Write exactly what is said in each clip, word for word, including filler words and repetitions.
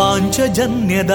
ಪಾಂಚಜನ್ಯದ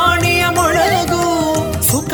ಮೊಳಗು. ಸುಖ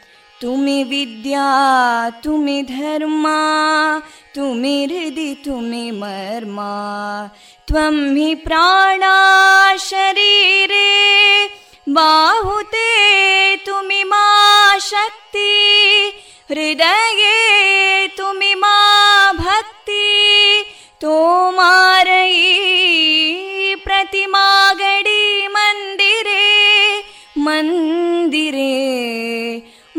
ತುಮಿ ವಿದ್ಯಾ ತುಮಿ ಧರ್ಮ ತುಮಿ ಹೃದಿ ತುಮಿ ಮರ್ಮ ತ್ವಂ ಹಿ ಪ್ರಾಣ ಶರೀರೇ ಬಾಹುತೇ ತುಮಿ ಮಾ ಶಕ್ತಿ ಹೃದಯೇ ತುಮಿ ಮಾ ಭಕ್ತಿ ತೋಮಾರಯಿ ಪ್ರತಿಮಾ ಗಡಿ ಮಂದಿರೆ ಮಂದಿರೆ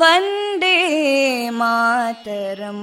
ವಂದೇ ಮಾತರಂ.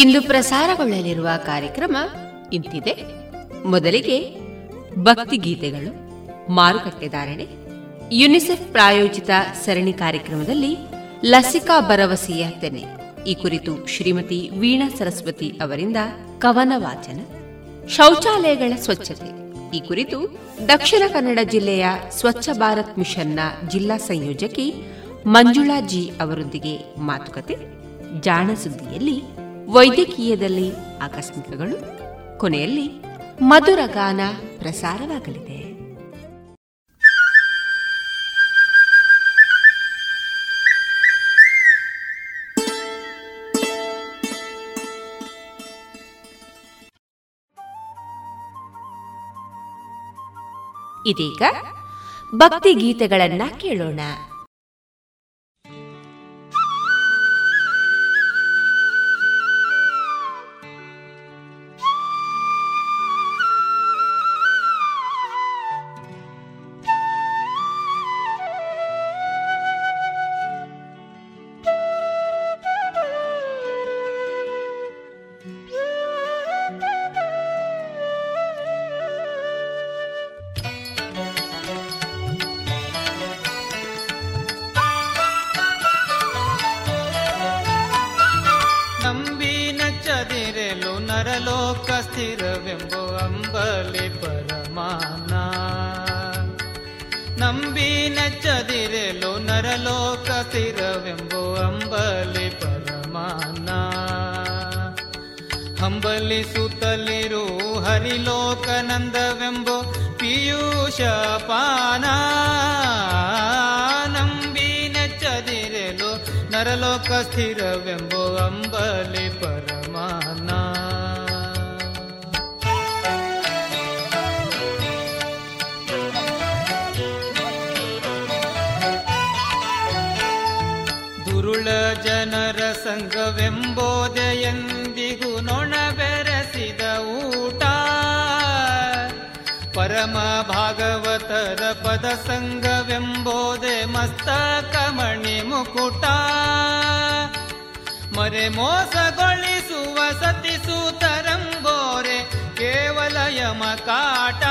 ಇಂದು ಪ್ರಸಾರಗೊಳ್ಳಲಿರುವ ಕಾರ್ಯಕ್ರಮ ಇಂತಿದೆ. ಮೊದಲಿಗೆ ಭಕ್ತಿಗೀತೆಗಳು, ಮಾರುಕಟ್ಟೆ ಧಾರಣೆ, ಯುನಿಸೆಫ್ ಪ್ರಾಯೋಜಿತ ಸರಣಿ ಕಾರ್ಯಕ್ರಮದಲ್ಲಿ ಲಸಿಕಾ ಭರವಸೆಯ ತೆನೆ ಈ ಕುರಿತು ಶ್ರೀಮತಿ ವೀಣಾ ಸರಸ್ವತಿ ಅವರಿಂದ ಕವನ ವಾಚನ, ಶೌಚಾಲಯಗಳ ಸ್ವಚ್ಛತೆ ಈ ಕುರಿತು ದಕ್ಷಿಣ ಕನ್ನಡ ಜಿಲ್ಲೆಯ ಸ್ವಚ್ಛ ಭಾರತ್ ಮಿಷನ್ನ ಜಿಲ್ಲಾ ಸಂಯೋಜಕಿ ಮಂಜುಳಾ ಜಿ ಅವರೊಂದಿಗೆ ಮಾತುಕತೆ, ಜಾಣಸುದ್ದಿಯಲ್ಲಿ ವೈದ್ಯಕೀಯದಲ್ಲಿ ಆಕಸ್ಮಿಕಗಳು, ಕೊನೆಯಲ್ಲಿ ಮಧುರ ಗಾನ ಪ್ರಸಾರವಾಗಲಿದೆ. ಇದೀಗ ಭಕ್ತಿ ಗೀತೆಗಳನ್ನ ಕೇಳೋಣ. ಸ್ಥಿರವೆಂಬೋ ಅಂಬಲಿ ಪರಮಾನ ದುರುಳ ಜನರ ಸಂಘವೆಂಬೋದೆಯೆಂದಿಗೂ ನೊಣ ಬೆರೆಸಿದ ಊಟ ಪರಮ ಭಾಗವತರ ಪದ ಸಂಘವೆಂಬೋದೆ ಮಸ್ತಕ ಮಣಿ ಮುಕುಟ ಮರೆ ಮೋಸಗೊಳಿಸುವ ಸತಿಸೂತರಂಬೋರೆ ಕೇವಲ ಯಮ ಕಾಟ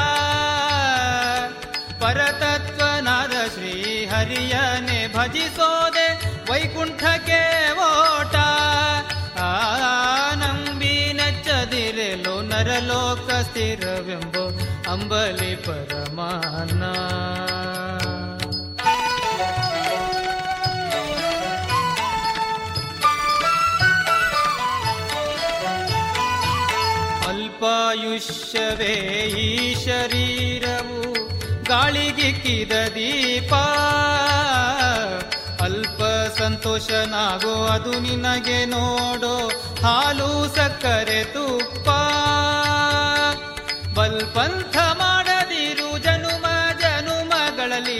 ಪರತತ್ವನಾದ ಶ್ರೀ ಹರಿಯನೆ ಭಜಿಸೋದೆ ವೈಕುಂಠಕ್ಕೆ ಓಟ ಆ ನಂಬಿ ನಚ್ಚದಿರೆಲು ನರಲೋಕ ಸ್ಥಿರವೆಂಬೋ ಅಂಬಲಿ ಪರಮಾನ ಅಲ್ಪಾಯುಷ್ಯವೇ ಈ ಶರೀರವು ಗಾಳಿಗಿಕ್ಕಿದ ದೀಪ ಅಲ್ಪ ಸಂತೋಷನಾಗೋ ಅದು ನಿನಗೆ ನೋಡೋ ಹಾಲು ಸಕ್ಕರೆ ತುಪ್ಪ ಬಲ್ಪಂಥ ಮಾಡದಿರು ಜನುಮ ಜನುಮಗಳಲ್ಲಿ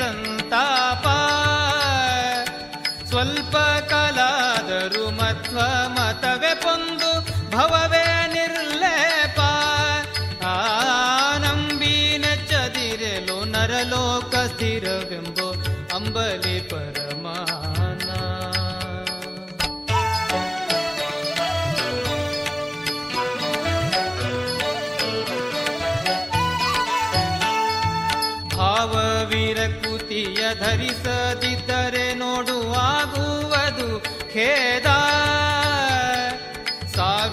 ಸಂತಾಪ ಸ್ವಲ್ಪ ಕಾಲಾದರು ಮಧ್ವ ಮತವೇ ಪೊಂದು ಭವವೇ ನಿರ್ಲೇಪ ಆ ನಂಬಿ ನಚ್ಚದಿರೆಲು ನರಲೋಕ ಸ್ಥಿರವೆಂಬೋ ಅಂಬಲಿ ಪರಮಾನ ಭಾವವಿರಕೃತಿಯ ಧರಿಸದಿದ್ದರೆ ನೋಡುವಾಗುವುದು ಖೇದ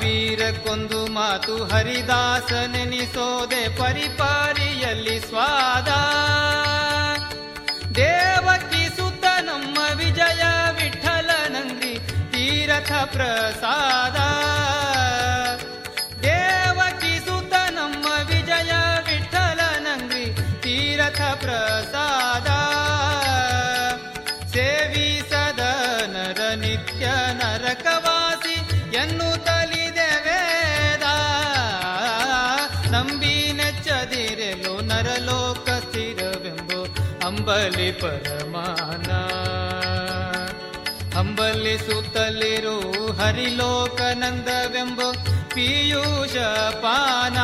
ವೀರಕ್ಕೊಂದು ಮಾತು ಹರಿದಾಸನೆನಿಸೋದೆ ಪರಿಪಾರಿಯಲ್ಲಿ ಸ್ವಾದ ದೇವಕಿ ಸುತ್ತ ನಮ್ಮ ವಿಜಯ ವಿಠಲನಂದಿ ತೀರಥ ಪ್ರಸಾದ ದೇವಕಿ ಸುತ್ತ ನಮ್ಮ ವಿಜಯ ವಿಠಲನಂದಿ ತೀರಥ ಪ್ರಸಾದ ಸೇವಿಸದ ನರ ನಿತ್ಯ ನರಕವಾಸಿ ಎನ್ನುತ್ತ ನರಲೋಕ ಸ್ಥಿರವೆಂಬೋ ಅಂಬಲಿ ಪರಮಾನ ಹಂಬಲಿಸುತ್ತಲಿರು ಹರಿಲೋಕನಂದವೆಂಬೋ ಪಿಯೂಷ ಪಾನ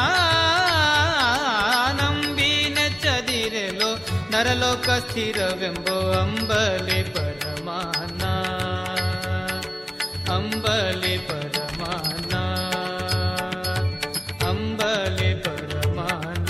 ನಂಬಿ ನಚ್ಚದಿರೆಲು ನರಲೋಕ ಸ್ಥಿರವೆಂಬೋ ಅಂಬಲಿ ಪರಮಾನ ಅಂಬ ಅಂಬಲಿ ಪರಮಾನ ಅಂಬಲಿ ಪರಮಾನ.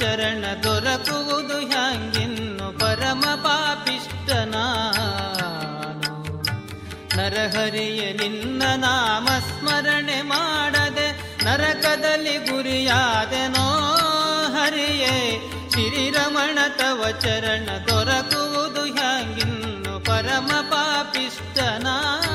ಚರಣ ದೊರಕುವುದು ಹ್ಯಾಂಗಿನ್ನು ಪರಮ ಪಾಪಿಷ್ಟನಾನು. ನರಹರಿಯ ನಿನ್ನ ನಾಮ ಸ್ಮರಣೆ ಮಾಡದೆ ನರಕದಲ್ಲಿ ಗುರಿಯಾದೆನೋ ಹರಿಯೇ, ಶ್ರೀರಮಣ ತವ ಚರಣ ದೊರಕುವುದು ಹ್ಯಾಂಗಿನ್ನು ಪರಮ ಪಾಪಿಷ್ಟನಾನು.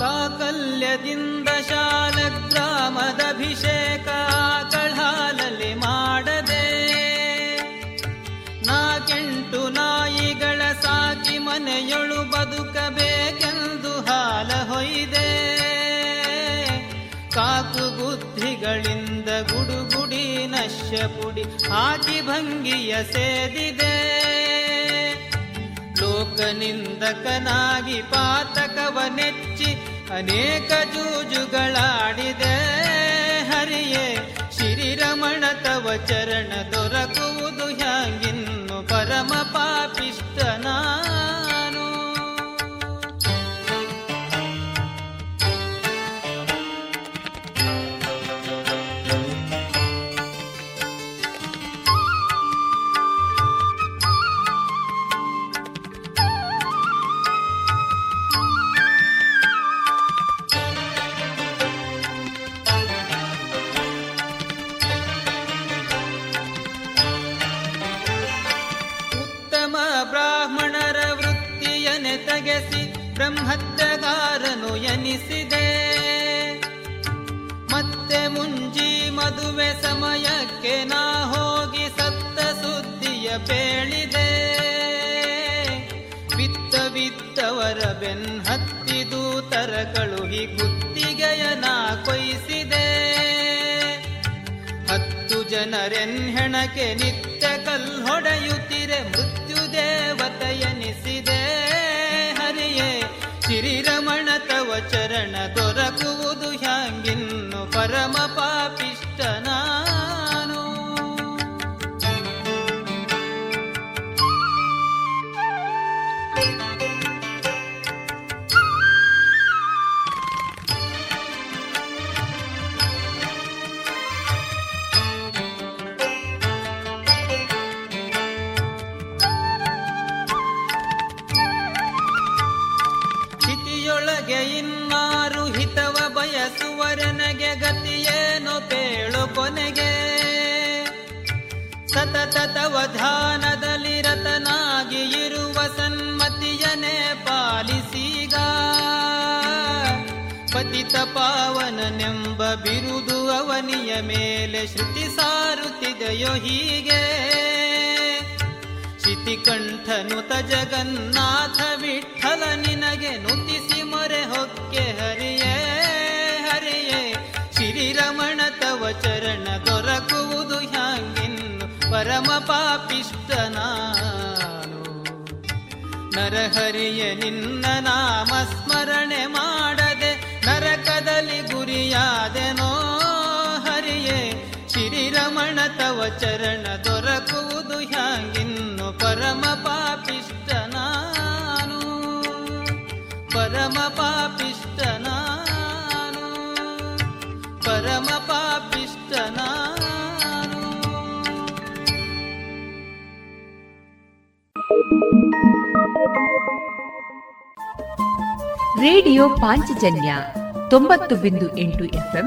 ಸಾಕಲ್ಯದಿಂದ ಶಾಲಗ್ರಾಮದ ಅಭಿಷೇಕ ಕಳಾಲಲ್ಲಿ ಮಾಡದೆ ನಾಕೆಂಟು ನಾಯಿಗಳ ಸಾಕಿ ಮನೆಯೊಳು ಬದುಕಬೇಕೆಂದು ಹಾಲ ಹೊಯ್ದೆ. ಕಾಕು ಬುದ್ಧಿಗಳಿಂದ ಗುಡುಗುಡಿ ನಶ್ಯ ಪುಡಿ ಹಾಕಿ ಭಂಗಿಯ ಸೇದಿದೆ. ಲೋಕನಿಂದಕನಾಗಿ ಪಾತಕವನೆಚ್ಚಿ ಅನೇಕ ಜೂಜುಗಳಾಡಿದೆ ಹರಿಯೇ, ಶ್ರೀರಮಣ ತವ ಚರಣ ದೊರಕುವುದು ಹ್ಯಾಂಗಿನ್ನು ಪರಮ ಪಾಪಿಷ್ಟನಾನು. ಬ್ರಹ್ಮತ್ಯಗಾರನು ಎನಿಸಿದೆ ಮತ್ತೆ ಮುಂಜಿ ಮದುವೆ ಸಮಯಕ್ಕೆ ನಾ ಹೋಗಿ ಸತ್ತ ಸುದ್ದಿಯ ಪೇಳಿದೆ. ಬಿತ್ತ ಬಿತ್ತವರ ಬೆನ್ನತ್ತಿ ದೂತರ ಕಳುಹಿ ಗುತ್ತಿಗೆಯನ ಕೊಯಿಸಿದೆ. ಹತ್ತು ಜನರೆನ್ ಹೆಣಕ್ಕೆ ನಿತ್ಯ ಕಲ್ಹೊಡೆಯುತ್ತಿರೆ ಮೃತ್ಯು ದೇವತೆ ಎನಿಸಿದೆ ಹರಿಯೇ, ಶ್ರೀರಮಣ ತವ ಚರಣ ದೊರಕುವುದು ಹ್ಯಾಂಗಿನ್ನು ಪರಮ ಪಾಪಿಷ್ಟನಾನು. ಇನ್ನಾರು ಹಿತವ ಬಯಸುವರನಗೆ ಗತಿಯೇನು ಪೇಳು ಕೊನೆಗೆ. ಸತತ ತವ ಧ್ಯಾನದಲ್ಲಿ ರತನಾಗಿ ಇರುವ ಸನ್ಮತಿಯನೇ ಪಾಲಿಸೀಗ. ಪತಿತಪ ಪಾವನನೆಂಬ ಬಿರುದು ಅವನಿಯ ಮೇಲೆ ಶ್ರುತಿ ಸಾರುತ್ತಿದೆಯೋ ಹೀಗೆ. ಶ್ರುತಿಕಂಠನು ತ ಜಗನ್ನಾಥ ವಿಠಲ ನಿನಗೆ ನುತಿಸಿ ಮೊರೆ ಹೊಕ್ಕೆ ಹರಿಯೇ ಹರಿಯೇ. ಶ್ರೀರಮಣ ತವ ಚರಣ ದೊರಕುವುದು ಹ್ಯಾಂಗಿನ್ನು ಪರಮ ಪಾಪಿಷ್ಟನಾನು. ನರಹರಿಯ ನಿನ್ನ ನಾಮ ಸ್ಮರಣೆ ಮಾಡದೆ ನರಕದಲ್ಲಿ ಗುರಿಯಾದೆನೋ ಹರಿಯೇ. ಶ್ರೀರಮಣ ತವ ಚರಣ ದೊರಕುವುದು ಹ್ಯಾಂಗಿನ್ನು ಪರಮ ಪಾಪಿಷ್ಟನಾನು, ಪರಮ ಪಾಪಿಷ್ಟನಾನು, ಪರಮ ಪಾಪಿಷ್ಟನಾನು. ರೇಡಿಯೋ ಪಾಂಚಜನ್ಯ ತೊಂಬತ್ತು ಬಿಂದು ಎಂಟು ಎಫ್ಎಂ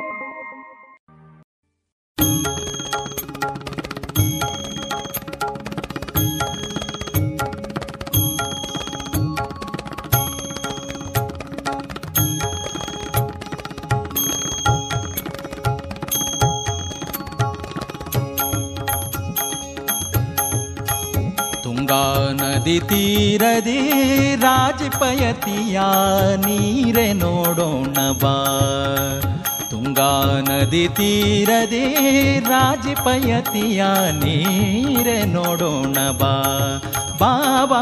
ನದಿ ತೀರದಿ ರಾಜಪಯತಿಯ ನೀರೆ ನೋಡೋಣ ಬಾ. ತುಂಗಾ ನದಿ ತೀರದಿ ರಾಜಪಯತಿಯ ನೀರೆ ನೋಡೋಣ ಬಾ ಬಾಬಾ,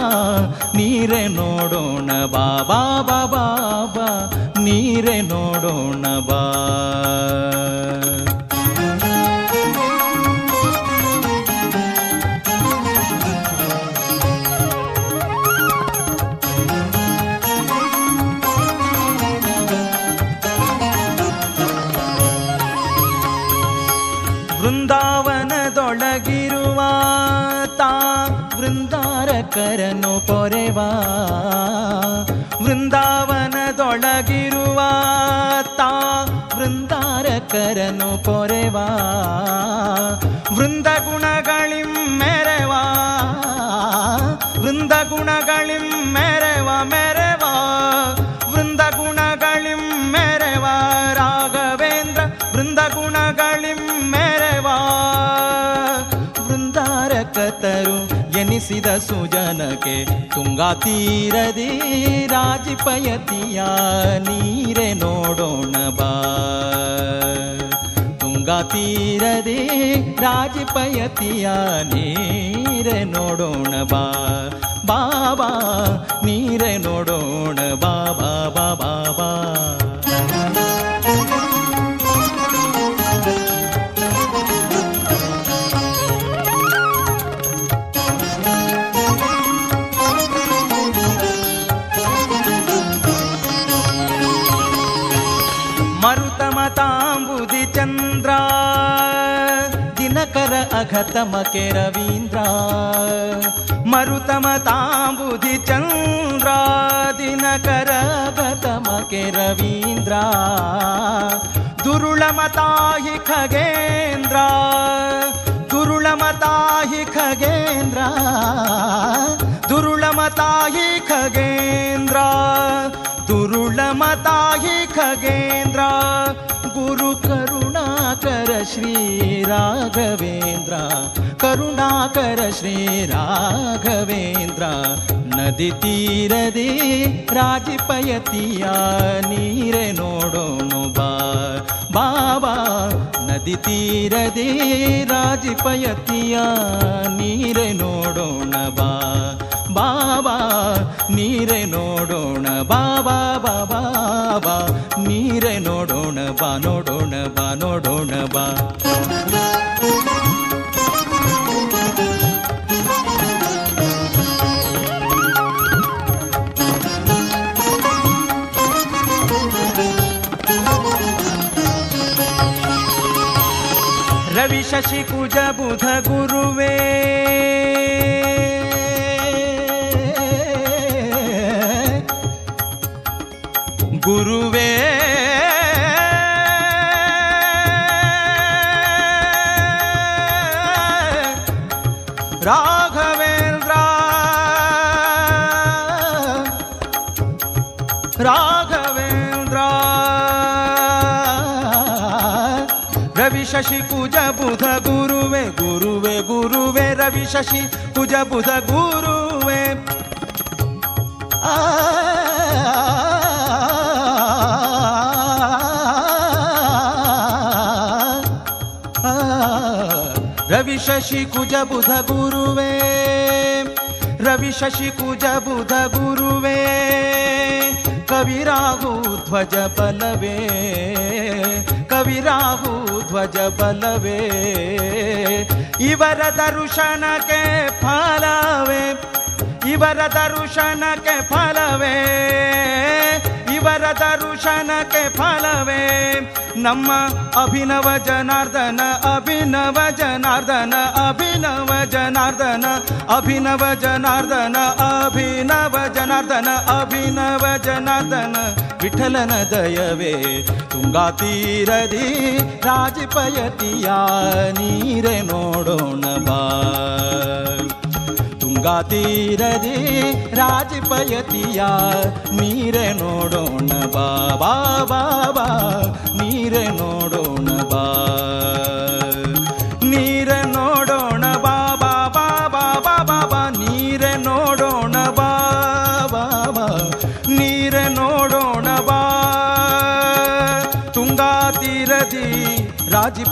ನೀರೆ ನೋಡೋಣ ಬಾ ಬಾಬಾ ಬಾಬಾ, ನೀರೆ ನೋಡೋಣ ಬಾ. ಕರನು ಪೊರೆವ ವೃಂದಾವನದೊಳಗಿರುವ ತಾ ವೃಂದಾರ ಕರನು ಪೊರೆವ ವೃಂದ ಗುಣಗಳಿಂ ಮೆರೆವ ವೃಂದ ಗುಣಗಳಿಂ ಮೆರೆವ ಮೆರೆವ ವೃಂದ ಗುಣಗಳಿಂ ಮೆರೆವ ರಾಘವೇಂದ್ರ ವೃಂದ ಗುಣಗಳಿಂ ಮೆರೆವ ವೃಂದಾರ ಕತರು ಎನಿಸಿದ ಸುಜನಕ್ಕೆ ತುಂಗಾ ತೀರದಿ ರಾಜಪಯತಿಯ ನೀರೆ ನೋಡೋಣ ಬಾ. ತುಂಗಾ ತೀರದಿ ರಾಜಪಯತಿಯ ನೀರೆ ನೋಡೋಣ ಬಾ ಬಾಬಾ, ನೀರೆ ನೋಡೋಣ ಬಾಬಾ ಬಾಬಾ. ಮರುತಮತಾಂಬುದಿ ಚಂದ್ರ ದಿನಕರ ಅಘತಮಕೆ ರವೀಂದ್ರ ಮರುತಮತಾಂಬುದಿ ಚಂದ್ರ ದಿನಕರ ಅಘತಮಕೆ ರವೀಂದ್ರ ದುರುಳಮತಾಹಿ ಖಗೇಂದ್ರ ದುರುಳಮತಾಹಿ ಖಗೇಂದ್ರ ದುರುಳಮತಾಹಿ ಖಗೇಂದ್ರ ದುರುಳಮತಾಹಿ ಖಗೇಂದ್ರ ಗುರು ಕರುಣಾಕರ ಶ್ರೀ ರಾಘವೇಂದ್ರ ಕರುಣಾಕರ ಶ್ರೀ ರಾಘವೇಂದ್ರ ನದಿ ತೀರದಿ ರಾಜಪಯತಿಯ ನೀರೆ ನೋಡೋಣ ಬಾ ಬಾಬಾ. ನದಿ ತೀರದಿ ರಾಜಪಯತಿಯ ನೀರೆ ನೋಡೋಣ ಬಾ ಬಾಬಾ, ನೀರೆ ನೋಡೋಣ ಬಾಬಾ ಬಾಬಾ, ನೀರೆ ನೋಡೋಣ ಬಾ ನೋಡೋಣ ಬಾ ನೋಡೋಣ ಬಾ. ರವಿ ಶಶಿ ಕುಜ ಬುಧ ಗುರುವೇ ಗುರುವೇ ರಾಘವೇಂದ್ರ ರಾಘವೇಂದ್ರ ರವಿ ಶಶಿ ಕುಜ ಬುಧ ಗುರುವೆ ಗುರುವೆ ಗುರುವೆ ರವಿ ಶಶಿ ಕುಜ ಬುಧ ಗುರುವೆ ಆ ರವಿ ಶಶಿ ಕುಜ ಬುಧ ಗುರುವೇ ರವಿ ಶಶಿ ಕುಜ ಬುಧ ಗುರುವೇ ಕವಿರಾಹು ಧ್ವಜ ಬಲವೇ ಕವಿರಾಹು ಧ್ವಜ ಬಲವೇ ಇವರ ದರ್ಶನಕ್ಕೆ ಫಲವೇ ಇವರ ದರ್ಶನಕ್ಕೆ ಫಲವೇ ಇವರ ದರ್ಶನಕ್ಕೆ ಫಲವೇ ನಮ್ಮ ಅಭಿನವ ಜನಾರ್ದನ ಅಭಿನವ ಜನಾರ್ದನ ಅಭಿನವ ಜನಾರ್ದನ ಅಭಿನವ ಜನಾರ್ದನ ಅಭಿನವ ಜನಾರ್ದನ ಅಭಿನವ ಜನಾರ್ದನ ವಿಠಲನ ದಯವೇ ತುಂಗಾ ತೀರದಿ ರಾಜಪಯತಿಯ ನೀರೆ ನೋಡೋಣ ಬಾ ತುಂಗಾ ತೀರದಿ ರಾಜಪಯತಿಯ ನೀರೆ ನೋಡೋಣ ಬಾ ಬಾ ಬಾ ನೀರೆ ನೋಡೋಣ ಬಾ ನೀರೆ ನೋಡೋಣ ಬಾ ಬಾ ಬಾ ಬಾ ಬಾ ಬಾ ಬಾ ನೀರೆ ನೋಡೋಣ ಬಾ ಬಾ ಬಾ ನೀರೆ ನೋಡೋಣ ಬಾ ತುಂಗಾ ತೀರದಿ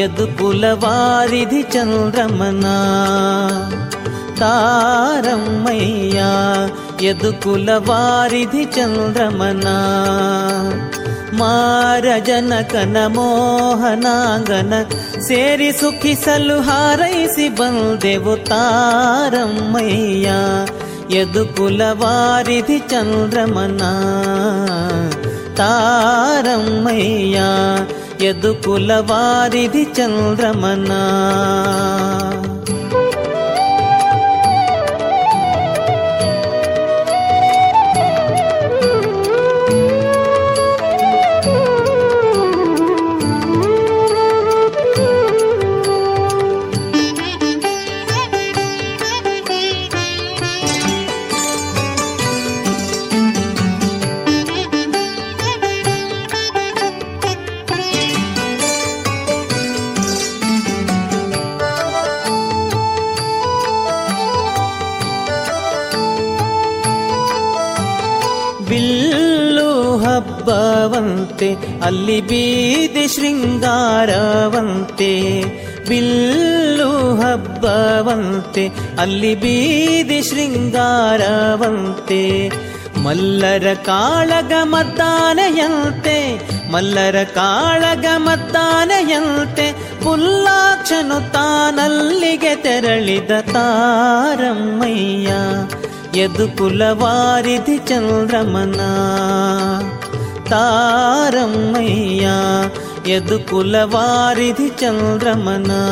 ಯದುಕುಲವಾರಿಧಿ ಚಂದ್ರಮನಾ ತಾರಮ್ಮಯ್ಯ ಯದುಕುಲವಾರಿಧಿ ಚಂದ್ರಮನಾ ಮಾರಜನಕನ ಮೋಹನಾಂಗನ ಸೇರಿ ಸುಖಿಸಲು ಹಾರೈಸಿ ಬಂದೆವು ತಾರಮ್ಮಯ್ಯ ಯದುಕುಲವಾರಿಧಿ ಚಂದ್ರಮನಾ ತಾರಮ್ಮಯ್ಯ ಯದುಕುಲವಾರಿಧಿ ಚಂದ್ರಮನಾ. ಅಲ್ಲಿ ಬೀದಿ ಶೃಂಗಾರವಂತೆ ಬಿಲ್ಲು ಹಬ್ಬವಂತೆ ಅಲ್ಲಿ ಬೀದಿ ಶೃಂಗಾರವಂತೆ ಮಲ್ಲರ ಕಾಳಗ ಮದ್ದಾನೆಯಂತೆ ಮಲ್ಲರ ಕಾಳಗ ಮದ್ದಾನೆಯಂತೆ ಪುಲ್ಲಾಕ್ಷನು ತಾನಲ್ಲಿಗೆ ತೆರಳಿದ ತಾರಮ್ಮಯ್ಯ ಯದುಕುಲವಾರಿಧಿ ಚಂದ್ರಮನಾ ತಾರಮ್ಮಯ್ಯ ಯದುಕುಲವಾರಿಧಿ ಚಂದ್ರಮನಾ.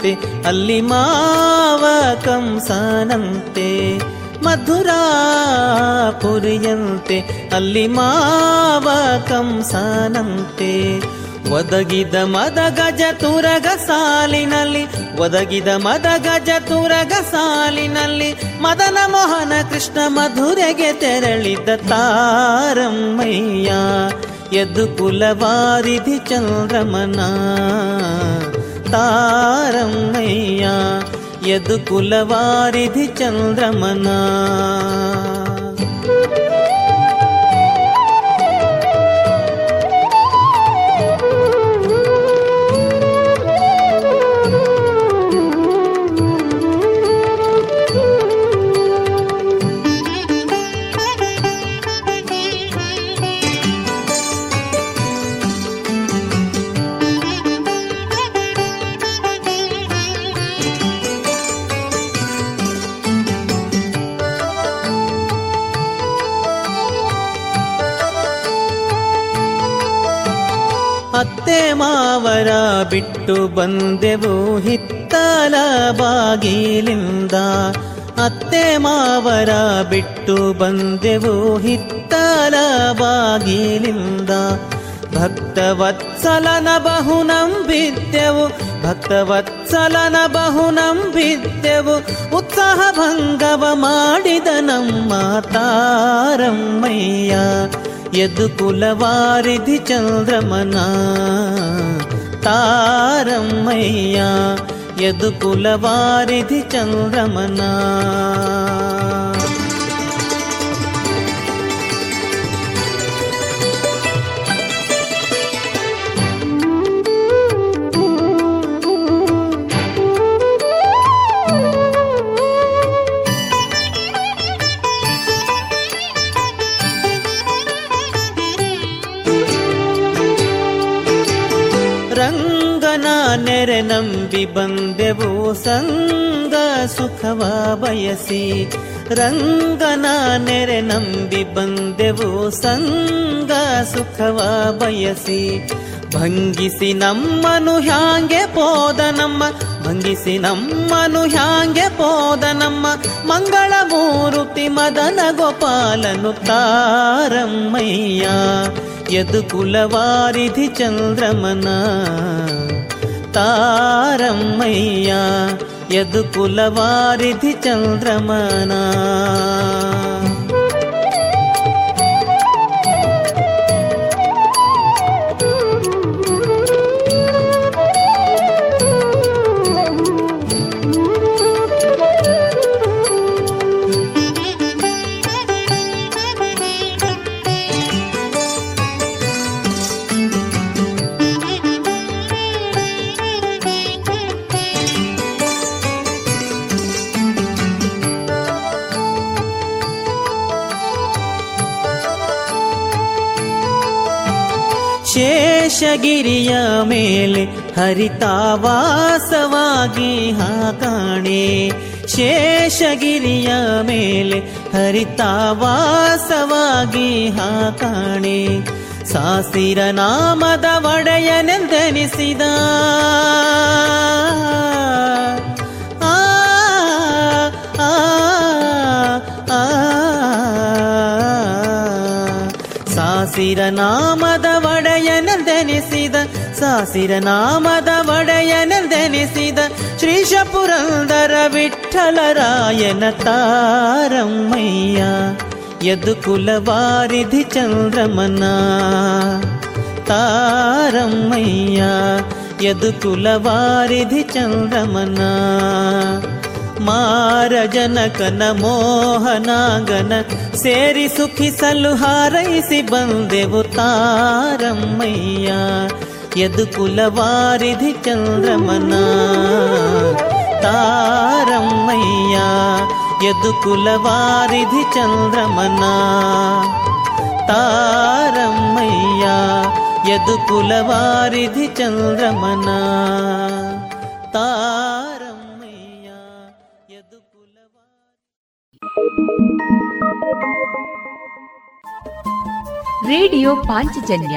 ಕಂಸನಂತೆ ಅಲ್ಲಿ ಮಾವ ಕಂಸನಂತೆ, ಮಧುರಾಪುರಿಯಂತೆ ಅಲ್ಲಿ ಮಾವ ಕಂಸನಂತೆ. ಒದಗಿದ ಮದ ಗಜ ತುರಗ ಸಾಲಿನಲ್ಲಿ, ಒದಗಿದ ಮದ ಗಜ ತುರಗ ಸಾಲಿನಲ್ಲಿ, ಮದನ ಮೋಹನ ಕೃಷ್ಣ ಮಧುರೆಗೆ ತೆರಳಿದ ತಾರಮ್ಮಯ್ಯ, ಎದ್ದು ಕುಲವಾರಿಧಿ ಚಂದ್ರಮನ ತಾರಮ್ಮಯ್ಯ, ಎದ್ದು ಕುಲವಾರಿಧಿ ಚಂದ್ರಮನ. ಮಾವರ ಬಿಟ್ಟು ಬಂದೆವು ಹಿತ್ತಲ ಬಾಗಿಲಿಂದ, ಅತ್ತೆ ಮಾವರ ಬಿಟ್ಟು ಬಂದೆವು ಹಿತ್ತಲ ಬಾಗಿಲಿಂದ. ಭಕ್ತವತ್ಸಲನ ಬಹು ನಂಬಿದ್ದೆವು, ಭಕ್ತವತ್ಸಲನ ಬಹು ನಂಬಿದ್ದೆವು, ಉತ್ಸಾಹ ಭಂಗವ ಮಾಡಿದ ನಮ್ಮ ತಾರಮ್ಮಯ್ಯ, ಎದ್ದು ಕುಲವಾರಿಧಿ ಚಂದ್ರಮನ ತಾರಮ್ಮಯ್ಯ, ಎದ್ದು ಕುಲವಾರಿಧಿ ಚಂದ್ರಮನ. ನೆರೆ ನಂಬಿ ಬಂದೆವು ಸಂಗ ಸುಖವ ಬಯಸಿ, ರಂಗನ ನೆರೆ ನಂಬಿ ಬಂದೆವು ಸಂಗ ಸುಖವ ಬಯಸಿ. ಭಂಗಿಸಿ ನಮ್ಮನು ಹ್ಯಾಂಗೆ ಪೋದ ನಮ್ಮ, ಭಂಗಿಸಿ ನಮ್ಮನು ಹ್ಯಾಂಗೆ ಪೋದ ನಮ್ಮ, ಮಂಗಳ ಮೂರುತಿ ಮದನ ಗೋಪಾಲನು ತಾರಮ್ಮಯ್ಯ, ಯದು ಕುಲವಾರಿಧಿ ಚಂದ್ರಮನ ತಾರಮ್ಮಯ್ಯ, ಯದು ಕುಲವಾರಿಧಿ ಚಂದ್ರಮನ. ಶೇಷಗಿರಿಯ ಮೇಲೆ ಹರಿತಾವಾಸವಾಗಿ ಹಾಕಾಣೆ, ಶೇಷಗಿರಿಯ ಮೇಲೆ ಹರಿತಾವಾಸವಾಗಿ ಹಾಕಾಣೆ. ಸಾಸಿರ ನಾಮದ ಒಡೆಯನೆಂದೆನಿಸಿದ, ಆ ಸಾಸಿರ ನಾಮದ ಒಡೆಯನೆಂದೆನಿಸಿದ, ಸಾಸಿರ ನಾಮದ ಒಡೆಯನೆಂದೆನಿಸಿದ, ಶ್ರೀಶ ಪುರಂದರ ವಿಠಲರಾಯನ ತಾರಮ್ಮಯ್ಯ, ಎದ್ದು ಕುಲವಾರಿಧಿ ಚಂದ್ರಮನ ತಾರಮ್ಮಯ್ಯ, ಎದ್ದು ಕುಲವಾರಿಧಿ ಚಂದ್ರಮನ. ಮಾರಜನಕನ ಮೋಹನಾಗನ ಸೇರಿ ಸುಖಿಸಲು ಹಾರೈಸಿ ಬಂದೆವು ತಾರಮ್ಮಯ್ಯ, ಎದು ಕುಲವಾರಿಧಿ ಚಂದ್ರಮನ ತಾರಮ್ಮಯ್ಯ, ಎದು ಕುಲವಾರಿಧಿ ಚಂದ್ರಮನ ತಾರಮ್ಮಯ್ಯ, ಎದು ಕುಲವಾರಿಧಿ ಚಂದ್ರಮನ ತಾರ. ರೇಡಿಯೋ ಪಾಂಚಜನ್ಯ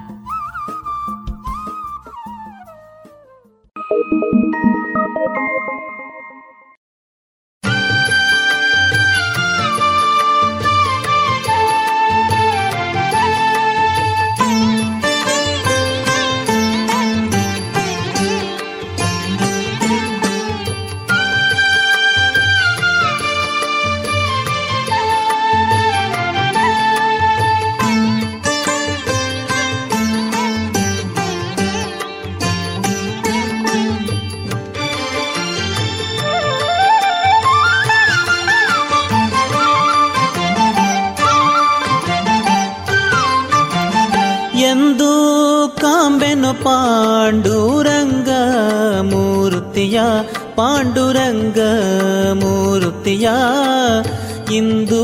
ಎಂದು ಕಾಂಬೆನು ಪಾಂಡುರಂಗ ಮೂರ್ತಿಯ ಪಾಂಡುರಂಗ ಮೂರ್ತಿಯ ಇಂದು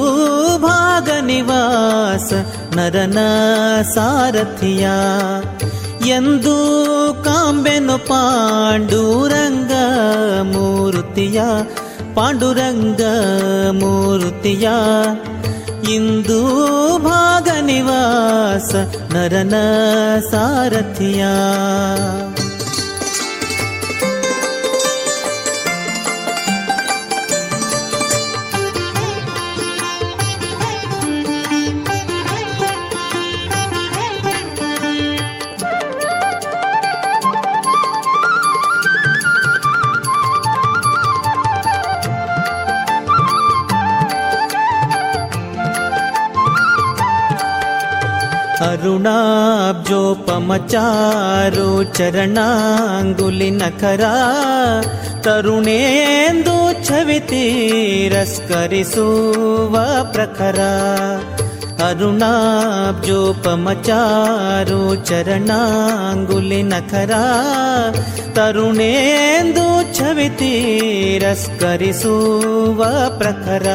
ಭಾಗ ನಿವಾಸ ನರನ ಸಾರಥಿಯ ಎಂದು ಕಾಂಬೆನು ಪಾಂಡುರಂಗ ಮೂರ್ತಿಯ ಪಾಂಡುರಂಗ ಮೂರ್ತಿಯ ಇಂದು ಭಾಗ ನಿವಾಸ ನರನ ಸಾರಥಿಯ ಅರುಣಾಬ್ಜೋಪಮಚಾರು ಚರಣಾಂಗುಲಿ ನಖರ ತರುಣೇಂದು ಛವಿತಿ ರಸ್ಕರಿಸುವ ಪ್ರಖರ ಅರುಣಾಬ್ಜೋಪಮಚಾರು ಚರಣಾಂಗುಲಿ ನಖರ ತರುಣೇಂದು ಛವಿತಿ ರಸ್ಕರಿಸುವ ಪ್ರಖರ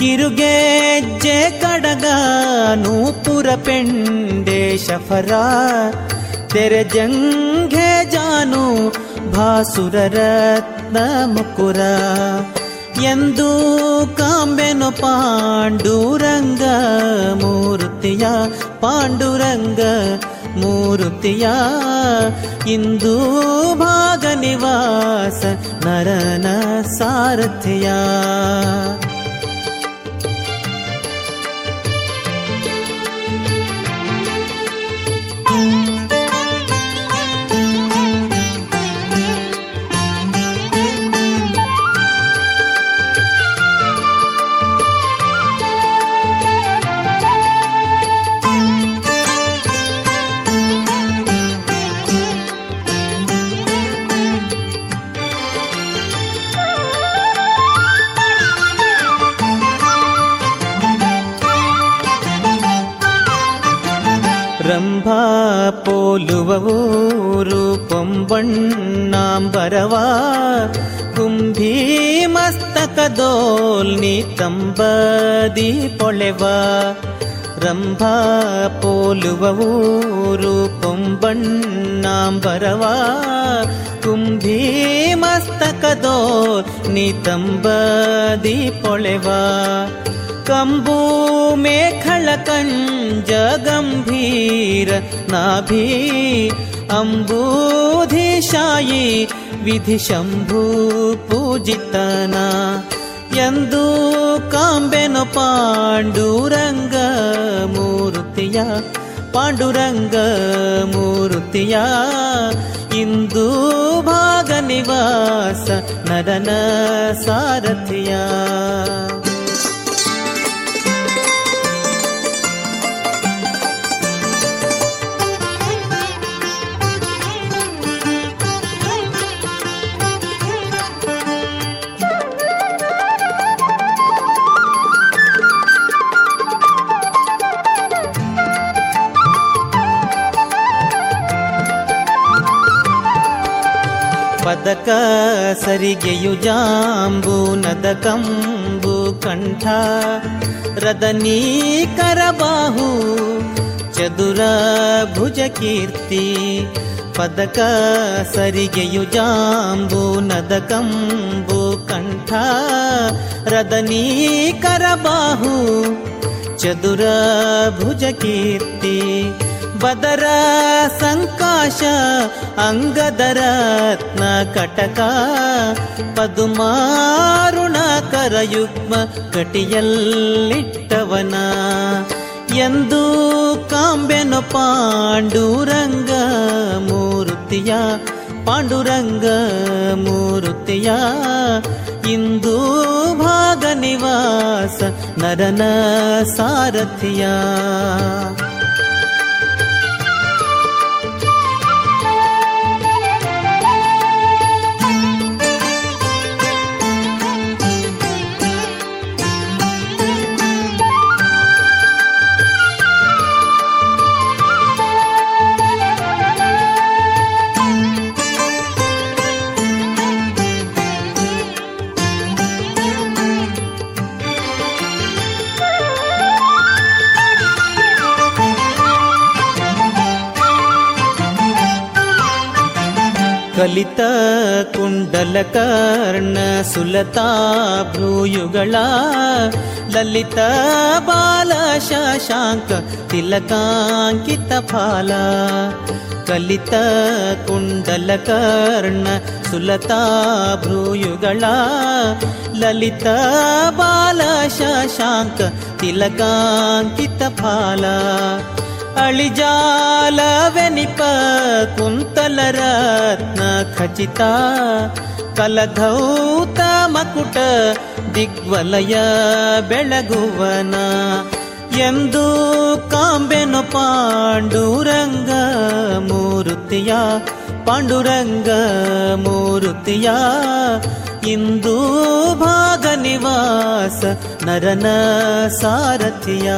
ಕಿರುಗೆಜ್ಜೆ ಕಡಗ ನೂಪುರ ಪೆಂಡೆ ಶಫರ ತೆರೆ ಜಂಘೆ ಜಾನು ಭಾಸುರ ರತ್ನ ಮುಕುರ ಎಂದು ಕಾಂಬೆನು ಪಾಂಡುರಂಗ ಮೂರ್ತಿಯ ಪಾಂಡುರಂಗ ಮೂರ್ತಿಯ ಇಂದು ಭಾಗ ನಿವಾಸ ನರನ ಸಾರಥಿಯ ರಂಭಾ ಪೋಲುವ ಊರು ಪೊಂಬಣ್ಣಾಂಬರವ ಕುಂಭೀ ಮಸ್ತಕದೋಲ್ನಿ ತಂಬದಿ ಪೊಳೆವ ರಂಭಾ ಪೋಲುವ ಊರು ಪೊಂಬಣ್ಣಾಂಬರವ ಕುಂಭೀ ಮಸ್ತಕದೋಲ್ನಿ ತಂಬದಿ ಪೊಳೆವ ಕಂಬೂ ಮೇಖಳ ಕಂಜ ಗಂಭೀರ ನಾಭಿ ಅಂಬೂಧಿಶಾಯಿ ವಿಧಿ ಶಂಭು ಪೂಜಿತನ ಎಂದು ಕಾಂಬೆನು ಪಾಂಡುರಂಗ ಮೂರ್ತಿಯ ಪಾಂಡುರಂಗ ಮೂರ್ತಿಯ ಇಂದು ಭಾಗ ನಿವಾಸ ನರನ ಸಾರಥಿಯ ಪದಕ ಸರಿಗೆಯು ಜಾಂಬು ನದ ಕಂಬು ಕಂಠ ರದನೀ ಕರಬಾಹು ಚದುರ ಭುಜ ಕೀರ್ತಿ ಪದಕ ಸರಿಗೆಯು ಜಾಂಬು ನದ ಕಂಬು ಕಂಠ ರದನೀ ಕರಬಾಹು ಚದುರ ಭುಜ ಕೀರ್ತಿ ಬದರ ಸಂಕಾಶ ಅಂಗದರತ್ನ ಕಟಕ ಪದುಮಾರುಣ ಕರಯುಗ್ಮ ಕಟಿಯಲ್ಲಿಟ್ಟವನ ಎಂದು ಕಾಂಬೆನು ಪಾಂಡುರಂಗ ಮೂರ್ತಿಯ ಪಾಂಡುರಂಗ ಮೂರ್ತಿಯ ಇಂದು ಭಾಗ ನಿವಾಸ ನರನ ಸಾರಥಿಯ ಕಲಿತ ಕುಂಡಲಕರ್ಣ ಸುಲತಾ ಭ್ರೂಯುಗಳ ಲಲಿತ ಬಾಲ ಶಶಾಂಕ ತಿಲಕಾಂಕಿತ ಫಾಲ ಕಲಿತ ಕುಂಡಲಕರ್ಣ ಸುಲತಾ ಭ್ರೂಯುಗಳ ಲಲಿತ ಬಾಲ ಶಶಾಂಕ ತಿಲಕಾಂಕಿತ ಫಾಲ ಅಳಿಜಾಲವೆನಿಪ ಕುಂತಲ ರತ್ನ ಖಚಿತ ಕಲಧೌತ ಮಕುಟ ದಿಗ್ವಲಯ ಬೆಳಗುವನ ಎಂದು ಕಾಂಬೆನು ಪಾಂಡುರಂಗ ಮೂರುತಿಯ ಪಾಂಡುರಂಗ ಮೂರುತಿಯ ಇಂದು ಭಾಗ ನಿವಾಸ ನರನ ಸಾರಥಿಯ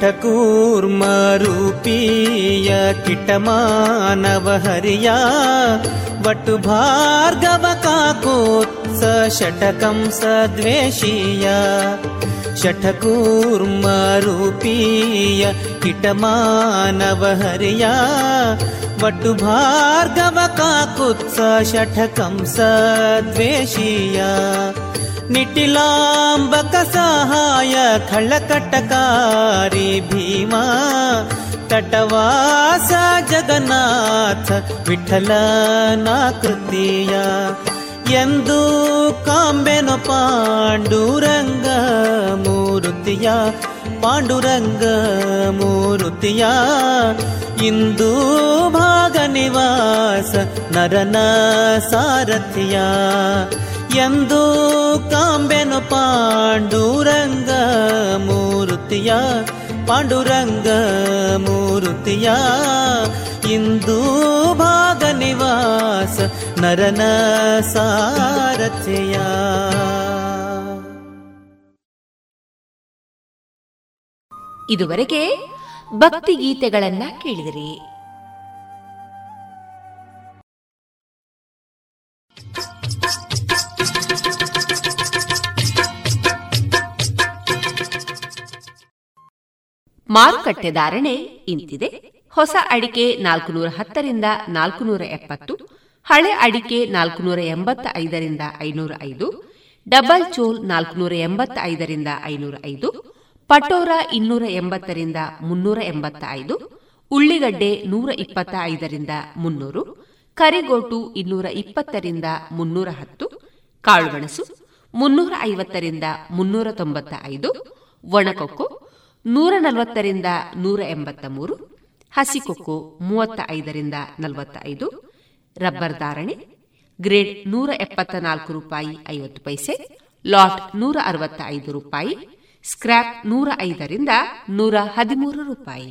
ಠಕೂರ್ಮ ರೂಪಿಯ ಕಿಟಮಾನವ ಹರಿಯ ವಟು ಭಾರ್ಗವ ಕಾಕೋತ್ಸ ಷಟಕಂಸ ದ್ವೇಷೀಯ ಷಠಕೂರ್ಮ ರೂಪಿಯ ಕಿಟಮಾನವ ಹರಿಯ ವಟು ಭಾರ್ಗವ ಕಾಕೋತ್ಸ ಷಟಕಂಸ ದ್ವೇಷೀಯ ನಿಟಿಲಾಂಬಕ ಸಹಾಯ ಖಳಕಟಕಾರಿ ಭೀಮ ತಟವಾಸ ಜಗನ್ನಾಥ ವಿಠಲನಾಕೃತಿಯ ಎಂದು ಕಾಂಬೆನು ಪಾಂಡುರಂಗ ಮೂರುತಿಯ ಪಾಂಡುರಂಗ ಮೂರುತಿಯ ಇಂದು ಭಾಗ ನಿವಾಸ ನರನ ಸಾರಥಿಯ ಎಂದು ಕಾಂಬೆನು ಪಾಂಡುರಂಗ ಮೂರುತಿಯ ಪಾಂಡುರಂಗ ಮೂರುತಿಯ ಇಂದು ಭಾಗ ನಿವಾಸ ನರನ ಸಾರಥಿಯ. ಇದುವರೆಗೆ ಭಕ್ತಿಗೀತೆಗಳನ್ನ ಕೇಳಿದಿರಿ. ಮಾರುಕಟ್ಟೆ ಧಾರಣೆ ಇಂತಿದೆ. ಹೊಸ ಅಡಿಕೆ ನಾಲ್ಕುನೂರ ಹತ್ತರಿಂದ ನಾಲ್ಕುನೂರ ಎಪ್ಪತ್ತು, ಹಳೆ ಅಡಿಕೆ ನಾಲ್ಕುನೂರ ಎಂಬತ್ತ ಐದರಿಂದ ಐನೂರ ಐದು, ಡಬಲ್ ಚೋಲ್ ನಾಲ್ಕುನೂರ ಎಂಬತ್ತ ಐದರಿಂದ ಐನೂರ ಐದು, ಪಟೋರ ಇನ್ನೂರ ಎಂಬತ್ತರಿಂದ ಮುನ್ನೂರ ಎಂಬತ್ತ ಐದು, ಉಳ್ಳಿಗಡ್ಡೆ ನೂರ ಇಪ್ಪತ್ತ ಐದರಿಂದ ಮುನ್ನೂರು, ಕರಿಗೋಟು ಇನ್ನೂರ ಇಪ್ಪತ್ತರಿಂದ ಮುನ್ನೂರ ಹತ್ತು, ಕಾಳುಮೆಣಸು ಮುನ್ನೂರ ಐವತ್ತರಿಂದ ಮುನ್ನೂರ ತೊಂಬತ್ತ ಐದು, ಒಣಕೊಕ್ಕೋ ನೂರ ನಲವತ್ತರಿಂದ ನೂರ ಎಂಬತ್ತ ಮೂರು, ಹಸಿಕೊಕ್ಕೋ ಮೂವತ್ತ ಐದರಿಂದ ನಲವತ್ತ ಐದು, ರಬ್ಬರ್ ಧಾರಣೆ ಗ್ರೇಡ್ ನೂರ ಎಪ್ಪತ್ತ ನಾಲ್ಕು ರೂಪಾಯಿ ಐವತ್ತು ಪೈಸೆ, ಲಾಟ್ ನೂರ ಅರವತ್ತ ಐದು ರೂಪಾಯಿ, ಸ್ಕ್ರಾಪ್ ನೂರ ಐದರಿಂದ ನೂರ ಹದಿಮೂರು ರೂಪಾಯಿ.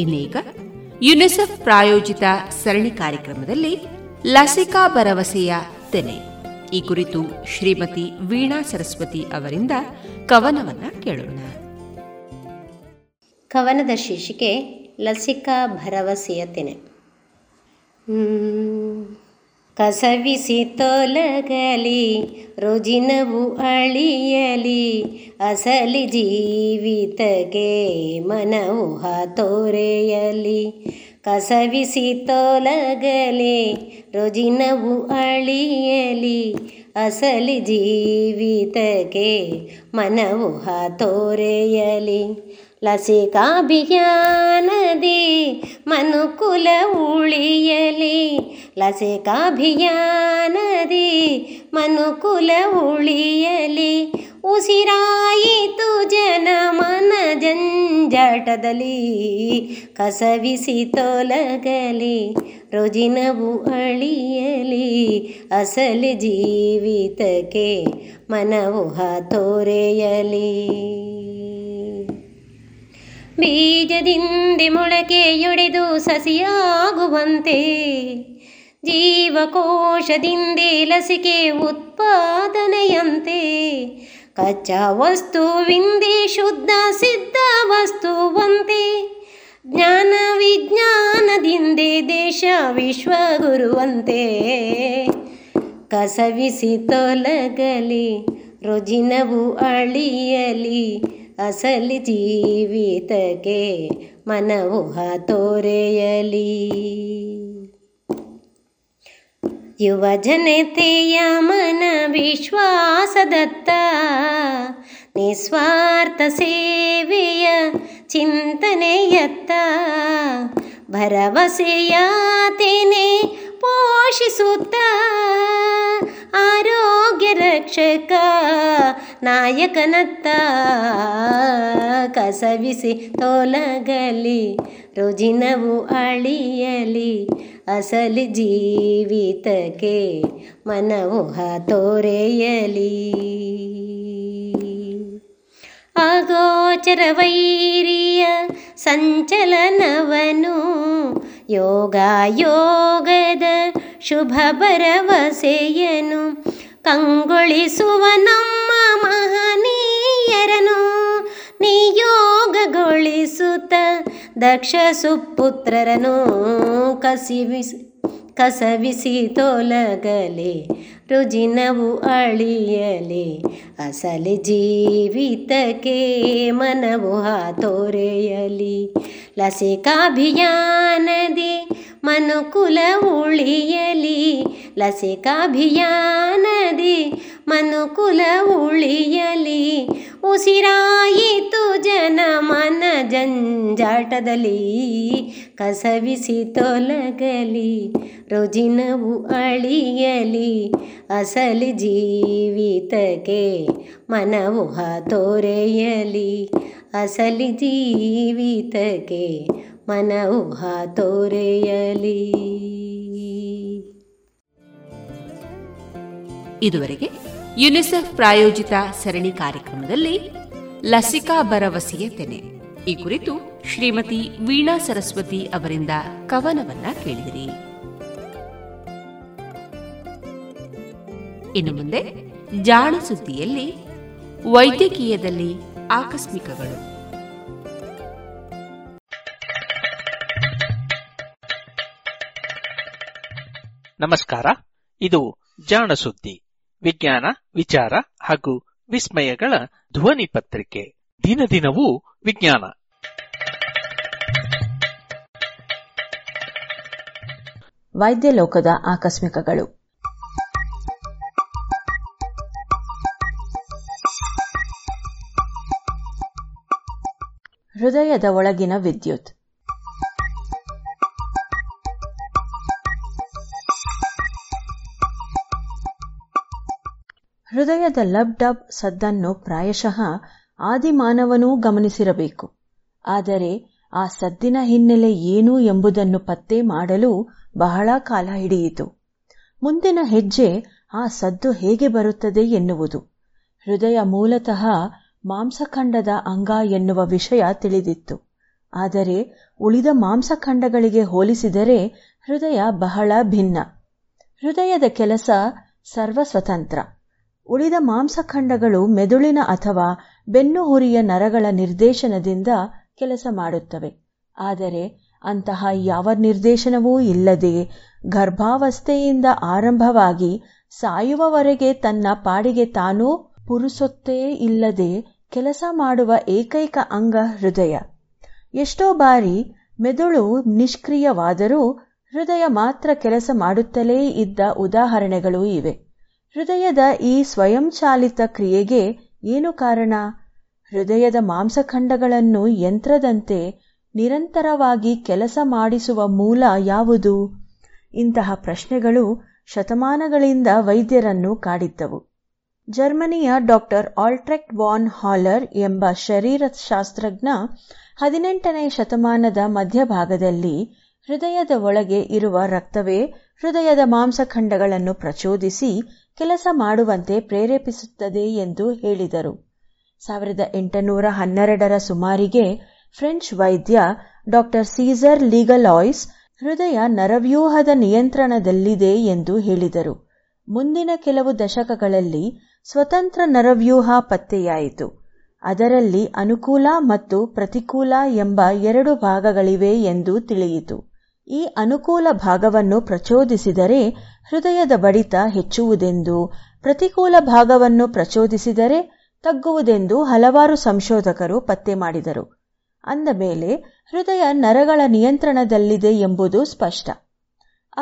ಇನ್ನೀಗ ಯುನಿಸೆಫ್ ಪ್ರಾಯೋಜಿತ ಸರಣಿ ಕಾರ್ಯಕ್ರಮದಲ್ಲಿ ಲಸಿಕಾ ಭರವಸೆಯ ತೆನೆ ಈ ಕುರಿತು ಶ್ರೀಮತಿ ವೀಣಾ ಸರಸ್ವತಿ ಅವರಿಂದ ಕವನವನ್ನ ಕೇಳೋಣ. ಕವನದ ಶೀರ್ಷಿಕೆ ಲಸಿಕಾ ಭರವಸೆಯತನೆ. ಕಸವಿಸಿ ತೊಲಗಲಿ ರುಜಿನವು ಅಳಿಯಲಿ, ಅಸಲಿ ಜೀವಿತಕ್ಕೆ ಮನವು ಹಾತೊರೆಯಲಿ. ಕಸವಿಸಿ ತೊಲಗಲಿ ರುಜಿನವು ಅಳಿಯಲಿ, ಅಸಲಿ ಜೀವಿತಕ್ಕೆ ಮನವು ಹಾತೊರೆಯಲಿ. ಲಸಿಕಾಭಿಯಾನದಿ ಮನುಕುಲ ಉಳಿಯಲಿ, ಲಸಿಕಾಭಿಯಾನದಿ ಮನುಕುಲ ಉಳಿಯಲಿ. ಉಸಿರಾಯಿತು ಜನ ಮನ ಜಂಜಾಟದಲ್ಲಿ, ಕಸವಿಸಿ ತೊಲಗಲಿ ರುಜಿನವು ಅಳಿಯಲಿ, ಅಸಲಿ ಜೀವಿತಕ್ಕೆ ಮನವು ಹಾತೊರೆಯಲಿ. ಬೀಜದಿಂದೆ ಮೊಳಕೆಯೊಡೆದು ಸಸಿಯಾಗುವಂತೆ, ಜೀವಕೋಶದಿಂದೆ ಲಸಿಕೆ ಉತ್ಪಾದನೆಯಂತೆ, ಕಚ್ಚಾ ವಸ್ತುವಿಂದೆ ಶುದ್ಧ ಸಿದ್ಧ ವಸ್ತುವಂತೆ, ಜ್ಞಾನ ವಿಜ್ಞಾನದಿಂದೆ ದೇಶ ವಿಶ್ವ ಗುರುವಂತೆ. ಕಸವಿಸಿ ತೊಲಗಲಿ ರುಜಿನವು ಅಳಿಯಲಿ, ಅಸಲಿ ಜೀವಿತಕ್ಕೆ ಮನವು ಹಾತೊರೆಯಲಿ. ಯುವ ಜನತೆಯ ಮನ ವಿಶ್ವಾಸದತ್ತ, ನಿಸ್ವಾರ್ಥ ಸೇವೆಯ ಚಿಂತನೆಯತ್ತ, ಭರವಸೆಯಾತನೆ ಪೋಷಿಸುತ್ತ, ಆರೋಗ್ಯ ರಕ್ಷಕ ನಾಯಕನತ್ತ. ಕಸವಿಸಿ ತೊಲಗಲಿ ರುಜಿನವು ಅಳಿಯಲಿ, ಅಸಲಿ ಜೀವಿತಕ್ಕೆ ಮನವು ಹಾತೊರೆಯಲಿ. ಅಗೋಚರ ವೈರಿಯ ಸಂಚಲನವನು, ಯೋಗಾಯೋಗದ ಶುಭ ಭರವಸೆಯನು, ಕಂಗೊಳಿಸುವ ನಮ್ಮ ಮಹನೀಯರನು, ನಿಯೋಗಗೊಳಿಸುತ್ತ ದಕ್ಷ ಸುಪುತ್ರರನು. ಕಸಿವಿಸಿ ಕಸವಿಸಿ ತೊಲಗಲಿ ರುಜಿನವು ಅಳಿಯಲಿ, ಅಸಲಿ ಜೀವಿತಕ್ಕೆ ಮನವು ಹಾತೊರೆಯಲಿ. ಲಸಿಕಾಭಿಯಾನದಿ ಮನುಕುಲ ಉಳಿಯಲಿ, ಲಸಿಕಾಭಿಯಾನದಿ ಮನುಕುಲ ಉಳಿಯಲಿ. ಉಸಿರಾಯಿತು ಜನ ಮನ ಜಂಜಾಟದಲ್ಲಿ, ಕಸವಿಸಿ ತೊಲಗಲಿ ರುಜಿನವು ಅಳಿಯಲಿ, ಅಸಲಿ ಜೀವಿತಕ್ಕೆ ಮನವು ಹಾತೊರೆಯಲಿ, ಅಸಲಿ ಜೀವಿತಕ್ಕೆ ಮನವು ಹಾತೊರೆಯಲಿ. ಇದುವರೆಗೆ ಯುನಿಸೆಫ್ ಪ್ರಾಯೋಜಿತ ಸರಣಿ ಕಾರ್ಯಕ್ರಮದಲ್ಲಿ ಲಸಿಕಾ ಭರವಸೆಯ ತೆನೆ ಈ ಕುರಿತು ಶ್ರೀಮತಿ ವೀಣಾ ಸರಸ್ವತಿ ಅವರಿಂದ ಕವನವನ್ನ ಕೇಳಿದಿರಿ. ಇನ್ನು ಮುಂದೆ ಜಾಣ ಸುದ್ದಿಯಲ್ಲಿ ವೈದ್ಯಕೀಯದಲ್ಲಿ ಆಕಸ್ಮಿಕಗಳು. ನಮಸ್ಕಾರ, ಇದು ಜಾಣ ಸುದ್ದಿ, ವಿಜ್ಞಾನ, ವಿಚಾರ ಹಾಗೂ ವಿಸ್ಮಯಗಳ ಧ್ವನಿ ಪತ್ರಿಕೆ. ದಿನ ದಿನವೂ ವಿಜ್ಞಾನ. ವೈದ್ಯ ಲೋಕದ ಆಕಸ್ಮಿಕಗಳು. ಹೃದಯದ ಒಳಗಿನ ವಿದ್ಯುತ್. ಹೃದಯದ ಲಬ್ ಡಬ್ ಸದ್ದನ್ನು ಪ್ರಾಯಶಃ ಆದಿಮಾನವನೂ ಗಮನಿಸಿರಬೇಕು. ಆದರೆ ಆ ಸದ್ದಿನ ಹಿನ್ನೆಲೆ ಏನು ಎಂಬುದನ್ನು ಪತ್ತೆ ಮಾಡಲು ಬಹಳ ಕಾಲ ಹಿಡಿಯಿತು. ಮುಂದಿನ ಹೆಜ್ಜೆ ಆ ಸದ್ದು ಹೇಗೆ ಬರುತ್ತದೆ ಎನ್ನುವುದು. ಹೃದಯ ಮೂಲತಃ ಮಾಂಸಖಂಡದ ಅಂಗ ಎನ್ನುವ ವಿಷಯ ತಿಳಿದಿತ್ತು. ಆದರೆ ಉಳಿದ ಮಾಂಸಖಂಡಗಳಿಗೆ ಹೋಲಿಸಿದರೆ ಹೃದಯ ಬಹಳ ಭಿನ್ನ. ಹೃದಯದ ಕೆಲಸ ಸರ್ವಸ್ವತಂತ್ರ. ಉಳಿದ ಮಾಂಸಖಂಡಗಳು ಮೆದುಳಿನ ಅಥವಾ ಬೆನ್ನುಹುರಿಯ ನರಗಳ ನಿರ್ದೇಶನದಿಂದ ಕೆಲಸ ಮಾಡುತ್ತವೆ. ಆದರೆ ಅಂತಹ ಯಾವ ನಿರ್ದೇಶನವೂ ಇಲ್ಲದೆ ಗರ್ಭಾವಸ್ಥೆಯಿಂದ ಆರಂಭವಾಗಿ ಸಾಯುವವರೆಗೆ ತನ್ನ ಪಾಡಿಗೆ ತಾನೂ ಪುರುಸೊತ್ತೇ ಇಲ್ಲದೆ ಕೆಲಸ ಮಾಡುವ ಏಕೈಕ ಅಂಗ ಹೃದಯ. ಎಷ್ಟೋ ಬಾರಿ ಮೆದುಳು ನಿಷ್ಕ್ರಿಯವಾದರೂ ಹೃದಯ ಮಾತ್ರ ಕೆಲಸ ಮಾಡುತ್ತಲೇ ಇದ್ದ ಉದಾಹರಣೆಗಳೂ ಇವೆ. ಹೃದಯದ ಈ ಸ್ವಯಂಚಾಲಿತ ಕ್ರಿಯೆಗೆ ಏನು ಕಾರಣ? ಹೃದಯದ ಮಾಂಸಖಂಡಗಳನ್ನು ಯಂತ್ರದಂತೆ ನಿರಂತರವಾಗಿ ಕೆಲಸ ಮಾಡಿಸುವ ಮೂಲ ಯಾವುದು? ಇಂತಹ ಪ್ರಶ್ನೆಗಳು ಶತಮಾನಗಳಿಂದ ವೈದ್ಯರನ್ನು ಕಾಡಿದ್ದವು. ಜರ್ಮನಿಯ ಡಾಕ್ಟರ್ ಆಲ್ಟ್ರೆಕ್ಟ್ ವಾನ್ ಹಾಲರ್ ಎಂಬ ಶರೀರಶಾಸ್ತ್ರಜ್ಞ ಹದಿನೆಂಟನೇ ಶತಮಾನದ ಮಧ್ಯಭಾಗದಲ್ಲಿ ಹೃದಯದ ಒಳಗೆ ಇರುವ ರಕ್ತವೇ ಹೃದಯದ ಮಾಂಸಖಂಡಗಳನ್ನು ಪ್ರಚೋದಿಸಿ ಕೆಲಸ ಮಾಡುವಂತೆ ಪ್ರೇರೇಪಿಸುತ್ತದೆ ಎಂದು ಹೇಳಿದರು. ಸಾವಿರದ ಎಂಟುನೂರ ಹನ್ನೆರಡರ ಸುಮಾರಿಗೆ ಫ್ರೆಂಚ್ ವೈದ್ಯ ಡಾಕ್ಟರ್ ಸೀಸರ್ ಲೀಗಲಾಯ್ಸ್ ಹೃದಯ ನರವ್ಯೂಹದ ನಿಯಂತ್ರಣದಲ್ಲಿದೆ ಎಂದು ಹೇಳಿದರು. ಮುಂದಿನ ಕೆಲವು ದಶಕಗಳಲ್ಲಿ ಸ್ವತಂತ್ರ ನರವ್ಯೂಹ ಪತ್ತೆಯಾಯಿತು. ಅದರಲ್ಲಿ ಅನುಕೂಲ ಮತ್ತು ಪ್ರತಿಕೂಲ ಎಂಬ ಎರಡು ಭಾಗಗಳಿವೆ ಎಂದು ತಿಳಿಯಿತು. ಈ ಅನುಕೂಲ ಭಾಗವನ್ನು ಪ್ರಚೋದಿಸಿದರೆ ಹೃದಯದ ಬಡಿತ ಹೆಚ್ಚುವುದೆಂದು, ಪ್ರತಿಕೂಲ ಭಾಗವನ್ನು ಪ್ರಚೋದಿಸಿದರೆ ತಗ್ಗುವುದೆಂದು ಹಲವಾರು ಸಂಶೋಧಕರು ಪತ್ತೆ ಮಾಡಿದರು. ಅಂದ ಮೇಲೆ ಹೃದಯ ನರಗಳ ನಿಯಂತ್ರಣದಲ್ಲಿದೆ ಎಂಬುದು ಸ್ಪಷ್ಟ.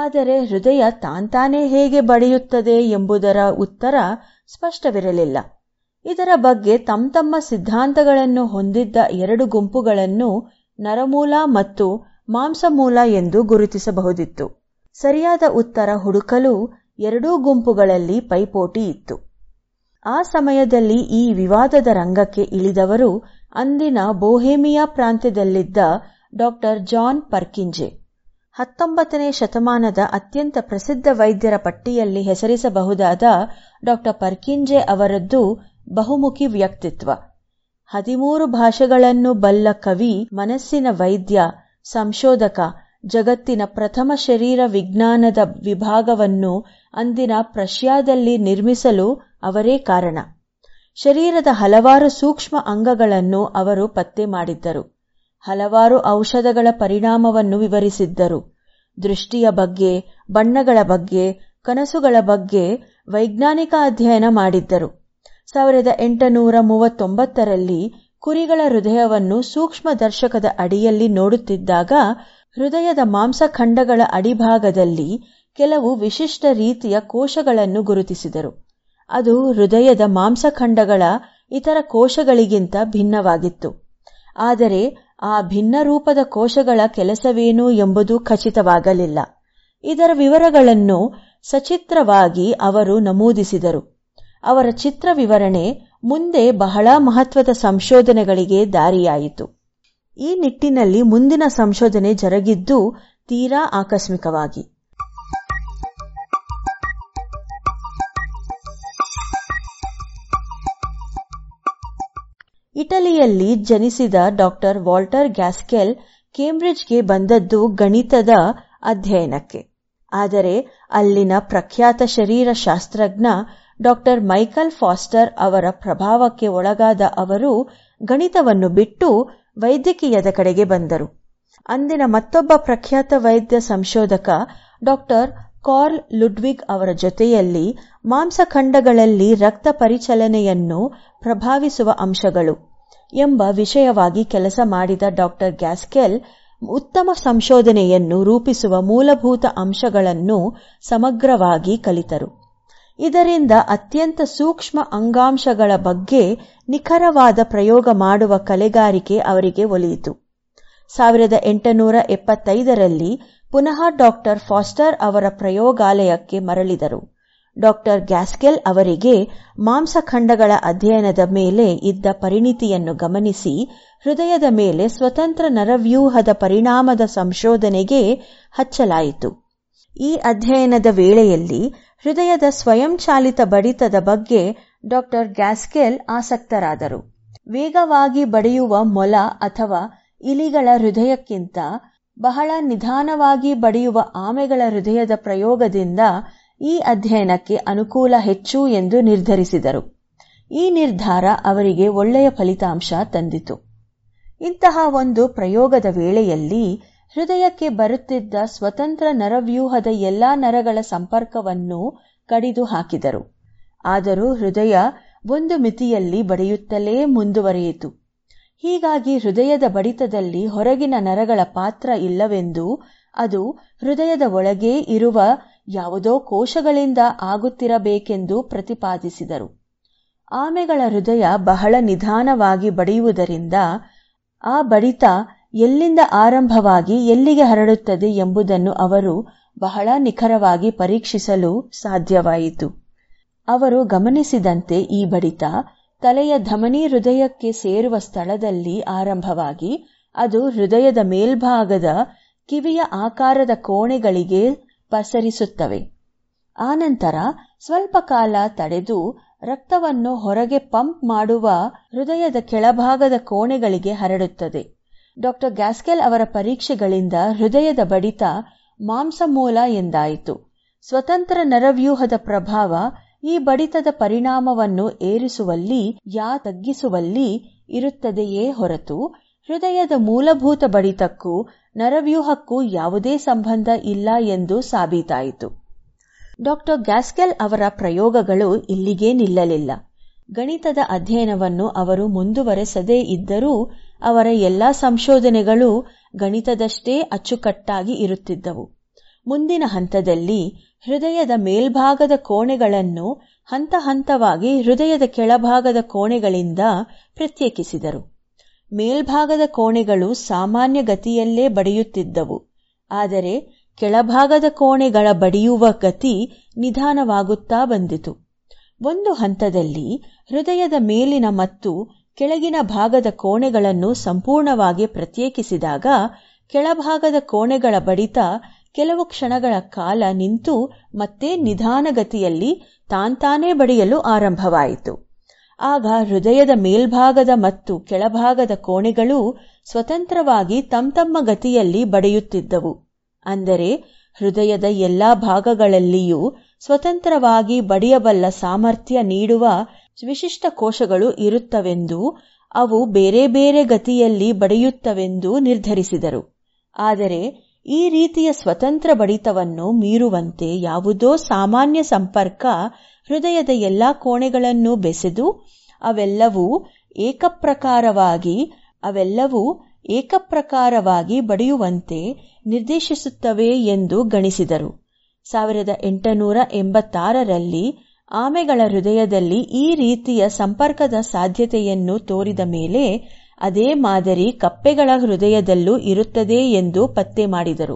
ಆದರೆ ಹೃದಯ ತಾಂತಾನೇ ಹೇಗೆ ಬಡಿಯುತ್ತದೆ ಎಂಬುದರ ಉತ್ತರ ಸ್ಪಷ್ಟವಿರಲಿಲ್ಲ. ಇದರ ಬಗ್ಗೆ ತಮ್ಮತಮ್ಮ ಸಿದ್ಧಾಂತಗಳನ್ನು ಹೊಂದಿದ್ದ ಎರಡು ಗುಂಪುಗಳನ್ನು ನರಮೂಲ ಮತ್ತು ಮಾಂಸಮೂಲ ಎಂದು ಗುರುತಿಸಬಹುದಿತ್ತು. ಸರಿಯಾದ ಉತ್ತರ ಹುಡುಕಲು ಎರಡೂ ಗುಂಪುಗಳಲ್ಲಿ ಪೈಪೋಟಿ ಇತ್ತು. ಆ ಸಮಯದಲ್ಲಿ ಈ ವಿವಾದದ ರಂಗಕ್ಕೆ ಇಳಿದವರು ಅಂದಿನ ಬೋಹೇಮಿಯಾ ಪ್ರಾಂತ್ಯದಲ್ಲಿದ್ದ ಡಾಕ್ಟರ್ ಜಾನ್ ಪರ್ಕಿಂಜೆ. ಹತ್ತೊಂಬತ್ತನೇ ಶತಮಾನದ ಅತ್ಯಂತ ಪ್ರಸಿದ್ಧ ವೈದ್ಯರ ಪಟ್ಟಿಯಲ್ಲಿ ಹೆಸರಿಸಬಹುದಾದ ಡಾಕ್ಟರ್ ಪರ್ಕಿಂಜೆ ಅವರದ್ದು ಬಹುಮುಖಿ ವ್ಯಕ್ತಿತ್ವ. ಹದಿಮೂರು ಭಾಷೆಗಳನ್ನು ಬಲ್ಲ ಕವಿ, ಮನಸ್ಸಿನ ವೈದ್ಯ, ಸಂಶೋಧಕ, ಜಗತ್ತಿನ ಪ್ರಥಮ ಶರೀರ ವಿಜ್ಞಾನದ ವಿಭಾಗವನ್ನು ಅಂದಿನ ಪ್ರಷ್ಯಾದಲ್ಲಿ ನಿರ್ಮಿಸಲು ಅವರೇ ಕಾರಣ. ಶರೀರದ ಹಲವಾರು ಸೂಕ್ಷ್ಮ ಅಂಗಗಳನ್ನು ಅವರು ಪತ್ತೆ ಮಾಡಿದ್ದರು. ಹಲವಾರು ಔಷಧಗಳ ಪರಿಣಾಮವನ್ನು ವಿವರಿಸಿದ್ದರು. ದೃಷ್ಟಿಯ ಬಗ್ಗೆ, ಬಣ್ಣಗಳ ಬಗ್ಗೆ, ಕನಸುಗಳ ಬಗ್ಗೆ ವೈಜ್ಞಾನಿಕ ಅಧ್ಯಯನ ಮಾಡಿದ್ದರು. ಸಾವಿರದ ಎಂಟುನೂರ ಮೂವತ್ತೊಂಬತ್ತರಲ್ಲಿ ಕುರಿಗಳ ಹೃದಯವನ್ನು ಸೂಕ್ಷ್ಮದರ್ಶಕದ ಅಡಿಯಲ್ಲಿ ನೋಡುತ್ತಿದ್ದಾಗ ಹೃದಯದ ಮಾಂಸಖಂಡಗಳ ಅಡಿಭಾಗದಲ್ಲಿ ಕೆಲವು ವಿಶಿಷ್ಟ ರೀತಿಯ ಕೋಶಗಳನ್ನು ಗುರುತಿಸಿದರು. ಅದು ಹೃದಯದ ಮಾಂಸಖಂಡಗಳ ಇತರ ಕೋಶಗಳಿಗಿಂತ ಭಿನ್ನವಾಗಿತ್ತು. ಆದರೆ ಆ ಭಿನ್ನ ರೂಪದ ಕೋಶಗಳ ಕೆಲಸವೇನು ಎಂಬುದು ಖಚಿತವಾಗಲಿಲ್ಲ. ಇದರ ವಿವರಗಳನ್ನು ಸಚಿತ್ರವಾಗಿ ಅವರು ನಮೂದಿಸಿದರು. ಅವರ ಚಿತ್ರ ವಿವರಣೆ ಮುಂದೆ ಬಹಳ ಮಹತ್ವದ ಸಂಶೋಧನೆಗಳಿಗೆ ದಾರಿಯಾಯಿತು. ಈ ನಿಟ್ಟಿನಲ್ಲಿ ಮುಂದಿನ ಸಂಶೋಧನೆ ಜರುಗಿದ್ದು ತೀರಾ ಆಕಸ್ಮಿಕವಾಗಿ. ಇಟಲಿಯಲ್ಲಿ ಜನಿಸಿದ ಡಾಕ್ಟರ್ ವಾಲ್ಟರ್ ಗ್ಯಾಸ್ಕೆಲ್ ಕೇಂಬ್ರಿಡ್ಜ್ಗೆ ಬಂದದ್ದು ಗಣಿತದ ಅಧ್ಯಯನಕ್ಕೆ. ಆದರೆ ಅಲ್ಲಿನ ಪ್ರಖ್ಯಾತ ಶರೀರಶಾಸ್ತ್ರಜ್ಞ ಡಾಕ್ಟರ್ ಮೈಕಲ್ ಫಾಸ್ಟರ್ ಅವರ ಪ್ರಭಾವಕ್ಕೆ ಒಳಗಾದ ಅವರು ಗಣಿತವನ್ನು ಬಿಟ್ಟು ವೈದ್ಯಕೀಯದ ಕಡೆಗೆ ಬಂದರು. ಅಂದಿನ ಮತ್ತೊಬ್ಬ ಪ್ರಖ್ಯಾತ ವೈದ್ಯ ಸಂಶೋಧಕ ಡಾಕ್ಟರ್ ಕಾರ್ಲ್ ಲುಡ್ವಿಗ್ ಅವರ ಜೊತೆಯಲ್ಲಿ ಮಾಂಸಖಂಡಗಳಲ್ಲಿ ರಕ್ತ ಪರಿಚಲನೆಯನ್ನು ಪ್ರಭಾವಿಸುವ ಅಂಶಗಳು ಎಂಬ ವಿಷಯವಾಗಿ ಕೆಲಸ ಮಾಡಿದ ಡಾಕ್ಟರ್ ಗ್ಯಾಸ್ಕೆಲ್ ಉತ್ತಮ ಸಂಶೋಧನೆಯನ್ನು ರೂಪಿಸುವ ಮೂಲಭೂತ ಅಂಶಗಳನ್ನು ಸಮಗ್ರವಾಗಿ ಕಲಿತರು. ಇದರಿಂದ ಅತ್ಯಂತ ಸೂಕ್ಷ್ಮ ಅಂಗಾಂಶಗಳ ಬಗ್ಗೆ ನಿಖರವಾದ ಪ್ರಯೋಗ ಮಾಡುವ ಕಲೆಗಾರಿಕೆ ಅವರಿಗೆ ಒಲಿಯಿತು. ಸಾವಿರದ ಎಂಟುನೂರ ಎಪ್ಪತ್ತೈದರಲ್ಲಿ ಪುನಃ ಡಾಕ್ಟರ್ ಫಾಸ್ಟರ್ ಅವರ ಪ್ರಯೋಗಾಲಯಕ್ಕೆ ಮರಳಿದರು. ಡಾಕ್ಟರ್ ಗ್ಯಾಸ್ಕೆಲ್ ಅವರಿಗೆ ಮಾಂಸಖಂಡಗಳ ಅಧ್ಯಯನದ ಮೇಲೆ ಇದ್ದ ಪರಿಣಿತಿಯನ್ನು ಗಮನಿಸಿ ಹೃದಯದ ಮೇಲೆ ಸ್ವತಂತ್ರ ನರವ್ಯೂಹದ ಪರಿಣಾಮದ ಸಂಶೋಧನೆಗೆ ಹಚ್ಚಲಾಯಿತು. ಈ ಅಧ್ಯಯನದ ವೇಳೆಯಲ್ಲಿ ಹೃದಯದ ಸ್ವಯಂಚಾಲಿತ ಬಡಿತದ ಬಗ್ಗೆ ಡಾಕ್ಟರ್ ಗ್ಯಾಸ್ಕೆಲ್ ಆಸಕ್ತರಾದರು. ವೇಗವಾಗಿ ಬಡಿಯುವ ಮೊಲ ಅಥವಾ ಇಲಿಗಳ ಹೃದಯಕ್ಕಿಂತ ಬಹಳ ನಿಧಾನವಾಗಿ ಬಡಿಯುವ ಆಮೆಗಳ ಹೃದಯದ ಪ್ರಯೋಗದಿಂದ ಈ ಅಧ್ಯಯನಕ್ಕೆ ಅನುಕೂಲ ಹೆಚ್ಚು ಎಂದು ನಿರ್ಧರಿಸಿದರು. ಈ ನಿರ್ಧಾರ ಅವರಿಗೆ ಒಳ್ಳೆಯ ಫಲಿತಾಂಶ ತಂದಿತು. ಇಂತಹ ಒಂದು ಪ್ರಯೋಗದ ವೇಳೆಯಲ್ಲಿ ಹೃದಯಕ್ಕೆ ಬರುತ್ತಿದ್ದ ಸ್ವತಂತ್ರ ನರವ್ಯೂಹದ ಎಲ್ಲಾ ನರಗಳ ಸಂಪರ್ಕವನ್ನು ಕಡಿದು ಹಾಕಿದರು. ಆದರೂ ಹೃದಯ ಒಂದು ಮಿತಿಯಲ್ಲಿ ಬಡಿಯುತ್ತಲೇ ಮುಂದುವರಿಯಿತು. ಹೀಗಾಗಿ ಹೃದಯದ ಬಡಿತದಲ್ಲಿ ಹೊರಗಿನ ನರಗಳ ಪಾತ್ರ ಇಲ್ಲವೆಂದು ಅದು ಹೃದಯದ ಒಳಗೇ ಇರುವ ಯಾವುದೋ ಕೋಶಗಳಿಂದ ಆಗುತ್ತಿರಬೇಕೆಂದು ಪ್ರತಿಪಾದಿಸಿದರು. ಆಮೆಗಳ ಹೃದಯ ಬಹಳ ನಿಧಾನವಾಗಿ ಬಡಿಯುವುದರಿಂದ ಆ ಬಡಿತ ಎಲ್ಲಿಂದ ಆರಂಭವಾಗಿ ಎಲ್ಲಿಗೆ ಹರಡುತ್ತದೆ ಎಂಬುದನ್ನು ಅವರು ಬಹಳ ನಿಖರವಾಗಿ ಪರೀಕ್ಷಿಸಲು ಸಾಧ್ಯವಾಯಿತು. ಅವರು ಗಮನಿಸಿದಂತೆ ಈ ಬಡಿತ ತಲೆಯ ಧಮನಿ ಹೃದಯಕ್ಕೆ ಸೇರುವ ಸ್ಥಳದಲ್ಲಿ ಆರಂಭವಾಗಿ ಅದು ಹೃದಯದ ಮೇಲ್ಭಾಗದ ಕಿವಿಯ ಆಕಾರದ ಕೋಣೆಗಳಿಗೆ ಪಸರಿಸುತ್ತವೆ. ಆನಂತರ ಸ್ವಲ್ಪ ಕಾಲ ತಡೆದು ರಕ್ತವನ್ನು ಹೊರಗೆ ಪಂಪ್ ಮಾಡುವ ಹೃದಯದ ಕೆಳಭಾಗದ ಕೋಣೆಗಳಿಗೆ ಹರಡುತ್ತದೆ. ಡಾಕ್ಟರ್ ಗ್ಯಾಸ್ಕೆಲ್ ಅವರ ಪರೀಕ್ಷೆಗಳಿಂದ ಹೃದಯದ ಬಡಿತ ಮಾಂಸಮೂಲ ಎಂದಾಯಿತು. ಸ್ವತಂತ್ರ ನರವ್ಯೂಹದ ಪ್ರಭಾವ ಈ ಬಡಿತದ ಪರಿಣಾಮವನ್ನು ಏರಿಸುವಲ್ಲಿ ಯಾ ತಗ್ಗಿಸುವಲ್ಲಿ ಇರುತ್ತದೆಯೇ ಹೊರತು ಹೃದಯದ ಮೂಲಭೂತ ಬಡಿತಕ್ಕೂ ನರವ್ಯೂಹಕ್ಕೂ ಯಾವುದೇ ಸಂಬಂಧ ಇಲ್ಲ ಎಂದು ಸಾಬೀತಾಯಿತು. ಡಾಕ್ಟರ್ ಗ್ಯಾಸ್ಕೆಲ್ ಅವರ ಪ್ರಯೋಗಗಳು ಇಲ್ಲಿಗೆ ನಿಲ್ಲಲಿಲ್ಲ. ಗಣಿತದ ಅಧ್ಯಯನವನ್ನು ಅವರು ಮುಂದುವರೆಸದೇ ಇದ್ದರೂ ಅವರ ಎಲ್ಲಾ ಸಂಶೋಧನೆಗಳು ಗಣಿತದಷ್ಟೇ ಅಚ್ಚುಕಟ್ಟಾಗಿ ಇರುತ್ತಿದ್ದವು. ಮುಂದಿನ ಹಂತದಲ್ಲಿ ಹೃದಯದ ಮೇಲ್ಭಾಗದ ಕೋಣೆಗಳನ್ನು ಹಂತ ಹಂತವಾಗಿ ಹೃದಯದ ಕೆಳಭಾಗದ ಕೋಣೆಗಳಿಂದ ಪ್ರತ್ಯೇಕಿಸಿದರು. ಮೇಲ್ಭಾಗದ ಕೋಣೆಗಳು ಸಾಮಾನ್ಯ ಗತಿಯಲ್ಲೇ ಬಡಿಯುತ್ತಿದ್ದವು, ಆದರೆ ಕೆಳಭಾಗದ ಕೋಣೆಗಳ ಬಡಿಯುವ ಗತಿ ನಿಧಾನವಾಗುತ್ತಾ ಬಂದಿತು. ಒಂದು ಹಂತದಲ್ಲಿ ಹೃದಯದ ಮೇಲಿನ ಮತ್ತು ಕೆಳಗಿನ ಭಾಗದ ಕೋಣೆಗಳನ್ನು ಸಂಪೂರ್ಣವಾಗಿ ಪ್ರತ್ಯೇಕಿಸಿದಾಗ ಕೆಳಭಾಗದ ಕೋಣೆಗಳ ಬಡಿತ ಕೆಲವು ಕ್ಷಣಗಳ ಕಾಲ ನಿಂತು ಮತ್ತೆ ನಿಧಾನಗತಿಯಲ್ಲಿ ತಾಂತಾನೇ ಬಡಿಯಲು ಆರಂಭವಾಯಿತು. ಆಗ ಹೃದಯದ ಮೇಲ್ಭಾಗದ ಮತ್ತು ಕೆಳಭಾಗದ ಕೋಣೆಗಳು ಸ್ವತಂತ್ರವಾಗಿ ತಮ್ಮತಮ್ಮ ಗತಿಯಲ್ಲಿ ಬಡಿಯುತ್ತಿದ್ದವು. ಅಂದರೆ ಹೃದಯದ ಎಲ್ಲಾ ಭಾಗಗಳಲ್ಲಿಯೂ ಸ್ವತಂತ್ರವಾಗಿ ಬಡಿಯಬಲ್ಲ ಸಾಮರ್ಥ್ಯ ನೀಡುವ ವಿಶಿಷ್ಟ ಕೋಶಗಳು ಇರುತ್ತವೆಂದೂ ಅವು ಬೇರೆ ಬೇರೆ ಗತಿಯಲ್ಲಿ ಬಡಿಯುತ್ತವೆಂದೂ ನಿರ್ಧರಿಸಿದರು. ಆದರೆ ಈ ರೀತಿಯ ಸ್ವತಂತ್ರ ಬಡಿತವನ್ನು ಮೀರುವಂತೆ ಯಾವುದೋ ಸಾಮಾನ್ಯ ಸಂಪರ್ಕ ಹೃದಯದ ಎಲ್ಲಾ ಕೋಣೆಗಳನ್ನು ಬೆಸೆದು ಅವೆಲ್ಲವೂ ಏಕಪ್ರಕಾರವಾಗಿ ಅವೆಲ್ಲವೂ ಏಕಪ್ರಕಾರವಾಗಿ ಬಡಿಯುವಂತೆ ನಿರ್ದೇಶಿಸುತ್ತವೆ ಎಂದು ಗಣಿಸಿದರು. ಸಾವಿರದ ಎಂಟುನೂರ ಎಂಬತ್ತಾರರಲ್ಲಿ ಆಮೆಗಳ ಹೃದಯದಲ್ಲಿ ಈ ರೀತಿಯ ಸಂಪರ್ಕದ ಸಾಧ್ಯತೆಯನ್ನು ತೋರಿದ ಮೇಲೆ ಅದೇ ಮಾದರಿ ಕಪ್ಪೆಗಳ ಹೃದಯದಲ್ಲೂ ಇರುತ್ತದೆ ಎಂದು ಪತ್ತೆ ಮಾಡಿದರು.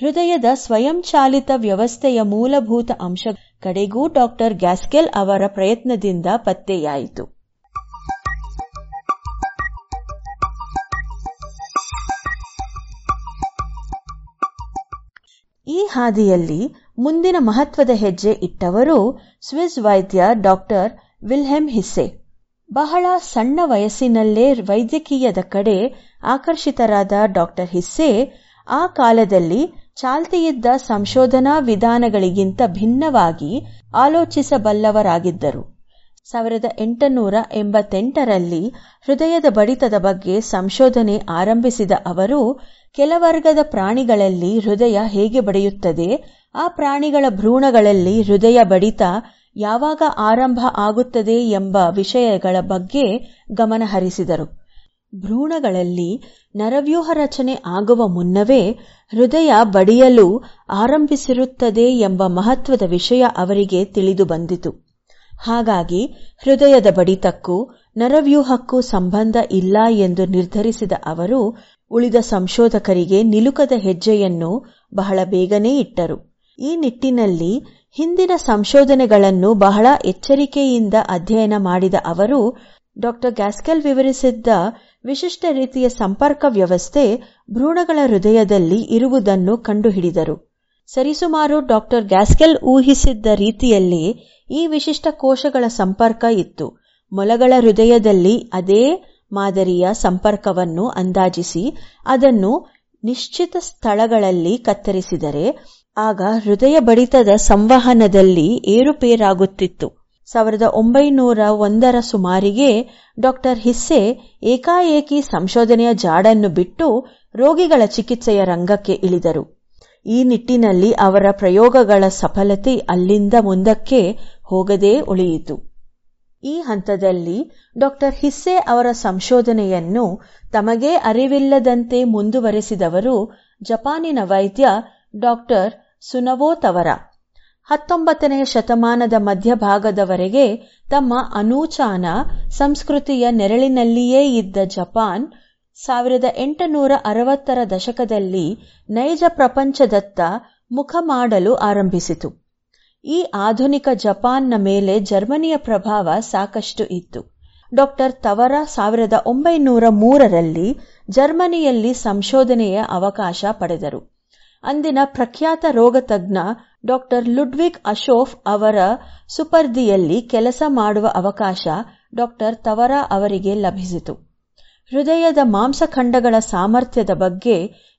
ಹೃದಯದ ಸ್ವಯಂಚಾಲಿತ ವ್ಯವಸ್ಥೆಯ ಮೂಲಭೂತ ಅಂಶ ಕಡೆಗೂ ಡಾಕ್ಟರ್ ಗ್ಯಾಸ್ಕೆಲ್ ಅವರ ಪ್ರಯತ್ನದಿಂದ ಪತ್ತೆಯಾಯಿತು. ಈ ಹಾದಿಯಲ್ಲಿ ಮುಂದಿನ ಮಹತ್ವದ ಹೆಜ್ಜೆ ಇಟ್ಟವರು ಸ್ವಿಸ್ ವೈದ್ಯ ಡಾಕ್ಟರ್ ವಿಲ್ಹೆಮ್ ಹಿಸ್ಸೆ. ಬಹಳ ಸಣ್ಣ ವಯಸ್ಸಿನಲ್ಲೇ ವೈದ್ಯಕೀಯದ ಕಡೆ ಆಕರ್ಷಿತರಾದ ಡಾಕ್ಟರ್ ಹಿಸ್ಸೆ ಆ ಕಾಲದಲ್ಲಿ ಚಾಲ್ತಿಯಿದ್ದ ಸಂಶೋಧನಾ ವಿಧಾನಗಳಿಗಿಂತ ಭಿನ್ನವಾಗಿ ಆಲೋಚಿಸಬಲ್ಲವರಾಗಿದ್ದರು. ಸಾವಿರದ ಎಂಟುನೂರ ಎಂಬತ್ತೆಂಟರಲ್ಲಿ ಹೃದಯದ ಬಡಿತದ ಬಗ್ಗೆ ಸಂಶೋಧನೆ ಆರಂಭಿಸಿದ ಅವರು ಕೆಲವರ್ಗದ ಪ್ರಾಣಿಗಳಲ್ಲಿ ಹೃದಯ ಹೇಗೆ ಬಡಿಯುತ್ತದೆ, ಆ ಪ್ರಾಣಿಗಳ ಭ್ರೂಣಗಳಲ್ಲಿ ಹೃದಯ ಬಡಿತ ಯಾವಾಗ ಆರಂಭ ಆಗುತ್ತದೆ ಎಂಬ ವಿಷಯಗಳ ಬಗ್ಗೆ ಗಮನಹರಿಸಿದರು. ಭ್ರೂಣಗಳಲ್ಲಿ ನರವ್ಯೂಹ ರಚನೆ ಆಗುವ ಮುನ್ನವೇ ಹೃದಯ ಬಡಿಯಲು ಆರಂಭಿಸಿರುತ್ತದೆ ಎಂಬ ಮಹತ್ವದ ವಿಷಯ ಅವರಿಗೆ ತಿಳಿದು ಬಂದಿತು. ಹಾಗಾಗಿ ಹೃದಯದ ಬಡಿತಕ್ಕೂ ನರವ್ಯೂಹಕ್ಕೂ ಸಂಬಂಧ ಇಲ್ಲ ಎಂದು ನಿರ್ಧರಿಸಿದ ಅವರು ಉಳಿದ ಸಂಶೋಧಕರಿಗೆ ನಿಲುಕದ ಹೆಜ್ಜೆಯನ್ನು ಬಹಳ ಬೇಗನೆ ಇಟ್ಟರು. ಈ ನಿಟ್ಟಿನಲ್ಲಿ ಹಿಂದಿನ ಸಂಶೋಧನೆಗಳನ್ನು ಬಹಳ ಎಚ್ಚರಿಕೆಯಿಂದ ಅಧ್ಯಯನ ಮಾಡಿದ ಅವರು ಡಾಕ್ಟರ್ ಗ್ಯಾಸ್ಕೆಲ್ ವಿವರಿಸಿದ್ದ ವಿಶಿಷ್ಟ ರೀತಿಯ ಸಂಪರ್ಕ ವ್ಯವಸ್ಥೆ ಭ್ರೂಣಗಳ ಹೃದಯದಲ್ಲಿ ಇರುವುದನ್ನು ಕಂಡುಹಿಡಿದರು. ಸರಿಸುಮಾರು ಡಾಕ್ಟರ್ ಗ್ಯಾಸ್ಕೆಲ್ ಊಹಿಸಿದ್ದ ರೀತಿಯಲ್ಲೇ ಈ ವಿಶಿಷ್ಟ ಕೋಶಗಳ ಸಂಪರ್ಕ ಇತ್ತು. ಮೊಲಗಳ ಹೃದಯದಲ್ಲಿ ಅದೇ ಮಾದರಿಯ ಸಂಪರ್ಕವನ್ನು ಅಂದಾಜಿಸಿ ಅದನ್ನು ನಿಶ್ಚಿತ ಸ್ಥಳಗಳಲ್ಲಿ ಕತ್ತರಿಸಿದರೆ ಆಗ ಹೃದಯ ಬಡಿತದ ಸಂವಹನದಲ್ಲಿ ಏರುಪೇರಾಗುತ್ತಿತ್ತು. ಸಾವಿರದ ಒಂಬೈನೂರ ಒಂದರ ಸುಮಾರಿಗೆ ಡಾಕ್ಟರ್ ಹಿಸ್ಸೆ ಏಕಾಏಕಿ ಸಂಶೋಧನೆಯ ಜಾಡನ್ನು ಬಿಟ್ಟು ರೋಗಿಗಳ ಚಿಕಿತ್ಸೆಯ ರಂಗಕ್ಕೆ ಇಳಿದರು. ಈ ನಿಟ್ಟಿನಲ್ಲಿ ಅವರ ಪ್ರಯೋಗಗಳ ಸಫಲತೆ ಅಲ್ಲಿಂದ ಮುಂದಕ್ಕೆ ಹೋಗದೇ ಉಳಿಯಿತು. ಈ ಹಂತದಲ್ಲಿ ಡಾಕ್ಟರ್ ಹಿಸ್ಸೆ ಅವರ ಸಂಶೋಧನೆಯನ್ನು ತಮಗೇ ಅರಿವಿಲ್ಲದಂತೆ ಮುಂದುವರೆಸಿದವರು ಜಪಾನಿನ ವೈದ್ಯ ಡಾಕ್ಟರ್ ಸುನವೋತವರ. ಹತ್ತೊಂಬತ್ತನೆಯ ಶತಮಾನದ ಮಧ್ಯಭಾಗದವರೆಗೆ ತಮ್ಮ ಅನೂಚಾನ ಸಂಸ್ಕೃತಿಯ ನೆರಳಿನಲ್ಲಿಯೇ ಇದ್ದ ಜಪಾನ್ ಸಾವಿರದ ಎಂಟುನೂರ ಅರವತ್ತರ ದಶಕದಲ್ಲಿ ನೈಜ ಪ್ರಪಂಚದತ್ತ ಮುಖ ಮಾಡಲು ಆರಂಭಿಸಿತು. ಈ ಆಧುನಿಕ ಜಪಾನ್ನ ಮೇಲೆ ಜರ್ಮನಿಯ ಪ್ರಭಾವ ಸಾಕಷ್ಟು ಇತ್ತು. ಡಾಕ್ಟರ್ ತವರ ಸಾವಿರದ ಒಂಬೈನೂರ ಮೂರರಲ್ಲಿ ಜರ್ಮನಿಯಲ್ಲಿ ಸಂಶೋಧನೆಯ ಅವಕಾಶ ಪಡೆದರು. ಅಂದಿನ ಪ್ರಖ್ಯಾತ ರೋಗತಜ್ಞ ಡಾಕ್ಟರ್ ಲುಡ್ವಿಗ್ ಅಶೋಫ್ ಅವರ ಸುಪರ್ದಿಯಲ್ಲಿ ಕೆಲಸ ಮಾಡುವ ಅವಕಾಶ ಡಾಕ್ಟರ್ ತವರ ಅವರಿಗೆ ಲಭಿಸಿತು. ಹೃದಯದ ಮಾಂಸಖಂಡಗಳ ಸಾಮರ್ಥ್ಯದ ಬಗ್ಗೆ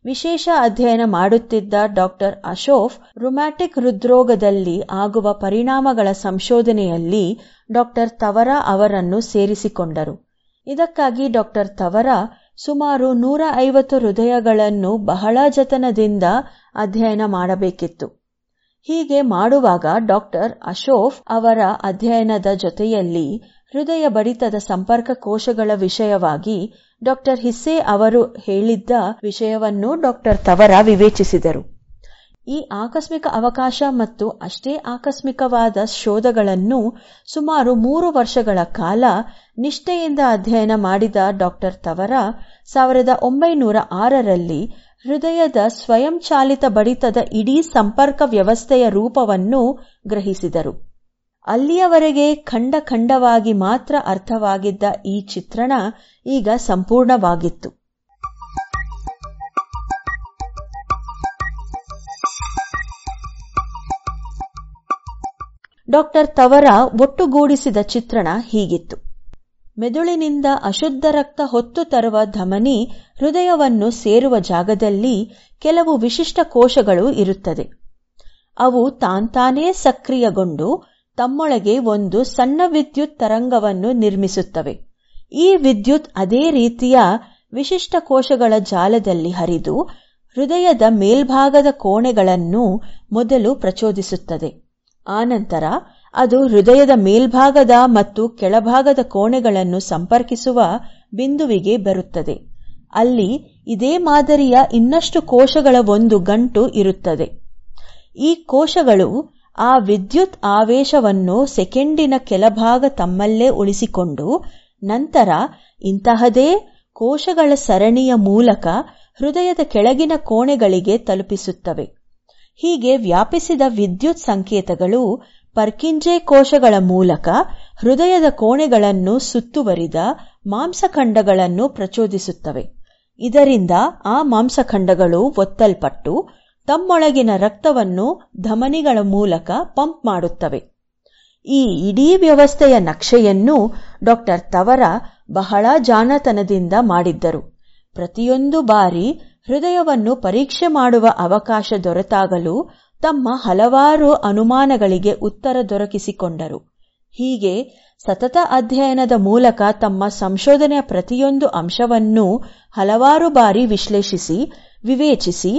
ವಿಶೇಷ ಅಧ್ಯಯನ ಮಾಡುತ್ತಿದ್ದ ಡಾಕ್ಟರ್ ಅಶೋಫ್ ರುಮ್ಯಾಟಿಕ್ ಹೃದ್ರೋಗದಲ್ಲಿ ಆಗುವ ಪರಿಣಾಮಗಳ ಸಂಶೋಧನೆಯಲ್ಲಿ ಡಾಕ್ಟರ್ ತವರ ಅವರನ್ನು ಸೇರಿಸಿಕೊಂಡರು. ಇದಕ್ಕಾಗಿ ಡಾಕ್ಟರ್ ತವರ ಸುಮಾರು ನೂರ ಐವತ್ತು ಹೃದಯಗಳನ್ನು ಬಹಳ ಜತನದಿಂದ ಅಧ್ಯಯನ ಮಾಡಬೇಕಿತ್ತು. ಹೀಗೆ ಮಾಡುವಾಗ ಡಾಕ್ಟರ್ ಅಶೋಫ್ ಅವರ ಅಧ್ಯಯನದ ಜೊತೆಯಲ್ಲಿ ಹೃದಯ ಬಡಿತದ ಸಂಪರ್ಕ ಕೋಶಗಳ ವಿಷಯವಾಗಿ ಡಾಕ್ಟರ್ ಹಿಸ್ಸೆ ಅವರು ಹೇಳಿದ್ದ ವಿಷಯವನ್ನು ಡಾಕ್ಟರ್ ತವರ ವಿವೇಚಿಸಿದರು. ಈ ಆಕಸ್ಮಿಕ ಅವಕಾಶ ಮತ್ತು ಅಷ್ಟೇ ಆಕಸ್ಮಿಕವಾದ ಶೋಧಗಳನ್ನು ಸುಮಾರು ಮೂರು ವರ್ಷಗಳ ಕಾಲ ನಿಷ್ಠೆಯಿಂದ ಅಧ್ಯಯನ ಮಾಡಿದ ಡಾಕ್ಟರ್ ತವರ ಸಾವಿರದ ಒಂಬೈನೂರ ಆರರಲ್ಲಿ ಹೃದಯದ ಸ್ವಯಂಚಾಲಿತ ಬಡಿತದ ಇಡೀ ಸಂಪರ್ಕ ವ್ಯವಸ್ಥೆಯ ರೂಪವನ್ನು ಗ್ರಹಿಸಿದರು. ಅಲ್ಲಿಯವರೆಗೆ ಖಂಡ ಖಂಡವಾಗಿ ಮಾತ್ರ ಅರ್ಥವಾಗಿದ್ದ ಈ ಚಿತ್ರಣ ಈಗ ಸಂಪೂರ್ಣವಾಗಿತ್ತು. ಡಾಕ್ಟರ್ ತವರ ಒಟ್ಟುಗೂಡಿಸಿದ ಚಿತ್ರಣ ಹೀಗಿತ್ತು. ಮೆದುಳಿನಿಂದ ಅಶುದ್ಧ ರಕ್ತ ಹೊತ್ತು ತರುವ ಧಮನಿ ಹೃದಯವನ್ನು ಸೇರುವ ಜಾಗದಲ್ಲಿ ಕೆಲವು ವಿಶಿಷ್ಟ ಕೋಶಗಳು ಇರುತ್ತದೆ. ಅವು ತಾಂತಾನೇ ಸಕ್ರಿಯಗೊಂಡು ತಮ್ಮೊಳಗೆ ಒಂದು ಸಣ್ಣ ವಿದ್ಯುತ್ ತರಂಗವನ್ನು ನಿರ್ಮಿಸುತ್ತವೆ. ಈ ವಿದ್ಯುತ್ ಅದೇ ರೀತಿಯ ವಿಶಿಷ್ಟ ಕೋಶಗಳ ಜಾಲದಲ್ಲಿ ಹರಿದು ಹೃದಯದ ಮೇಲ್ಭಾಗದ ಕೋಣೆಗಳನ್ನು ಮೊದಲು ಪ್ರಚೋದಿಸುತ್ತದೆ. ಆನಂತರ ಅದು ಹೃದಯದ ಮೇಲ್ಭಾಗದ ಮತ್ತು ಕೆಳಭಾಗದ ಕೋಣೆಗಳನ್ನು ಸಂಪರ್ಕಿಸುವ ಬಿಂದುವಿಗೆ ಬರುತ್ತದೆ. ಅಲ್ಲಿ ಇದೇ ಮಾದರಿಯ ಇನ್ನಷ್ಟು ಕೋಶಗಳ ಒಂದು ಗಂಟು ಇರುತ್ತದೆ. ಈ ಕೋಶಗಳು ಆ ವಿದ್ಯುತ್ ಆವೇಶವನ್ನು ಸೆಕೆಂಡಿನ ಕೆಲಭಾಗ ತಮ್ಮಲ್ಲೇ ಉಳಿಸಿಕೊಂಡು ನಂತರ ಇಂತಹದೇ ಕೋಶಗಳ ಸರಣಿಯ ಮೂಲಕ ಹೃದಯದ ಕೆಳಗಿನ ಕೋಣೆಗಳಿಗೆ ತಲುಪಿಸುತ್ತವೆ. ಹೀಗೆ ವ್ಯಾಪಿಸಿದ ವಿದ್ಯುತ್ ಸಂಕೇತಗಳು ಪರ್ಕಿಂಜೆ ಕೋಶಗಳ ಮೂಲಕ ಹೃದಯದ ಕೋಣೆಗಳನ್ನು ಸುತ್ತುವರಿದ ಮಾಂಸಖಂಡಗಳನ್ನು ಪ್ರಚೋದಿಸುತ್ತವೆ. ಇದರಿಂದ ಆ ಮಾಂಸಖಂಡಗಳು ಒತ್ತಲ್ಪಟ್ಟು ತಮ್ಮೊಳಗಿನ ರಕ್ತವನ್ನು ಧಮನಿಗಳ ಮೂಲಕ ಪಂಪ್ ಮಾಡುತ್ತವೆ. ಈ ಇಡೀ ವ್ಯವಸ್ಥೆಯ ನಕ್ಷೆಯನ್ನು ಡಾಕ್ಟರ್ ತವರ ಬಹಳ ಜಾಣತನದಿಂದ ಮಾಡಿದ್ದರು. ಪ್ರತಿಯೊಂದು ಬಾರಿ ಹೃದಯವನ್ನು ಪರೀಕ್ಷೆ ಮಾಡುವ ಅವಕಾಶ ದೊರೆತಾಗಲೂ ತಮ್ಮ ಹಲವಾರು ಅನುಮಾನಗಳಿಗೆ ಉತ್ತರ ದೊರಕಿಸಿಕೊಂಡರು. ಹೀಗೆ ಸತತ ಅಧ್ಯಯನದ ಮೂಲಕ ತಮ್ಮ ಸಂಶೋಧನೆಯ ಪ್ರತಿಯೊಂದು ಅಂಶವನ್ನೂ ಹಲವಾರು ಬಾರಿ ವಿಶ್ಲೇಷಿಸಿ ವಿವೇಚಿಸಿ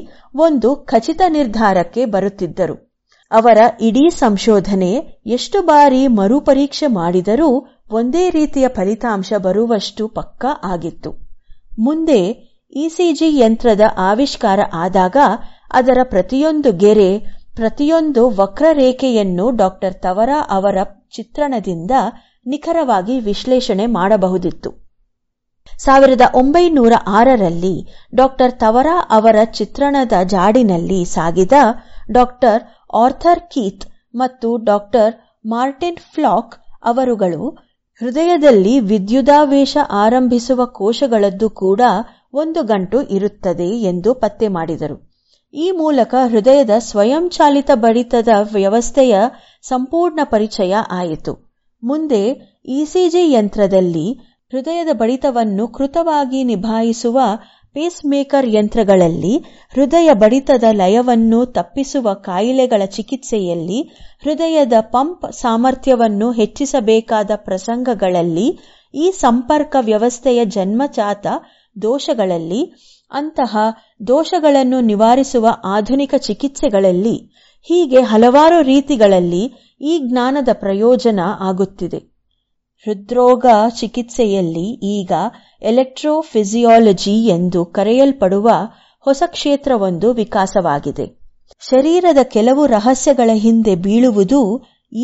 ಒಂದು ಖಚಿತ ನಿರ್ಧಾರಕ್ಕೆ ಬರುತ್ತಿದ್ದರು. ಅವರ ಇಡೀ ಸಂಶೋಧನೆ ಎಷ್ಟು ಬಾರಿ ಮರುಪರೀಕ್ಷೆ ಮಾಡಿದರೂ ಒಂದೇ ರೀತಿಯ ಫಲಿತಾಂಶ ಬರುವಷ್ಟು ಪಕ್ಕಾ ಆಗಿತ್ತು. ಮುಂದೆ ಇಸಿಜಿ ಯಂತ್ರದ ಆವಿಷ್ಕಾರ ಆದಾಗ ಅದರ ಪ್ರತಿಯೊಂದು ಗೆರೆ, ಪ್ರತಿಯೊಂದು ವಕ್ರರೇಖೆಯನ್ನು ಡಾಕ್ಟರ್ ತವರ ಅವರ ಚಿತ್ರಣದಿಂದ ನಿಖರವಾಗಿ ವಿಶ್ಲೇಷಣೆ ಮಾಡಬಹುದಿತ್ತು. ಸಾವಿರದ ಒಂಬೈನೂರ ಆರರಲ್ಲಿ ಡಾಕ್ಟರ್ ತವರ ಅವರ ಚಿತ್ರಣದ ಜಾಡಿನಲ್ಲಿ ಸಾಗಿದ ಡಾಕ್ಟರ್ ಆರ್ಥರ್ ಕೀತ್ ಮತ್ತು ಡಾಕ್ಟರ್ ಮಾರ್ಟಿನ್ ಫ್ಲಾಕ್ ಅವರುಗಳು ಹೃದಯದಲ್ಲಿ ವಿದ್ಯುದಾವೇಶ ಆರಂಭಿಸುವ ಕೋಶಗಳದ್ದು ಕೂಡ ಒಂದು ಗಂಟು ಇರುತ್ತದೆ ಎಂದು ಪತ್ತೆ ಮಾಡಿದರು. ಈ ಮೂಲಕ ಹೃದಯದ ಸ್ವಯಂಚಾಲಿತ ಬಡಿತದ ವ್ಯವಸ್ಥೆಯ ಸಂಪೂರ್ಣ ಪರಿಚಯ ಆಯಿತು. ಮುಂದೆ ಇಸಿಜಿ ಯಂತ್ರದಲ್ಲಿ ಹೃದಯದ ಬಡಿತವನ್ನು ಕೃತವಾಗಿ ನಿಭಾಯಿಸುವ ಪೇಸ್ಮೇಕರ್ ಯಂತ್ರಗಳಲ್ಲಿ ಹೃದಯ ಬಡಿತದ ಲಯವನ್ನು ತಪ್ಪಿಸುವ ಕಾಯಿಲೆಗಳ ಚಿಕಿತ್ಸೆಯಲ್ಲಿ, ಹೃದಯದ ಪಂಪ್ ಸಾಮರ್ಥ್ಯವನ್ನು ಹೆಚ್ಚಿಸಬೇಕಾದ ಪ್ರಸಂಗಗಳಲ್ಲಿ, ಈ ಸಂಪರ್ಕ ವ್ಯವಸ್ಥೆಯ ಜನ್ಮಜಾತ ದೋಷಗಳಲ್ಲಿ, ಅಂತಹ ದೋಷಗಳನ್ನು ನಿವಾರಿಸುವ ಆಧುನಿಕ ಚಿಕಿತ್ಸೆಗಳಲ್ಲಿ, ಹೀಗೆ ಹಲವಾರು ರೀತಿಗಳಲ್ಲಿ ಈ ಜ್ಞಾನದ ಪ್ರಯೋಜನ ಆಗುತ್ತಿದೆ. ಹೃದ್ರೋಗ ಚಿಕಿತ್ಸೆಯಲ್ಲಿ ಈಗ ಎಲೆಕ್ಟ್ರೋಫಿಸಿಯಾಲಜಿ ಎಂದು ಕರೆಯಲ್ಪಡುವ ಹೊಸ ಕ್ಷೇತ್ರವೊಂದು ವಿಕಾಸವಾಗಿದೆ. ಶರೀರದ ಕೆಲವು ರಹಸ್ಯಗಳ ಹಿಂದೆ ಬೀಳುವುದು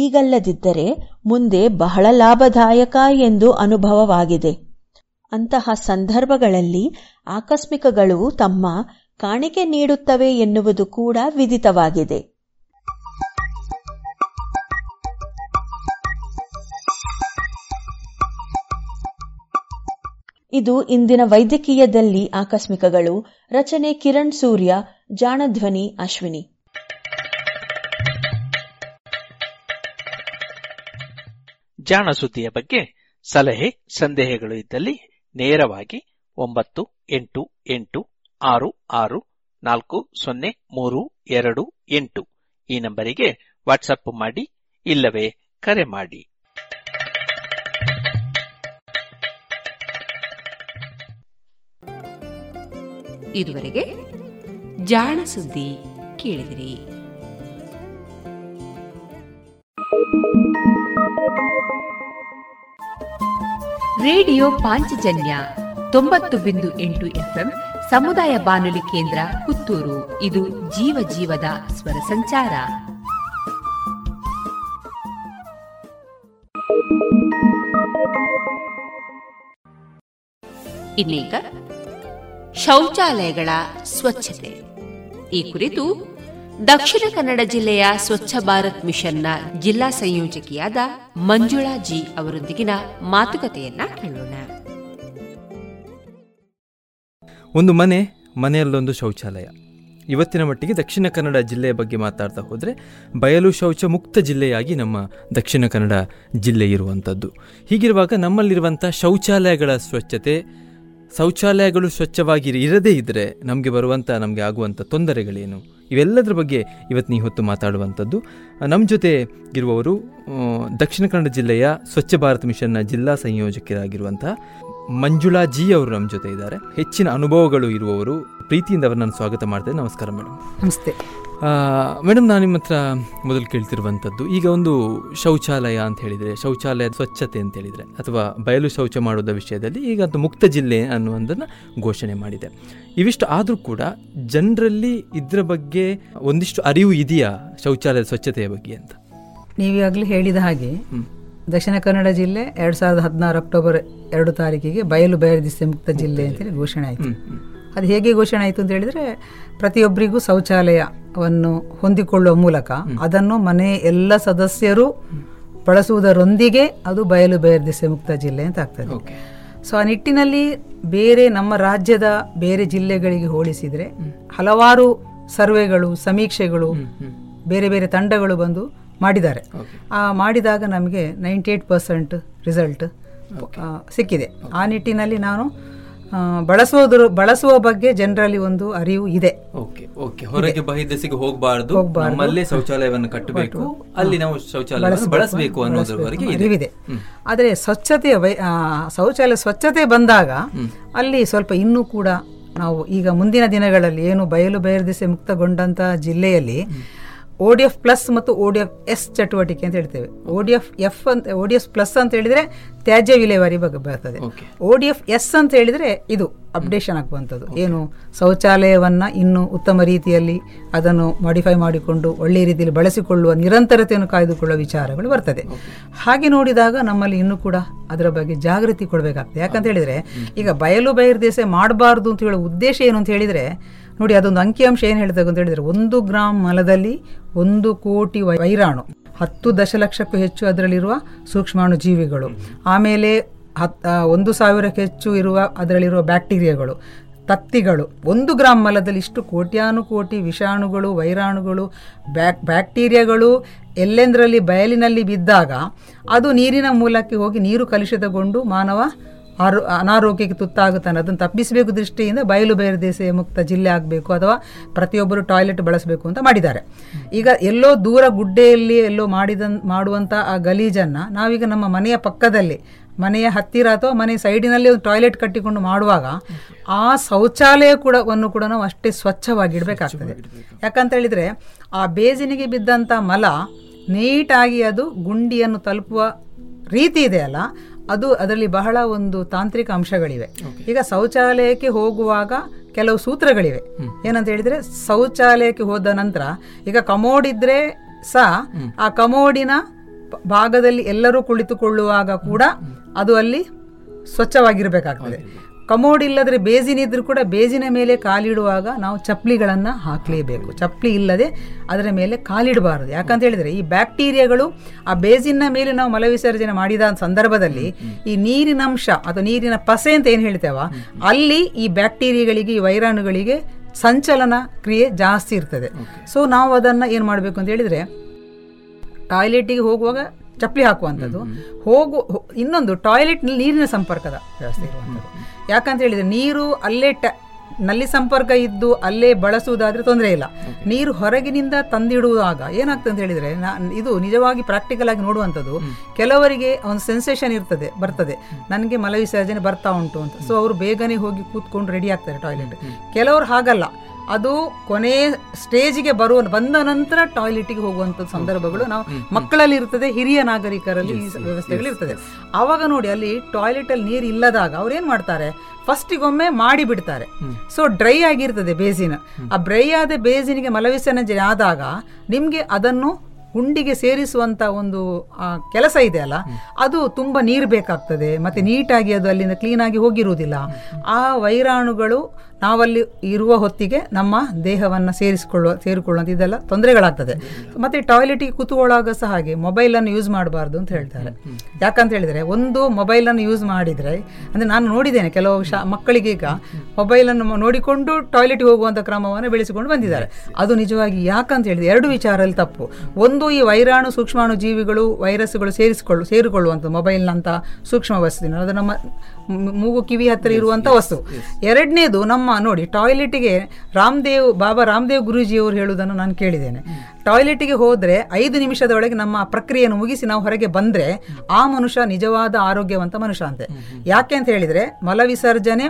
ಈಗಲ್ಲದಿದ್ದರೆ ಮುಂದೆ ಬಹಳ ಲಾಭದಾಯಕ ಎಂದು ಅನುಭವವಾಗಿದೆ. ಅಂತಹ ಸಂದರ್ಭಗಳಲ್ಲಿ ಆಕಸ್ಮಿಕಗಳು ತಮ್ಮ ಕಾಣಿಕೆ ನೀಡುತ್ತವೆ ಎನ್ನುವುದು ಕೂಡ ವಿದಿತವಾಗಿದೆ. ಇದು ಇಂದಿನ ವೈದ್ಯಕೀಯದಲ್ಲಿ ಆಕಸ್ಮಿಕಗಳು. ರಚನೆ ಕಿರಣ್ ಸೂರ್ಯ, ಜಾಣಧ್ವನಿ ಅಶ್ವಿನಿ. ಜಾಣಸುದ್ದಿಯ ಬಗ್ಗೆ ಸಲಹೆ ಸಂದೇಹಗಳು ಇದ್ದಲ್ಲಿ ನೇರವಾಗಿ ಒಂಬತ್ತು ಎಂಟು ಎಂಟು ಆರು ಆರು ನಾಲ್ಕು ಸೊನ್ನೆ ಮೂರು ಎರಡು ಎಂಟು ಈ ನಂಬರಿಗೆ ವಾಟ್ಸಪ್ ಮಾಡಿ, ಇಲ್ಲವೇ ಕರೆ ಮಾಡಿ. ಇದುವರೆಗೆ ಜಾಣ ಸುದ್ದಿ ಕೇಳಿದಿರಿ. ರೇಡಿಯೋ ಪಾಂಚಜನ್ಯ ತೊಂಬತ್ತು ಬಿಂದು ಎಂಟು ಎಫ್ಎಂ ಸಮುದಾಯ ಬಾನುಲಿ ಕೇಂದ್ರ ಪುತ್ತೂರು. ಇದು ಜೀವ ಜೀವದ ಸ್ವರ ಸಂಚಾರ. ಇನ್ನೀಗ ಶೌಚಾಲಯಗಳ ಸ್ವಚ್ಛತೆ ಈ ಕುರಿತು ದಕ್ಷಿಣ ಕನ್ನಡ ಜಿಲ್ಲೆಯ ಸ್ವಚ್ಛ ಭಾರತ್ ಮಿಷನ್ನ ಜಿಲ್ಲಾ ಸಂಯೋಜಕಿಯಾದ ಮಂಜುಳಾ ಜಿ ಅವರೊಂದಿಗಿನ ಮಾತುಕತೆಯನ್ನ ಕೇಳೋಣ. ಒಂದು ಮನೆ, ಮನೆಯಲ್ಲೊಂದು ಶೌಚಾಲಯ. ಇವತ್ತಿನ ಮಟ್ಟಿಗೆ ದಕ್ಷಿಣ ಕನ್ನಡ ಜಿಲ್ಲೆಯ ಬಗ್ಗೆ ಮಾತಾಡ್ತಾ ಹೋದರೆ ಬಯಲು ಶೌಚ ಮುಕ್ತ ಜಿಲ್ಲೆಯಾಗಿ ನಮ್ಮ ದಕ್ಷಿಣ ಕನ್ನಡ ಜಿಲ್ಲೆ ಇರುವಂಥದ್ದು. ಹೀಗಿರುವಾಗ ನಮ್ಮಲ್ಲಿರುವಂಥ ಶೌಚಾಲಯಗಳ ಸ್ವಚ್ಛತೆ, ಶೌಚಾಲಯಗಳು ಸ್ವಚ್ಛವಾಗಿ ಇರದೇ ಇದ್ದರೆ ನಮಗೆ ಬರುವಂಥ, ನಮಗೆ ಆಗುವಂಥ ತೊಂದರೆಗಳೇನು, ಇವೆಲ್ಲದರ ಬಗ್ಗೆ ಇವತ್ತಿನ ಈ ಹೊತ್ತು ಮಾತಾಡುವಂಥದ್ದು. ನಮ್ಮ ಜೊತೆ ಇರುವವರು ದಕ್ಷಿಣ ಕನ್ನಡ ಜಿಲ್ಲೆಯ ಸ್ವಚ್ಛ ಭಾರತ್ ಮಿಷನ್ನ ಜಿಲ್ಲಾ ಸಂಯೋಜಕರಾಗಿರುವಂಥ ಮಂಜುಳಾ ಜಿ ಅವರು ನಮ್ಮ ಜೊತೆ ಇದ್ದಾರೆ. ಹೆಚ್ಚಿನ ಅನುಭವಗಳು ಇರುವವರು. ಪ್ರೀತಿಯಿಂದ ಅವರು ನಾನು ಸ್ವಾಗತ ಮಾಡ್ತೇನೆ. ನಮಸ್ಕಾರ ಮೇಡಮ್. ನಮಸ್ತೆ ಮೇಡಮ್. ನಾನು ನಿಮ್ಮ ಹತ್ರ ಮೊದಲು ಕೇಳ್ತಿರುವಂಥದ್ದು, ಈಗ ಒಂದು ಶೌಚಾಲಯ ಅಂತ ಹೇಳಿದರೆ, ಶೌಚಾಲಯ ಸ್ವಚ್ಛತೆ ಅಂತ ಹೇಳಿದರೆ, ಅಥವಾ ಬಯಲು ಶೌಚ ಮಾಡೋದ ವಿಷಯದಲ್ಲಿ ಈಗ ಅದು ಮುಕ್ತ ಜಿಲ್ಲೆ ಅನ್ನುವಂಥದ್ದನ್ನು ಘೋಷಣೆ ಮಾಡಿದೆ. ಇವಿಷ್ಟು ಆದರೂ ಕೂಡ ಜನರಲ್ಲಿ ಇದರ ಬಗ್ಗೆ ಒಂದಿಷ್ಟು ಅರಿವು ಇದೆಯಾ ಶೌಚಾಲಯದ ಸ್ವಚ್ಛತೆಯ ಬಗ್ಗೆ ಅಂತ? ನೀವಾಗಲೇ ಹೇಳಿದ ಹಾಗೆ ದಕ್ಷಿಣ ಕನ್ನಡ ಜಿಲ್ಲೆ ಎರಡು ಸಾವಿರದ ಹದಿನಾರು ಅಕ್ಟೋಬರ್ ಎರಡು ತಾರೀಕಿಗೆ ಬಯಲು ಬಹಿರ್ದೆಸೆ ಮುಕ್ತ ಜಿಲ್ಲೆ ಅಂತೇಳಿ ಘೋಷಣೆ ಆಯಿತು. ಅದು ಹೇಗೆ ಘೋಷಣೆ ಆಯಿತು ಅಂತ ಹೇಳಿದರೆ, ಪ್ರತಿಯೊಬ್ಬರಿಗೂ ಶೌಚಾಲಯವನ್ನು ಹೊಂದಿಕೊಳ್ಳುವ ಮೂಲಕ ಅದನ್ನು ಮನೆ ಎಲ್ಲ ಸದಸ್ಯರು ಬಳಸುವುದರೊಂದಿಗೆ ಅದು ಬಯಲು ಬಹಿರ್ದೆಸೆ ಮುಕ್ತ ಜಿಲ್ಲೆ ಅಂತ ಆಗ್ತದೆ. ಸೊ ಆ ನಿಟ್ಟಿನಲ್ಲಿ ಬೇರೆ ನಮ್ಮ ರಾಜ್ಯದ ಬೇರೆ ಜಿಲ್ಲೆಗಳಿಗೆ ಹೋಲಿಸಿದರೆ ಹಲವಾರು ಸರ್ವೆಗಳು, ಸಮೀಕ್ಷೆಗಳು, ಬೇರೆ ಬೇರೆ ತಂಡಗಳು ಬಂದು ಮಾಡಿದ್ದಾರೆ. ಆ ಮಾಡಿದಾಗ ನಮಗೆ ನೈಂಟಿ ಏಟ್ ಪರ್ಸೆಂಟ್ ರಿಸಲ್ಟ್ ಸಿಕ್ಕಿದೆ. ಆ ನಿಟ್ಟಿನಲ್ಲಿ ನಾನು ಬಳಸೋದ್ರ ಬಳಸುವ ಬಗ್ಗೆ ಜನರಲ್ಲಿ ಒಂದು ಅರಿವು ಇದೆ. ಹೊರಗೆ ಬಹಿರ್ದೆಸೆಗೆ ಹೋಗಬಾರದು, ನಮ್ಮಲ್ಲೇ ಶೌಚಾಲಯವನ್ನು ಕಟ್ಟಬೇಕು, ಅಲ್ಲಿ ನಾವು ಶೌಚಾಲಯ ಬಳಸಬೇಕು ಅನ್ನೋದ್ರವರೆಗೆ ಅರಿವಿದೆ. ಆದರೆ ಸ್ವಚ್ಛತೆ, ಶೌಚಾಲಯ ಸ್ವಚ್ಛತೆ ಬಂದಾಗ ಅಲ್ಲಿ ಸ್ವಲ್ಪ ಇನ್ನೂ ಕೂಡ ನಾವು ಈಗ ಮುಂದಿನ ದಿನಗಳಲ್ಲಿ ಏನು ಬಯಲು ಬಹಿರ್ದೆಸೆ ಮುಕ್ತಗೊಂಡಂತ ಜಿಲ್ಲೆಯಲ್ಲಿ ಓ ಡಿ ಎಫ್ ಪ್ಲಸ್ ಮತ್ತು ಓ ಡಿ ಎಫ್ ಎಸ್ ಚಟುವಟಿಕೆ ಅಂತ ಹೇಳ್ತೇವೆ. ಓ ಡಿ ಎಫ್ ಎಫ್ ಅಂತ ಓ ಡಿ ಎಫ್ ಪ್ಲಸ್ ಅಂತ ಹೇಳಿದರೆ ತ್ಯಾಜ್ಯ ವಿಲೇವಾರಿ ಬಗ್ಗೆ ಬರ್ತದೆ. ಓ ಡಿ ಎಫ್ ಎಸ್ ಅಂತ ಹೇಳಿದರೆ ಇದು ಅಪ್ಡೇಷನ್ ಆಗುವಂಥದ್ದು, ಏನು ಶೌಚಾಲಯವನ್ನು ಇನ್ನೂ ಉತ್ತಮ ರೀತಿಯಲ್ಲಿ ಅದನ್ನು ಮಾಡಿಫೈ ಮಾಡಿಕೊಂಡು ಒಳ್ಳೆ ರೀತಿಯಲ್ಲಿ ಬಳಸಿಕೊಳ್ಳುವ ನಿರಂತರತೆಯನ್ನು ಕಾಯ್ದುಕೊಳ್ಳುವ ವಿಚಾರಗಳು ಬರ್ತದೆ. ಹಾಗೆ ನೋಡಿದಾಗ ನಮ್ಮಲ್ಲಿ ಇನ್ನೂ ಕೂಡ ಅದರ ಬಗ್ಗೆ ಜಾಗೃತಿ ಕೊಡಬೇಕಾಗ್ತದೆ. ಯಾಕಂತ ಹೇಳಿದರೆ ಈಗ ಬಯಲು ಬಹಿರ್ದೆಸೆ ಮಾಡಬಾರ್ದು ಅಂತ ಹೇಳೋ ಉದ್ದೇಶ ಏನು ಅಂತ ಹೇಳಿದರೆ, ನೋಡಿ ಅದೊಂದು ಅಂಕಿಅಂಶ ಏನು ಹೇಳ್ತದೆ ಅಂತ ಹೇಳಿದರೆ, ಒಂದು ಗ್ರಾಮ್ ಮಲದಲ್ಲಿ ಒಂದು ಕೋಟಿ ವೈರಾಣು, ಹತ್ತು ದಶಲಕ್ಷಕ್ಕೂ ಹೆಚ್ಚು ಅದರಲ್ಲಿರುವ ಸೂಕ್ಷ್ಮಾಣು ಜೀವಿಗಳು, ಆಮೇಲೆ ಹತ್ತು ಒಂದು ಸಾವಿರಕ್ಕೆ ಹೆಚ್ಚು ಇರುವ ಅದರಲ್ಲಿರುವ ಬ್ಯಾಕ್ಟೀರಿಯಾಗಳು, ತತ್ತಿಗಳು, ಒಂದು ಗ್ರಾಮ್ ಮಲದಲ್ಲಿ ಇಷ್ಟು ಕೋಟ್ಯಾನು ಕೋಟಿ ವಿಷಾಣುಗಳು, ವೈರಾಣುಗಳು, ಬ್ಯಾಕ್ ಬ್ಯಾಕ್ಟೀರಿಯಾಗಳು ಎಲ್ಲೆಂದರಲ್ಲಿ ಬಯಲಿನಲ್ಲಿ ಬಿದ್ದಾಗ ಅದು ನೀರಿನ ಮೂಲಕ್ಕೆ ಹೋಗಿ ನೀರು ಕಲುಷಿತಗೊಂಡು ಮಾನವ ಆರೋ ಅನಾರೋಗ್ಯಕ್ಕೆ ತುತ್ತಾಗುತ್ತೆ ಅನ್ನೋದನ್ನು ತಪ್ಪಿಸಬೇಕು ದೃಷ್ಟಿಯಿಂದ ಬಯಲು ಬೇರ್ದೇಶ ಮುಕ್ತ ಜಿಲ್ಲೆ ಆಗಬೇಕು ಅಥವಾ ಪ್ರತಿಯೊಬ್ಬರು ಟಾಯ್ಲೆಟ್ ಬಳಸಬೇಕು ಅಂತ ಮಾಡಿದ್ದಾರೆ. ಈಗ ಎಲ್ಲೋ ದೂರ ಗುಡ್ಡೆಯಲ್ಲಿ ಎಲ್ಲೋ ಮಾಡಿದ ಮಾಡುವಂಥ ಆ ಗಲೀಜನ್ನು ನಾವೀಗ ನಮ್ಮ ಮನೆಯ ಪಕ್ಕದಲ್ಲಿ, ಮನೆಯ ಹತ್ತಿರ ಅಥವಾ ಮನೆಯ ಸೈಡಿನಲ್ಲಿ ಒಂದು ಟಾಯ್ಲೆಟ್ ಕಟ್ಟಿಕೊಂಡು ಮಾಡುವಾಗ ಆ ಶೌಚಾಲಯ ಕೂಡ ವನ್ನು ಕೂಡ ನಾವು ಅಷ್ಟೇ ಸ್ವಚ್ಛವಾಗಿ ಇಡಬೇಕಾಗ್ತದೆ. ಯಾಕಂತ ಹೇಳಿದರೆ ಆ ಬೇಸಿನಿಗೆ ಬಿದ್ದಂಥ ಮಲ ನೀಟಾಗಿ ಅದು ಗುಂಡಿಯನ್ನು ತಲುಪುವ ರೀತಿ ಇದೆಯಲ್ಲ, ಅದು ಅದರಲ್ಲಿ ಬಹಳ ಒಂದು ತಾಂತ್ರಿಕ ಅಂಶಗಳಿವೆ. ಈಗ ಶೌಚಾಲಯಕ್ಕೆ ಹೋಗುವಾಗ ಕೆಲವು ಸೂತ್ರಗಳಿವೆ. ಏನಂತ ಹೇಳಿದರೆ, ಶೌಚಾಲಯಕ್ಕೆ ಹೋದ ನಂತರ ಈಗ ಕಮೋಡ್ ಇದ್ದರೆ ಸಹ ಆ ಕಮೋಡಿನ ಭಾಗದಲ್ಲಿ ಎಲ್ಲರೂ ಕುಳಿತುಕೊಳ್ಳುವಾಗ ಕೂಡ ಅದು ಅಲ್ಲಿ ಸ್ವಚ್ಛವಾಗಿರಬೇಕಾಗ್ತದೆ. ಕಮೋಡ್ ಇಲ್ಲದ್ರೆ ಬೇಸಿನ್ ಇದ್ರೂ ಕೂಡ ಬೇಸಿನ ಮೇಲೆ ಕಾಲಿಡುವಾಗ ನಾವು ಚಪ್ಪಲಿಗಳನ್ನು ಹಾಕಲೇಬೇಕು. ಚಪ್ಪಲಿ ಇಲ್ಲದೆ ಅದರ ಮೇಲೆ ಕಾಲಿಡಬಾರದು. ಯಾಕಂತ ಹೇಳಿದರೆ ಈ ಬ್ಯಾಕ್ಟೀರಿಯಾಗಳು ಆ ಬೇಸಿನ ಮೇಲೆ ನಾವು ಮಲವಿಸರ್ಜನೆ ಮಾಡಿದ ಸಂದರ್ಭದಲ್ಲಿ ಈ ನೀರಿನ ಅಂಶ ಅಥವಾ ನೀರಿನ ಪಸೆ ಅಂತ ಏನು ಹೇಳ್ತೇವೆ, ಅಲ್ಲಿ ಈ ಬ್ಯಾಕ್ಟೀರಿಯಾಗಳಿಗೆ, ಈ ವೈರಾಣುಗಳಿಗೆ ಸಂಚಲನ ಕ್ರಿಯೆ ಜಾಸ್ತಿ ಇರ್ತದೆ. ಸೊ ನಾವು ಅದನ್ನು ಏನು ಮಾಡಬೇಕು ಅಂತ ಹೇಳಿದರೆ, ಟಾಯ್ಲೆಟಿಗೆ ಹೋಗುವಾಗ ಚಪ್ಪಲಿ ಹಾಕುವಂಥದ್ದು. ಹೋಗು ಇನ್ನೊಂದು ಟಾಯ್ಲೆಟ್ನಲ್ಲಿ ನೀರಿನ ಸಂಪರ್ಕದ ವ್ಯವಸ್ಥೆ ಇರುವಂಥದ್ದು. ಯಾಕಂತ ಹೇಳಿದರೆ ನೀರು ಅಲ್ಲೇ ಟ ನಲ್ಲಿ ಸಂಪರ್ಕ ಇದ್ದು ಅಲ್ಲೇ ಬಳಸುವುದಾದರೆ ತೊಂದರೆ ಇಲ್ಲ. ನೀರು ಹೊರಗಿನಿಂದ ತಂದಿಡುವಾಗ ಏನಾಗ್ತದೆ ಅಂತ ಹೇಳಿದರೆ, ನಾ ಇದು ನಿಜವಾಗಿ ಪ್ರಾಕ್ಟಿಕಲ್ ಆಗಿ ನೋಡುವಂಥದ್ದು. ಕೆಲವರಿಗೆ ಒಂದು ಸೆನ್ಸೇಷನ್ ಇರ್ತದೆ, ಬರ್ತದೆ, ನನಗೆ ಮಲವಿಸರ್ಜನೆ ಬರ್ತಾ ಉಂಟು ಅಂತ. ಸೊ ಅವರು ಬೇಗನೆ ಹೋಗಿ ಕೂತ್ಕೊಂಡು ರೆಡಿ ಆಗ್ತಾರೆ ಟಾಯ್ಲೆಟ್. ಕೆಲವರು ಹಾಗಲ್ಲ, ಅದು ಕೊನೆ ಸ್ಟೇಜಿಗೆ ಬರುವ ಬಂದ ನಂತರ ಟಾಯ್ಲೆಟಿಗೆ ಹೋಗುವಂಥ ಸಂದರ್ಭಗಳು ನಾವು ಮಕ್ಕಳಲ್ಲಿ ಇರ್ತದೆ, ಹಿರಿಯ ನಾಗರಿಕರಲ್ಲಿ ಈ ವ್ಯವಸ್ಥೆಗಳಿರ್ತದೆ. ಆವಾಗ ನೋಡಿ ಅಲ್ಲಿ ಟಾಯ್ಲೆಟಲ್ಲಿ ನೀರು ಇಲ್ಲದಾಗ ಅವ್ರು ಏನು ಮಾಡ್ತಾರೆ, ಫಸ್ಟಿಗೊಮ್ಮೆ ಮಾಡಿ ಬಿಡ್ತಾರೆ. ಸೊ ಡ್ರೈ ಆಗಿರ್ತದೆ ಬೇಸಿನ. ಆ ಡ್ರೈ ಆದ ಬೇಸಿನಿಗೆ ಮಲವಿಸರ್ಜನೆ ಆದಾಗ ನಿಮಗೆ ಅದನ್ನು ಗುಂಡಿಗೆ ಸೇರಿಸುವಂಥ ಒಂದು ಕೆಲಸ ಇದೆಯಲ್ಲ, ಅದು ತುಂಬ ನೀರು ಬೇಕಾಗ್ತದೆ. ಮತ್ತು ನೀಟಾಗಿ ಅದು ಅಲ್ಲಿಂದ ಕ್ಲೀನಾಗಿ ಹೋಗಿರುವುದಿಲ್ಲ. ಆ ವೈರಾಣುಗಳು ನಾವಲ್ಲಿ ಇರುವ ಹೊತ್ತಿಗೆ ನಮ್ಮ ದೇಹವನ್ನು ಸೇರಿಸಿಕೊಳ್ಳುವ ಸೇರಿಕೊಳ್ಳುವಂಥ ಇದೆಲ್ಲ ತೊಂದರೆಗಳಾಗ್ತದೆ. ಮತ್ತು ಟಾಯ್ಲೆಟಿಗೆ ಕೂತುಕೊಳ್ಳುವಾಗ ಸಹ ಹಾಗೆ ಮೊಬೈಲನ್ನು ಯೂಸ್ ಮಾಡಬಾರ್ದು ಅಂತ ಹೇಳ್ತಾರೆ. ಯಾಕಂತ ಹೇಳಿದರೆ ಒಂದು ಮೊಬೈಲನ್ನು ಯೂಸ್ ಮಾಡಿದರೆ, ಅಂದರೆ ನಾನು ನೋಡಿದ್ದೇನೆ ಕೆಲವು ಶಾ ಮಕ್ಕಳಿಗೀಗ ಮೊಬೈಲನ್ನು ನೋಡಿಕೊಂಡು ಟಾಯ್ಲೆಟಿಗೆ ಹೋಗುವಂಥ ಕ್ರಮವನ್ನು ಬೆಳೆಸಿಕೊಂಡು ಬಂದಿದ್ದಾರೆ. ಅದು ನಿಜವಾಗಿ ಯಾಕಂತ ಹೇಳಿದರೆ ಎರಡು ವಿಚಾರಲ್ಲಿ ತಪ್ಪು. ಒಂದು, ಈ ವೈರಾಣು ಸೂಕ್ಷ್ಮಾಣು ಜೀವಿಗಳು, ವೈರಸ್ಗಳು ಸೇರಿಸಿಕೊಳ್ಳು ಸೇರಿಕೊಳ್ಳುವಂಥ ಮೊಬೈಲ್ನಂಥ ಸೂಕ್ಷ್ಮ ವಸ್ತುವಿನ, ಅದು ನಮ್ಮ ಮೂಗು ಕಿವಿ ಹತ್ತಿರ ಇರುವಂಥ ವಸ್ತು. ಎರಡನೇದು, ನಮ್ಮ ನೋಡಿ ಟಾಯ್ಲೆಟಿಗೆ ರಾಮದೇವ್ ಬಾಬಾ ರಾಮದೇವ್ ಗುರೂಜಿಯವರು ಹೇಳುವುದನ್ನು ನಾನು ಕೇಳಿದ್ದೇನೆ, ಟಾಯ್ಲೆಟಿಗೆ ಹೋದರೆ ಐದು ನಿಮಿಷದ ಒಳಗೆ ನಮ್ಮ ಪ್ರಕ್ರಿಯೆಯನ್ನು ಮುಗಿಸಿ ನಾವು ಹೊರಗೆ ಬಂದರೆ ಆ ಮನುಷ್ಯ ನಿಜವಾದ ಆರೋಗ್ಯವಂತ ಮನುಷ್ಯ ಅಂತೆ. ಯಾಕೆ ಅಂತ ಹೇಳಿದರೆ, ಮಲವಿಸರ್ಜನೆ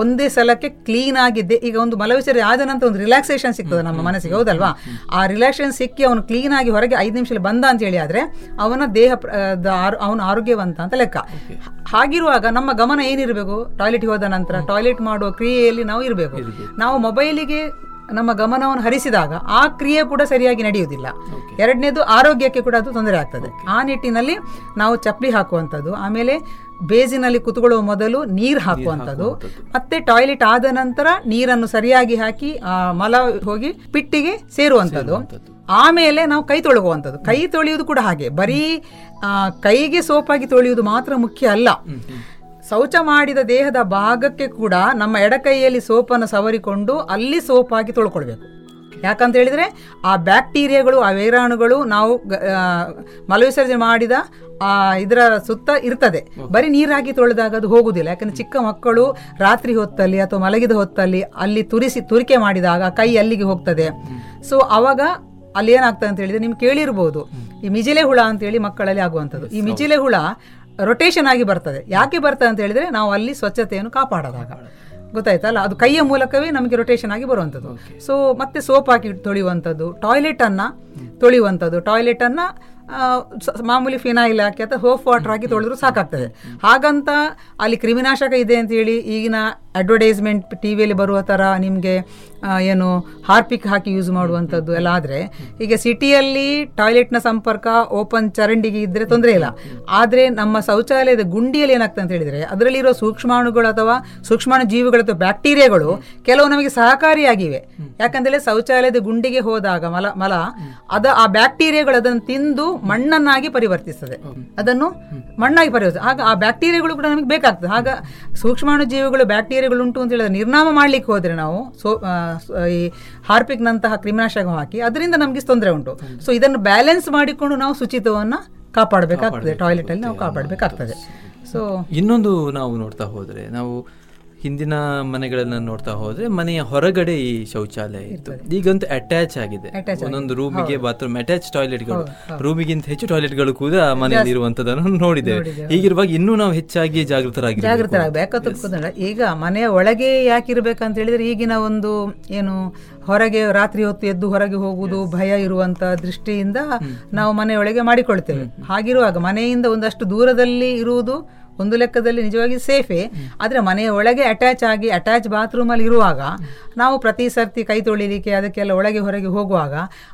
ಒಂದೇ ಸಲಕ್ಕೆ ಕ್ಲೀನ್ ಆಗಿದ್ದೆ. ಈಗ ಒಂದು ಮಲವಿಸರ್ಜನೆ ಆದ ನಂತರ ಒಂದು ರಿಲ್ಯಾಕ್ಸೇಷನ್ ಸಿಗ್ತದೆ ನಮ್ಮ ಮನಸ್ಸಿಗೆ, ಹೌದಲ್ವಾ? ಆ ರಿಲ್ಯಾಕ್ಸೇಷನ್ ಸಿಕ್ಕಿ ಅವನು ಕ್ಲೀನ್ ಆಗಿ ಹೊರಗೆ ಐದು ನಿಮಿಷದಲ್ಲಿ ಬಂದ ಅಂತೇಳಿ ಆದರೆ ಅವನ ದೇಹ ಅವನ ಆರೋಗ್ಯವಂತ ಅಂತ ಲೆಕ್ಕ. ಹಾಗಿರುವಾಗ ನಮ್ಮ ಗಮನ ಏನಿರಬೇಕು, ಟಾಯ್ಲೆಟ್ಗೆ ಹೋದ ನಂತರ ಟಾಯ್ಲೆಟ್ ಮಾಡುವ ಕ್ರಿಯೆಯಲ್ಲಿ ನಾವು ಇರಬೇಕು. ನಾವು ಮೊಬೈಲಿಗೆ ನಮ್ಮ ಗಮನವನ್ನು ಹರಿಸಿದಾಗ ಆ ಕ್ರಿಯೆ ಕೂಡ ಸರಿಯಾಗಿ ನಡೆಯುವುದಿಲ್ಲ. ಎರಡನೇದು, ಆರೋಗ್ಯಕ್ಕೆ ಕೂಡ ಅದು ತೊಂದರೆ ಆಗ್ತದೆ. ಆ ನಿಟ್ಟಿನಲ್ಲಿ ನಾವು ಚಪ್ಪಲಿ ಹಾಕುವಂಥದ್ದು, ಆಮೇಲೆ ಬೇಸಿನಲ್ಲಿ ಕುತ್ಕೊಳ್ಳುವ ಮೊದಲು ನೀರು ಹಾಕುವಂಥದ್ದು, ಮತ್ತೆ ಟಾಯ್ಲೆಟ್ ಆದ ನಂತರ ನೀರನ್ನು ಸರಿಯಾಗಿ ಹಾಕಿ ಮಲ ಹೋಗಿ ಪಿಟ್ಟಿಗೆ ಸೇರುವಂಥದ್ದು, ಆಮೇಲೆ ನಾವು ಕೈ ತೊಳಗುವಂಥದ್ದು. ಕೈ ತೊಳೆಯುವುದು ಕೂಡ ಹಾಗೆ, ಬರೀ ಕೈಗೆ ಸೋಪಾಗಿ ತೊಳೆಯುವುದು ಮಾತ್ರ ಮುಖ್ಯ ಅಲ್ಲ. ಶೌಚ ಮಾಡಿದ ದೇಹದ ಭಾಗಕ್ಕೆ ಕೂಡ ನಮ್ಮ ಎಡಕೈಯಲ್ಲಿ ಸೋಪನ್ನು ಸವರಿಕೊಂಡು ಅಲ್ಲಿ ಸೋಪಾಗಿ ತೊಳ್ಕೊಳ್ಬೇಕು. ಯಾಕಂತ ಹೇಳಿದರೆ ಆ ಬ್ಯಾಕ್ಟೀರಿಯಾಗಳು, ಆ ವೈರಾಣುಗಳು ನಾವು ಮಲವಿಸರ್ಜನೆ ಮಾಡಿದ ಇದರ ಸುತ್ತ ಇರ್ತದೆ. ಬರೀ ನೀರಾಗಿ ತೊಳೆದಾಗ ಅದು ಹೋಗುವುದಿಲ್ಲ. ಯಾಕಂದರೆ ಚಿಕ್ಕ ಮಕ್ಕಳು ರಾತ್ರಿ ಹೊತ್ತಲ್ಲಿ ಅಥವಾ ಮಲಗಿದ ಹೊತ್ತಲ್ಲಿ ಅಲ್ಲಿ ತುರಿಸಿ ತುರಿಕೆ ಮಾಡಿದಾಗ ಕೈ ಅಲ್ಲಿಗೆ ಹೋಗ್ತದೆ. ಸೊ ಆವಾಗ ಅಲ್ಲಿ ಏನಾಗ್ತದೆ ಅಂತ ಹೇಳಿದರೆ, ನಿಮ್ಗೆ ಕೇಳಿರ್ಬೋದು ಈ ಮಿಜಿಲೆ ಹುಳ ಅಂತೇಳಿ ಮಕ್ಕಳಲ್ಲಿ ಆಗುವಂಥದ್ದು. ಈ ಮಿಜಿಲೆ ಹುಳ ರೊಟೇಷನ್ ಆಗಿ ಬರ್ತದೆ. ಯಾಕೆ ಬರ್ತದೆ ಅಂತ ಹೇಳಿದರೆ, ನಾವು ಅಲ್ಲಿ ಸ್ವಚ್ಛತೆಯನ್ನು ಕಾಪಾಡೋದಾಗ, ಗೊತ್ತಾಯ್ತಲ್ಲ, ಅದು ಕೈಯ ಮೂಲಕವೇ ನಮಗೆ ರೊಟೇಷನ್ ಆಗಿ ಬರುವಂಥದ್ದು. ಸೊ ಮತ್ತೆ ಸೋಪ್ ಹಾಕಿ ತೊಳೆಯುವಂಥದ್ದು, ಟಾಯ್ಲೆಟನ್ನು ತೊಳೆಯುವಂಥದ್ದು, ಟಾಯ್ಲೆಟನ್ನು ಮಾಮೂಲಿ ಫಿನಾಯಿಲ್ ಹಾಕಿ ಅಥವಾ ಹೋಫ್ ವಾಟರ್ ಹಾಕಿ ತೊಳೆದ್ರೂ ಸಾಕಾಗ್ತದೆ. ಹಾಗಂತ ಅಲ್ಲಿ ಕ್ರಿಮಿನಾಶಕ ಇದೆ ಅಂತೇಳಿ ಈಗಿನ ಅಡ್ವರ್ಟೈಸ್ಮೆಂಟ್ ಟಿ ವಿಯಲ್ಲಿ ಬರುವ ಥರ ನಿಮಗೆ ಏನು ಹಾರ್ಪಿಕ್ ಹಾಕಿ ಯೂಸ್ ಮಾಡುವಂಥದ್ದು ಎಲ್ಲ ಆದರೆ, ಈಗ ಸಿಟಿಯಲ್ಲಿ ಟಾಯ್ಲೆಟ್ನ ಸಂಪರ್ಕ ಓಪನ್ ಚರಂಡಿಗೆ ಇದ್ದರೆ ತೊಂದರೆ ಇಲ್ಲ. ಆದರೆ ನಮ್ಮ ಶೌಚಾಲಯದ ಗುಂಡಿಯಲ್ಲಿ ಏನಾಗ್ತದೆ ಅಂತ ಹೇಳಿದರೆ, ಅದರಲ್ಲಿರೋ ಸೂಕ್ಷ್ಮಾಣುಗಳು ಅಥವಾ ಸೂಕ್ಷ್ಮಾಣು ಜೀವಿಗಳು ಅಥವಾ ಬ್ಯಾಕ್ಟೀರಿಯಾಗಳು ಕೆಲವು ನಮಗೆ ಸಹಕಾರಿಯಾಗಿವೆ. ಯಾಕಂದರೆ ಶೌಚಾಲಯದ ಗುಂಡಿಗೆ ಹೋದಾಗ ಮಲ ಮಲ ಅದ ಆ ಬ್ಯಾಕ್ಟೀರಿಯಾಗಳು ಅದನ್ನು ತಿಂದು ಮಣ್ಣನ್ನಾಗಿ ಪರಿವರ್ತಿಸ್ತದೆ, ಅದನ್ನು ಮಣ್ಣಾಗಿ ಪರಿವರ್ತಿಸ್ತದೆ. ಆಗ ಆ ಬ್ಯಾಕ್ಟೀರಿಯಾಗಳು ಕೂಡ ನಮಗೆ ಬೇಕಾಗ್ತದೆ. ಆಗ ಸೂಕ್ಷ್ಮಾಣು ಜೀವಿಗಳು ಬ್ಯಾಕ್ಟೀರಿಯಾಗಳು ಉಂಟು ಅಂತ ಹೇಳಿದ್ರೆ ನಿರ್ನಾಮ ಮಾಡಲಿಕ್ಕೆ ಹೋದರೆ ನಾವು ಸೋ ಈ ಹಾರ್ಪಿಕ್ನಂತಹ ಕ್ರಿಮಿನಾಶಕ ಹಾಕಿ ಅದರಿಂದ ನಮಗೆ ತೊಂದರೆ ಉಂಟು. ಸೊ ಇದನ್ನು ಬ್ಯಾಲೆನ್ಸ್ ಮಾಡಿಕೊಂಡು ನಾವು ಶುಚಿತ್ವವನ್ನು ಕಾಪಾಡಬೇಕಾಗ್ತದೆ, ಟಾಯ್ಲೆಟಲ್ಲಿ ನಾವು ಕಾಪಾಡಬೇಕಾಗ್ತದೆ. ಸೊ ಇನ್ನೊಂದು ನಾವು ನೋಡ್ತಾ ಹೋದರೆ, ನಾವು ಹಿಂದಿನ ಮನೆಗಳನ್ನ ನೋಡ್ತಾ ಹೋದ್ರೆ ಮನೆಯ ಹೊರಗಡೆ ಈ ಶೌಚಾಲಯ ಇತ್ತು. ಈಗಂತೂ ಅಟ್ಯಾಚ್ ಆಗಿದೆ, ಒಂದೊಂದು ರೂಮಿಗೆ ಬಾತ್ರೂಮ್, ಅಟ್ಯಾಚ್ ಟಾಯ್ಲೆಟ್ಗಳು, ರೂಮಿಗಿಂತ ಹೆಚ್ಚು ಟಾಯ್ಲೆಟ್ಗಳು ಕೂಡ ಮನೆಯಲ್ಲಿ ಇರುವಂತದನ್ನು ನೋಡಿದ್ದೇವೆ. ಹೀಗಿರುವಾಗ ಇನ್ನೂ ನಾವು ಹೆಚ್ಚಾಗಿ ಜಾಗೃತರಾಗಿ ಜಾಗೃತರಾಗಬೇಕು. ಯಾಕಂದ್ರೆ ಈಗ ಮನೆಯ ಒಳಗೆ ಯಾಕಿರ್ಬೇಕಂತ ಹೇಳಿದ್ರೆ, ಈಗಿನ ಒಂದು ಏನು ಹೊರಗೆ ರಾತ್ರಿ ಹೊತ್ತು ಎದ್ದು ಹೊರಗೆ ಹೋಗುವುದು ಭಯ ಇರುವಂತ ದೃಷ್ಟಿಯಿಂದ ನಾವು ಮನೆಯೊಳಗೆ ಮಾಡಿಕೊಳ್ತೇವೆ. ಹಾಗಿರುವಾಗ ಮನೆಯಿಂದ ಒಂದಷ್ಟು ದೂರದಲ್ಲಿ ಇರುವುದು ಒಂದು ಲೆಕ್ಕದಲ್ಲಿ ನಿಜವಾಗಿ ಸೇಫೇ. ಆದರೆ ಮನೆಯ ಒಳಗೆ ಅಟ್ಯಾಚ್ ಆಗಿ ಅಟ್ಯಾಚ್ ಬಾತ್ರೂಮಲ್ಲಿ ಇರುವಾಗ ನಾವು ಪ್ರತಿ ಸರ್ತಿ ಕೈ ತೊಳಿಲಿಕ್ಕೆ ಅದಕ್ಕೆಲ್ಲ ಒಳಗೆ ಹೊರಗೆ ಹೋಗುವಾಗ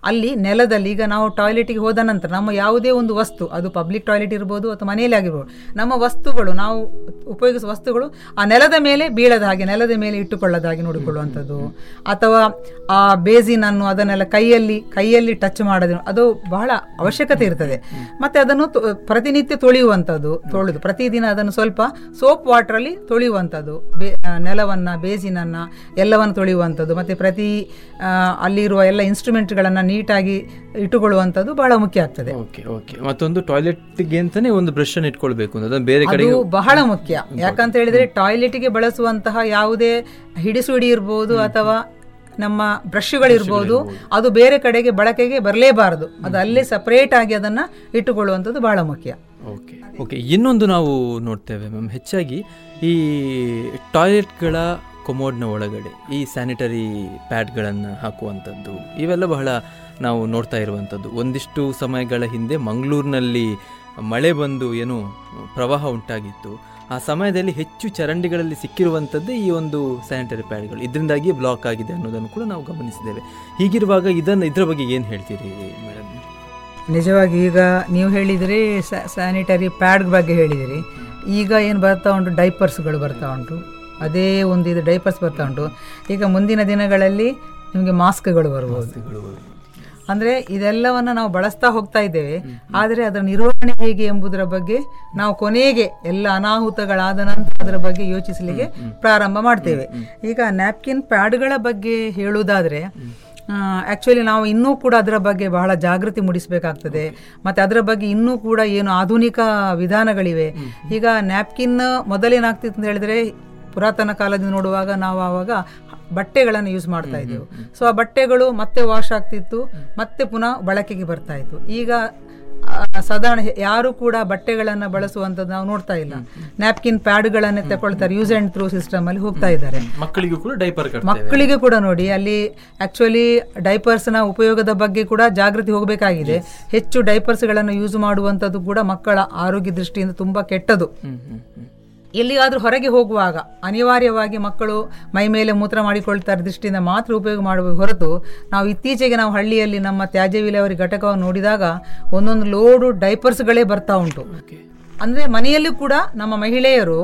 ಅಲ್ಲಿ ನೆಲದಲ್ಲಿ, ಈಗ ನಾವು ಟಾಯ್ಲೆಟಿಗೆ ಹೋದ ನಂತರ ನಮ್ಮ ಯಾವುದೇ ಒಂದು ವಸ್ತು, ಅದು ಪಬ್ಲಿಕ್ ಟಾಯ್ಲೆಟ್ ಇರ್ಬೋದು ಅಥವಾ ಮನೆಯಲ್ಲಿ ಆಗಿರ್ಬೋದು, ನಮ್ಮ ವಸ್ತುಗಳು ನಾವು ಉಪಯೋಗಿಸುವ ವಸ್ತುಗಳು ಆ ನೆಲದ ಮೇಲೆ ಬೀಳದ ಹಾಗೆ, ನೆಲದ ಮೇಲೆ ಇಟ್ಟುಕೊಳ್ಳದ ಹಾಗೆ ನೋಡಿಕೊಳ್ಳುವಂಥದ್ದು, ಅಥವಾ ಆ ಬೇಸಿನನ್ನು ಅದನ್ನೆಲ್ಲ ಕೈಯಲ್ಲಿ ಕೈಯಲ್ಲಿ ಟಚ್ ಮಾಡೋದು, ಅದು ಬಹಳ ಅವಶ್ಯಕತೆ ಇರ್ತದೆ. ಮತ್ತು ಅದನ್ನು ಪ್ರತಿನಿತ್ಯ ತೊಳೆಯುವಂಥದ್ದು, ತೊಳೆದು ಪ್ರತಿದಿನ ಅದನ್ನು ಸ್ವಲ್ಪ ಸೋಪ್ ವಾಟರ್ ಅಲ್ಲಿ ತೊಳೆಯುವಂಥದ್ದು, ನೆಲವನ್ನ ಬೇಸಿನನ್ನ ಎಲ್ಲವನ್ನು ತೊಳೆಯುವಂಥದ್ದು, ಮತ್ತೆ ಪ್ರತಿ ಅಲ್ಲಿರುವ ಎಲ್ಲ ಇನ್ಸ್ಟ್ರೂಮೆಂಟ್ಗಳನ್ನ ನೀಟಾಗಿ ಇಟ್ಟುಕೊಳ್ಳುವಂಥದ್ದು ಬಹಳ ಮುಖ್ಯ ಆಗ್ತದೆ. ಮತ್ತೊಂದು ಟಾಯ್ಲೆಟ್ಗೆ ಅಂತಾನೆ ಒಂದು ಬ್ರಷ್ ಅನ್ನು ಇಟ್ಕೊಳ್ಬೇಕು, ಬೇರೆ ಕಡೆ ಬಹಳ ಮುಖ್ಯ. ಯಾಕಂತ ಹೇಳಿದ್ರೆ ಟಾಯ್ಲೆಟ್ಗೆ ಬಳಸುವಂತಹ ಯಾವುದೇ ಹಿಡಿಸುಡಿ ಇರ್ಬೋದು ಅಥವಾ ನಮ್ಮ ಬ್ರಷ್ಗಳಿರ್ಬೋದು, ಅದು ಬೇರೆ ಕಡೆಗೆ ಬಳಕೆಗೆ ಬರಲೇಬಾರದು, ಅದು ಅಲ್ಲೇ ಸಪರೇಟ್ ಆಗಿ ಅದನ್ನ ಇಟ್ಟುಕೊಳ್ಳುವಂಥದ್ದು ಬಹಳ ಮುಖ್ಯ. ಓಕೆ ಓಕೆ ಇನ್ನೊಂದು ನಾವು ನೋಡ್ತೇವೆ ಮ್ಯಾಮ್, ಹೆಚ್ಚಾಗಿ ಈ ಟಾಯ್ಲೆಟ್ಗಳ ಕೊಮೋಡ್ನ ಒಳಗಡೆ ಈ ಸ್ಯಾನಿಟರಿ ಪ್ಯಾಡ್ಗಳನ್ನು ಹಾಕುವಂಥದ್ದು, ಇವೆಲ್ಲ ಬಹಳ ನಾವು ನೋಡ್ತಾ ಇರುವಂಥದ್ದು. ಒಂದಿಷ್ಟು ಸಮಯಗಳ ಹಿಂದೆ ಮಂಗಳೂರಿನಲ್ಲಿ ಮಳೆ ಬಂದು ಏನು ಪ್ರವಾಹ ಉಂಟಾಗಿತ್ತು. ಆ ಸಮಯದಲ್ಲಿ ಹೆಚ್ಚು ಚರಂಡಿಗಳಲ್ಲಿ ಸಿಕ್ಕಿರುವಂಥದ್ದು ಈ ಒಂದು ಸ್ಯಾನಿಟರಿ ಪ್ಯಾಡ್ಗಳು, ಇದರಿಂದಾಗಿ ಬ್ಲಾಕ್ ಆಗಿದೆ ಅನ್ನೋದನ್ನು ಕೂಡ ನಾವು ಗಮನಿಸಿದ್ದೇವೆ. ಹೀಗಿರುವಾಗ ಇದನ್ನು ಇದರ ಬಗ್ಗೆ ಏನು ಹೇಳ್ತೀರಿ ಮೇಡಮ್? ನಿಜವಾಗಿ ಈಗ ನೀವು ಹೇಳಿದಿರಿ ಸ್ಯಾನಿಟರಿ ಪ್ಯಾಡ್ ಬಗ್ಗೆ ಹೇಳಿದಿರಿ. ಈಗ ಏನು ಬರ್ತಾ ಉಂಟು, ಡೈಪರ್ಸ್ಗಳು ಬರ್ತಾ ಉಂಟು, ಅದೇ ಒಂದು ಇದು ಡೈಪರ್ಸ್ ಬರ್ತಾ ಉಂಟು. ಈಗ ಮುಂದಿನ ದಿನಗಳಲ್ಲಿ ನಿಮಗೆ ಮಾಸ್ಕ್ಗಳು ಬರ್ಬೋದು. ಅಂದರೆ ಇದೆಲ್ಲವನ್ನು ನಾವು ಬಳಸ್ತಾ ಹೋಗ್ತಾ ಇದ್ದೇವೆ, ಆದರೆ ಅದರ ನಿರ್ವಹಣೆ ಹೇಗೆ ಎಂಬುದರ ಬಗ್ಗೆ ನಾವು ಕೊನೆಗೆ ಎಲ್ಲ ಅನಾಹುತಗಳಾದ ನಂತರ ಅದರ ಬಗ್ಗೆ ಯೋಚಿಸಲಿಕ್ಕೆ ಪ್ರಾರಂಭ ಮಾಡ್ತೇವೆ. ಈಗ ನ್ಯಾಪ್ಕಿನ್ ಪ್ಯಾಡ್ಗಳ ಬಗ್ಗೆ ಹೇಳುವುದಾದರೆ, ಆ್ಯಕ್ಚುಲಿ ನಾವು ಇನ್ನೂ ಕೂಡ ಅದರ ಬಗ್ಗೆ ಬಹಳ ಜಾಗೃತಿ ಮೂಡಿಸಬೇಕಾಗ್ತದೆ. ಮತ್ತು ಅದರ ಬಗ್ಗೆ ಇನ್ನೂ ಕೂಡ ಏನು ಆಧುನಿಕ ವಿಧಾನಗಳಿವೆ. ಈಗ ನ್ಯಾಪ್ಕಿನ್ ಮೊದಲೇನಾಗ್ತಿತ್ತು ಅಂತ ಹೇಳಿದರೆ, ಪುರಾತನ ಕಾಲದಿಂದ ನೋಡುವಾಗ ನಾವು ಆವಾಗ ಬಟ್ಟೆಗಳನ್ನು ಯೂಸ್ ಮಾಡ್ತಾ ಇದ್ದೆವು. ಸೊ ಆ ಬಟ್ಟೆಗಳು ಮತ್ತೆ ವಾಶ್ ಆಗ್ತಿತ್ತು, ಮತ್ತೆ ಪುನಃ ಬಳಕೆಗೆ ಬರ್ತಾ ಇತ್ತು. ಈಗ ಸಾಧಾರಣ ಯಾರು ಕೂಡ ಬಟ್ಟೆಗಳನ್ನು ಬಳಸುವಂಥದ್ದು ನಾವು ನೋಡ್ತಾ ಇಲ್ಲ, ನ್ಯಾಪ್ಕಿನ್ ಪ್ಯಾಡ್ಗಳನ್ನೇ ತಗೊಳ್ತಾರೆ, ಯೂಸ್ ಆ್ಯಂಡ್ ಥ್ರೂ ಸಿಸ್ಟಮ್ ಅಲ್ಲಿ ಹೋಗ್ತಾ ಇದ್ದಾರೆ. ಮಕ್ಕಳಿಗೂ ಕೂಡ ಡೈಪರ್ ಮಕ್ಕಳಿಗೂ ಕೂಡ ನೋಡಿ ಅಲ್ಲಿ ಆಕ್ಚುಲಿ ಡೈಪರ್ಸ್ನ ಉಪಯೋಗದ ಬಗ್ಗೆ ಕೂಡ ಜಾಗೃತಿ ಹೋಗಬೇಕಾಗಿದೆ. ಹೆಚ್ಚು ಡೈಪರ್ಸ್ಗಳನ್ನು ಯೂಸ್ ಮಾಡುವಂಥದ್ದು ಕೂಡ ಮಕ್ಕಳ ಆರೋಗ್ಯ ದೃಷ್ಟಿಯಿಂದ ತುಂಬ ಕೆಟ್ಟದು. ಎಲ್ಲಿಗಾದರೂ ಹೊರಗೆ ಹೋಗುವಾಗ ಅನಿವಾರ್ಯವಾಗಿ ಮಕ್ಕಳು ಮೈ ಮೇಲೆ ಮೂತ್ರ ಮಾಡಿಕೊಳ್ತಾರೆ ದೃಷ್ಟಿಯಿಂದ ಮಾತ್ರ ಉಪಯೋಗ ಮಾಡಬೇಕು ಹೊರತು, ನಾವು ಇತ್ತೀಚೆಗೆ ನಾವು ಹಳ್ಳಿಯಲ್ಲಿ ನಮ್ಮ ತ್ಯಾಜ್ಯ ವಿಲೇವಾರಿ ಘಟಕವನ್ನು ನೋಡಿದಾಗ ಒಂದೊಂದು ಲೋಡು ಡೈಪರ್ಸ್ಗಳೇ ಬರ್ತಾ ಉಂಟು. ಅಂದರೆ ಮನೆಯಲ್ಲೂ ಕೂಡ ನಮ್ಮ ಮಹಿಳೆಯರು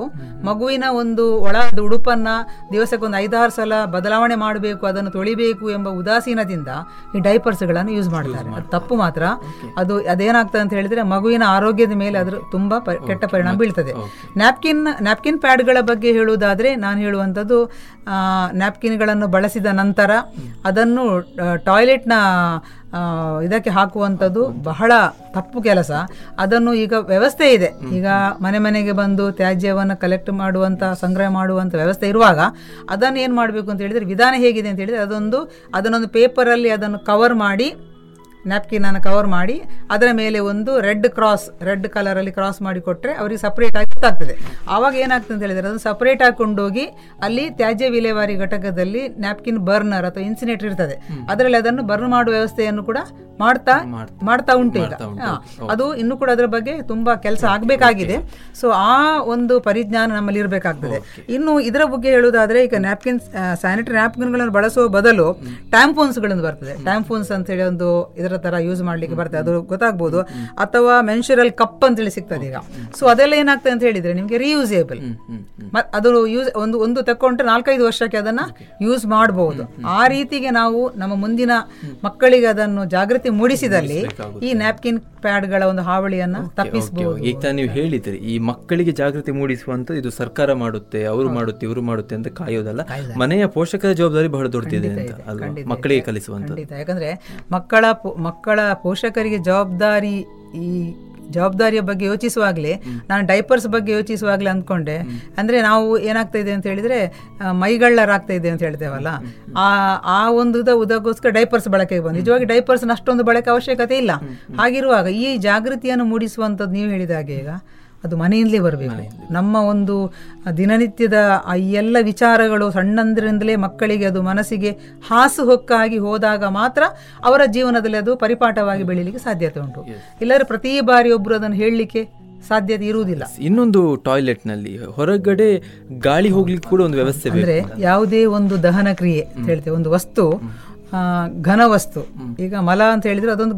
ಮಗುವಿನ ಒಂದು ಒಳ ಉಡುಪನ್ನು ದಿವಸಕ್ಕೊಂದು ಐದಾರು ಸಲ ಬದಲಾವಣೆ ಮಾಡಬೇಕು, ಅದನ್ನು ತೊಳಿಬೇಕು ಎಂಬ ಉದಾಸೀನದಿಂದ ಈ ಡೈಪರ್ಸ್ಗಳನ್ನು ಯೂಸ್ ಮಾಡ್ತಾರೆ. ಅದು ತಪ್ಪು ಮಾತ್ರ. ಅದು ಅದೇನಾಗ್ತದೆ ಅಂತ ಹೇಳಿದರೆ ಮಗುವಿನ ಆರೋಗ್ಯದ ಮೇಲೆ ಅದರ ತುಂಬ ಪ ಕೆಟ್ಟ ಪರಿಣಾಮ ಬೀಳ್ತದೆ. ನ್ಯಾಪ್ಕಿನ್ ನ್ಯಾಪ್ಕಿನ್ ಪ್ಯಾಡ್ಗಳ ಬಗ್ಗೆ ಹೇಳುವುದಾದರೆ ನಾನು ಹೇಳುವಂಥದ್ದು, ನ್ಯಾಪ್ಕಿನ್ಗಳನ್ನು ಬಳಸಿದ ನಂತರ ಅದನ್ನು ಟಾಯ್ಲೆಟ್ನ ಇದಕ್ಕೆ ಹಾಕುವಂಥದ್ದು ಬಹಳ ತಪ್ಪು ಕೆಲಸ. ಅದನ್ನು ಈಗ ವ್ಯವಸ್ಥೆ ಇದೆ, ಈಗ ಮನೆ ಮನೆಗೆ ಬಂದು ತ್ಯಾಜ್ಯವನ್ನು ಕಲೆಕ್ಟ್ ಮಾಡುವಂಥ ಸಂಗ್ರಹ ಮಾಡುವಂಥ ವ್ಯವಸ್ಥೆ ಇರುವಾಗ ಅದನ್ನು ಏನು ಮಾಡಬೇಕು ಅಂತ ಹೇಳಿದರೆ, ವಿಧಾನ ಹೇಗಿದೆ ಅಂತ ಹೇಳಿದರೆ ಅದೊಂದು ಅದನ್ನೊಂದು ಪೇಪರಲ್ಲಿ ಅದನ್ನು ಕವರ್ ಮಾಡಿ, ನ್ಯಾಪ್ಕಿನನ್ನು ಕವರ್ ಮಾಡಿ ಅದರ ಮೇಲೆ ಒಂದು ರೆಡ್ ಕ್ರಾಸ್ ರೆಡ್ ಕಲರಲ್ಲಿ ಕ್ರಾಸ್ ಮಾಡಿ ಕೊಟ್ಟರೆ ಅವರಿಗೆ ಸಪ್ರೇಟಾಗಿ ಗೊತ್ತಾಗ್ತದೆ. ಆವಾಗ ಏನಾಗ್ತದೆ ಅಂತ ಹೇಳಿದರೆ ಅದನ್ನು ಸಪ್ರೇಟಾಗಿ ಕೊಂಡೋಗಿ ಅಲ್ಲಿ ತ್ಯಾಜ್ಯ ವಿಲೇವಾರಿ ಘಟಕದಲ್ಲಿ ನ್ಯಾಪ್ಕಿನ್ ಬರ್ನರ್ ಅಥವಾ ಇನ್ಸಿನೇಟರ್ ಇರ್ತದೆ, ಅದರಲ್ಲಿ ಅದನ್ನು ಬರ್ನ್ ಮಾಡುವ ವ್ಯವಸ್ಥೆಯನ್ನು ಕೂಡ ಮಾಡ್ತಾ ಮಾಡ್ತಾ ಉಂಟು ಈಗ. ಅದು ಇನ್ನೂ ಕೂಡ ಅದರ ಬಗ್ಗೆ ತುಂಬ ಕೆಲಸ ಆಗಬೇಕಾಗಿದೆ. ಸೊ ಆ ಒಂದು ಪರಿಜ್ಞಾನ ನಮ್ಮಲ್ಲಿ ಇರಬೇಕಾಗ್ತದೆ. ಇನ್ನು ಇದರ ಬಗ್ಗೆ ಹೇಳುವುದಾದರೆ, ಈಗ ನ್ಯಾಪ್ಕಿನ್ ಸ್ಯಾನಿಟರಿ ನ್ಯಾಪ್ಕಿನ್ಗಳನ್ನು ಬಳಸುವ ಬದಲು ಟ್ಯಾಂಪೋನ್ಸ್ಗಳನ್ನು ಬರ್ತದೆ, ಟ್ಯಾಂಪೋನ್ಸ್ ಅಂತ ಹೇಳಿ ಒಂದು ಇದರ ಥರ ಯೂಸ್ ಮಾಡಲಿಕ್ಕೆ ಬರ್ತದೆ, ಅದು ಗೊತ್ತಾಗ್ಬೋದು. ಅಥವಾ ಮೆನ್ಶುರಲ್ ಕಪ್ ಅಂತೇಳಿ ಸಿಗ್ತದೆ ಈಗ. ಸೊ ಅದೆಲ್ಲ ಏನಾಗ್ತದೆ ಅಂತ ಹೇಳಿದರೆ ನಿಮಗೆ ರಿಯೂಸೇಬಲ್, ಅದು ಯೂಸ್ ಒಂದು ಒಂದು ತಕೊಂಡ್ರೆ ನಾಲ್ಕೈದು ವರ್ಷಕ್ಕೆ ಅದನ್ನು ಯೂಸ್ ಮಾಡಬಹುದು. ಆ ರೀತಿಗೆ ನಾವು ನಮ್ಮ ಮುಂದಿನ ಮಕ್ಕಳಿಗೆ ಅದನ್ನು ಜಾಗೃತಿ ಮೂಡಿಸಿದಲ್ಲಿ ಈ ನ್ಯಾಪ್ಕಿನ್ ಪ್ಯಾಡ್ಗಳ ಒಂದು ಹಾವಳಿಯನ್ನು ತಪ್ಪಿಸಬಹುದು. ಈಗ ತಾನು ನೀವು ಹೇಳಿದ್ರಿ, ಈ ಮಕ್ಕಳಿಗೆ ಜಾಗೃತಿ ಮೂಡಿಸುವಂತ ಇದು ಸರ್ಕಾರ ಮಾಡುತ್ತೆ, ಅವರು ಮಾಡುತ್ತೆ, ಇವರು ಮಾಡುತ್ತೆ ಅಂತ ಕಾಯೋದಲ್ಲ, ಮನೆಯ ಪೋಷಕರ ಜವಾಬ್ದಾರಿ ಬಹಳ ದೊಡ್ಡದಿದೆ ಅಂತ ಮಕ್ಕಳಿಗೆ ಕಲಿಸುವಂತ. ಯಾಕಂದ್ರೆ ಮಕ್ಕಳ ಮಕ್ಕಳ ಪೋಷಕರಿಗೆ ಜವಾಬ್ದಾರಿ ಈ ಜವಾಬ್ದಾರಿಯ ಬಗ್ಗೆ ಯೋಚಿಸುವಾಗಲೇ, ನಾನು ಡೈಪರ್ಸ್ ಬಗ್ಗೆ ಯೋಚಿಸುವಾಗಲೇ ಅಂದ್ಕೊಂಡೆ, ಅಂದರೆ ನಾವು ಏನಾಗ್ತಾ ಇದೆ ಅಂತ ಹೇಳಿದರೆ ಮೈಗಳ್ಳರಾಗ್ತಾ ಇದೆ ಅಂತ ಹೇಳ್ತೇವಲ್ಲ, ಆ ಆ ಒಂದು ಉದಕ್ಕೋಸ್ಕರ ಡೈಪರ್ಸ್ ಬಳಕೆಗೆ ಬಂದು ನಿಜವಾಗಿ ಡೈಪರ್ಸ್ನ ಅಷ್ಟೊಂದು ಬಳಕೆ ಅವಶ್ಯಕತೆ ಇಲ್ಲ. ಹಾಗಿರುವಾಗ ಈ ಜಾಗೃತಿಯನ್ನು ಮೂಡಿಸುವಂಥದ್ದು ನೀವು ಹೇಳಿದ ಹಾಗೆ ಈಗ ಅದು ಮನೆಯಿಂದಲೇ ಬರಬೇಕು. ನಮ್ಮ ಒಂದು ದಿನನಿತ್ಯದ ಆ ಎಲ್ಲ ವಿಚಾರಗಳು ಸಣ್ಣಂದ್ರಿಂದಲೇ ಮಕ್ಕಳಿಗೆ ಅದು ಮನಸ್ಸಿಗೆ ಹಾಸು ಹೊಕ್ಕಾಗಿ ಹೋದಾಗ ಮಾತ್ರ ಅವರ ಜೀವನದಲ್ಲಿ ಅದು ಪರಿಪಾಠವಾಗಿ ಬೆಳೀಲಿಕ್ಕೆ ಸಾಧ್ಯತೆ ಉಂಟು. ಇಲ್ಲದ್ರೆ ಪ್ರತಿ ಬಾರಿ ಒಬ್ಬರು ಅದನ್ನು ಹೇಳಲಿಕ್ಕೆ ಸಾಧ್ಯತೆ ಇರುವುದಿಲ್ಲ. ಇನ್ನೊಂದು ಟಾಯ್ಲೆಟ್ನಲ್ಲಿ ಹೊರಗಡೆ ಗಾಳಿ ಹೋಗ್ಲಿಕ್ಕೆ ಕೂಡ ಒಂದು ವ್ಯವಸ್ಥೆ ಅಂದರೆ ಯಾವುದೇ ಒಂದು ದಹನ ಕ್ರಿಯೆ ಅಂತ ಹೇಳ್ತೇವೆ, ಒಂದು ವಸ್ತು ಘನವಸ್ತು, ಈಗ ಮಲ ಅಂತ ಹೇಳಿದರೆ ಅದೊಂದು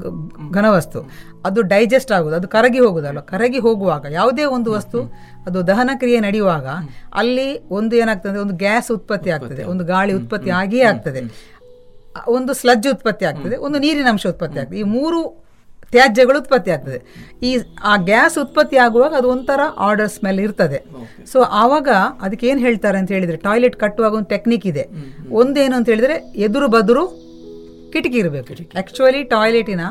ಘನವಸ್ತು, ಅದು ಡೈಜೆಸ್ಟ್ ಆಗೋದು, ಅದು ಕರಗಿ ಹೋಗೋದಲ್ಲ. ಕರಗಿ ಹೋಗುವಾಗ ಯಾವುದೇ ಒಂದು ವಸ್ತು ಅದು ದಹನ ಕ್ರಿಯೆ ನಡೆಯುವಾಗ ಅಲ್ಲಿ ಒಂದು ಏನಾಗ್ತದೆ, ಒಂದು ಗ್ಯಾಸ್ ಉತ್ಪತ್ತಿ ಆಗ್ತದೆ, ಒಂದು ಗಾಳಿ ಉತ್ಪತ್ತಿ ಆಗಿಯೇ ಆಗ್ತದೆ, ಒಂದು ಸ್ಲಜ್ ಉತ್ಪತ್ತಿ ಆಗ್ತದೆ, ಒಂದು ನೀರಿನ ಅಂಶ ಉತ್ಪತ್ತಿ ಆಗ್ತದೆ. ಈ ಮೂರು ತ್ಯಾಜ್ಯಗಳು ಉತ್ಪತ್ತಿ ಆಗ್ತದೆ. ಈ ಆ ಗ್ಯಾಸ್ ಉತ್ಪತ್ತಿ ಆಗುವಾಗ ಅದು ಒಂಥರ ಆರ್ಡರ್ ಸ್ಮೆಲ್ ಇರ್ತದೆ. ಸೊ ಆವಾಗ ಅದಕ್ಕೆ ಏನು ಹೇಳ್ತಾರೆ ಅಂತ ಹೇಳಿದರೆ, ಟಾಯ್ಲೆಟ್ ಕಟ್ಟುವಾಗ ಒಂದು ಟೆಕ್ನಿಕ್ ಇದೆ. ಒಂದೇನು ಅಂತ ಹೇಳಿದರೆ ಎದುರು ಬದುರು ಕಿಟಕಿ ಇರಬೇಕು. ಆ್ಯಕ್ಚುಲಿ ಟಾಯ್ಲೆಟಿನ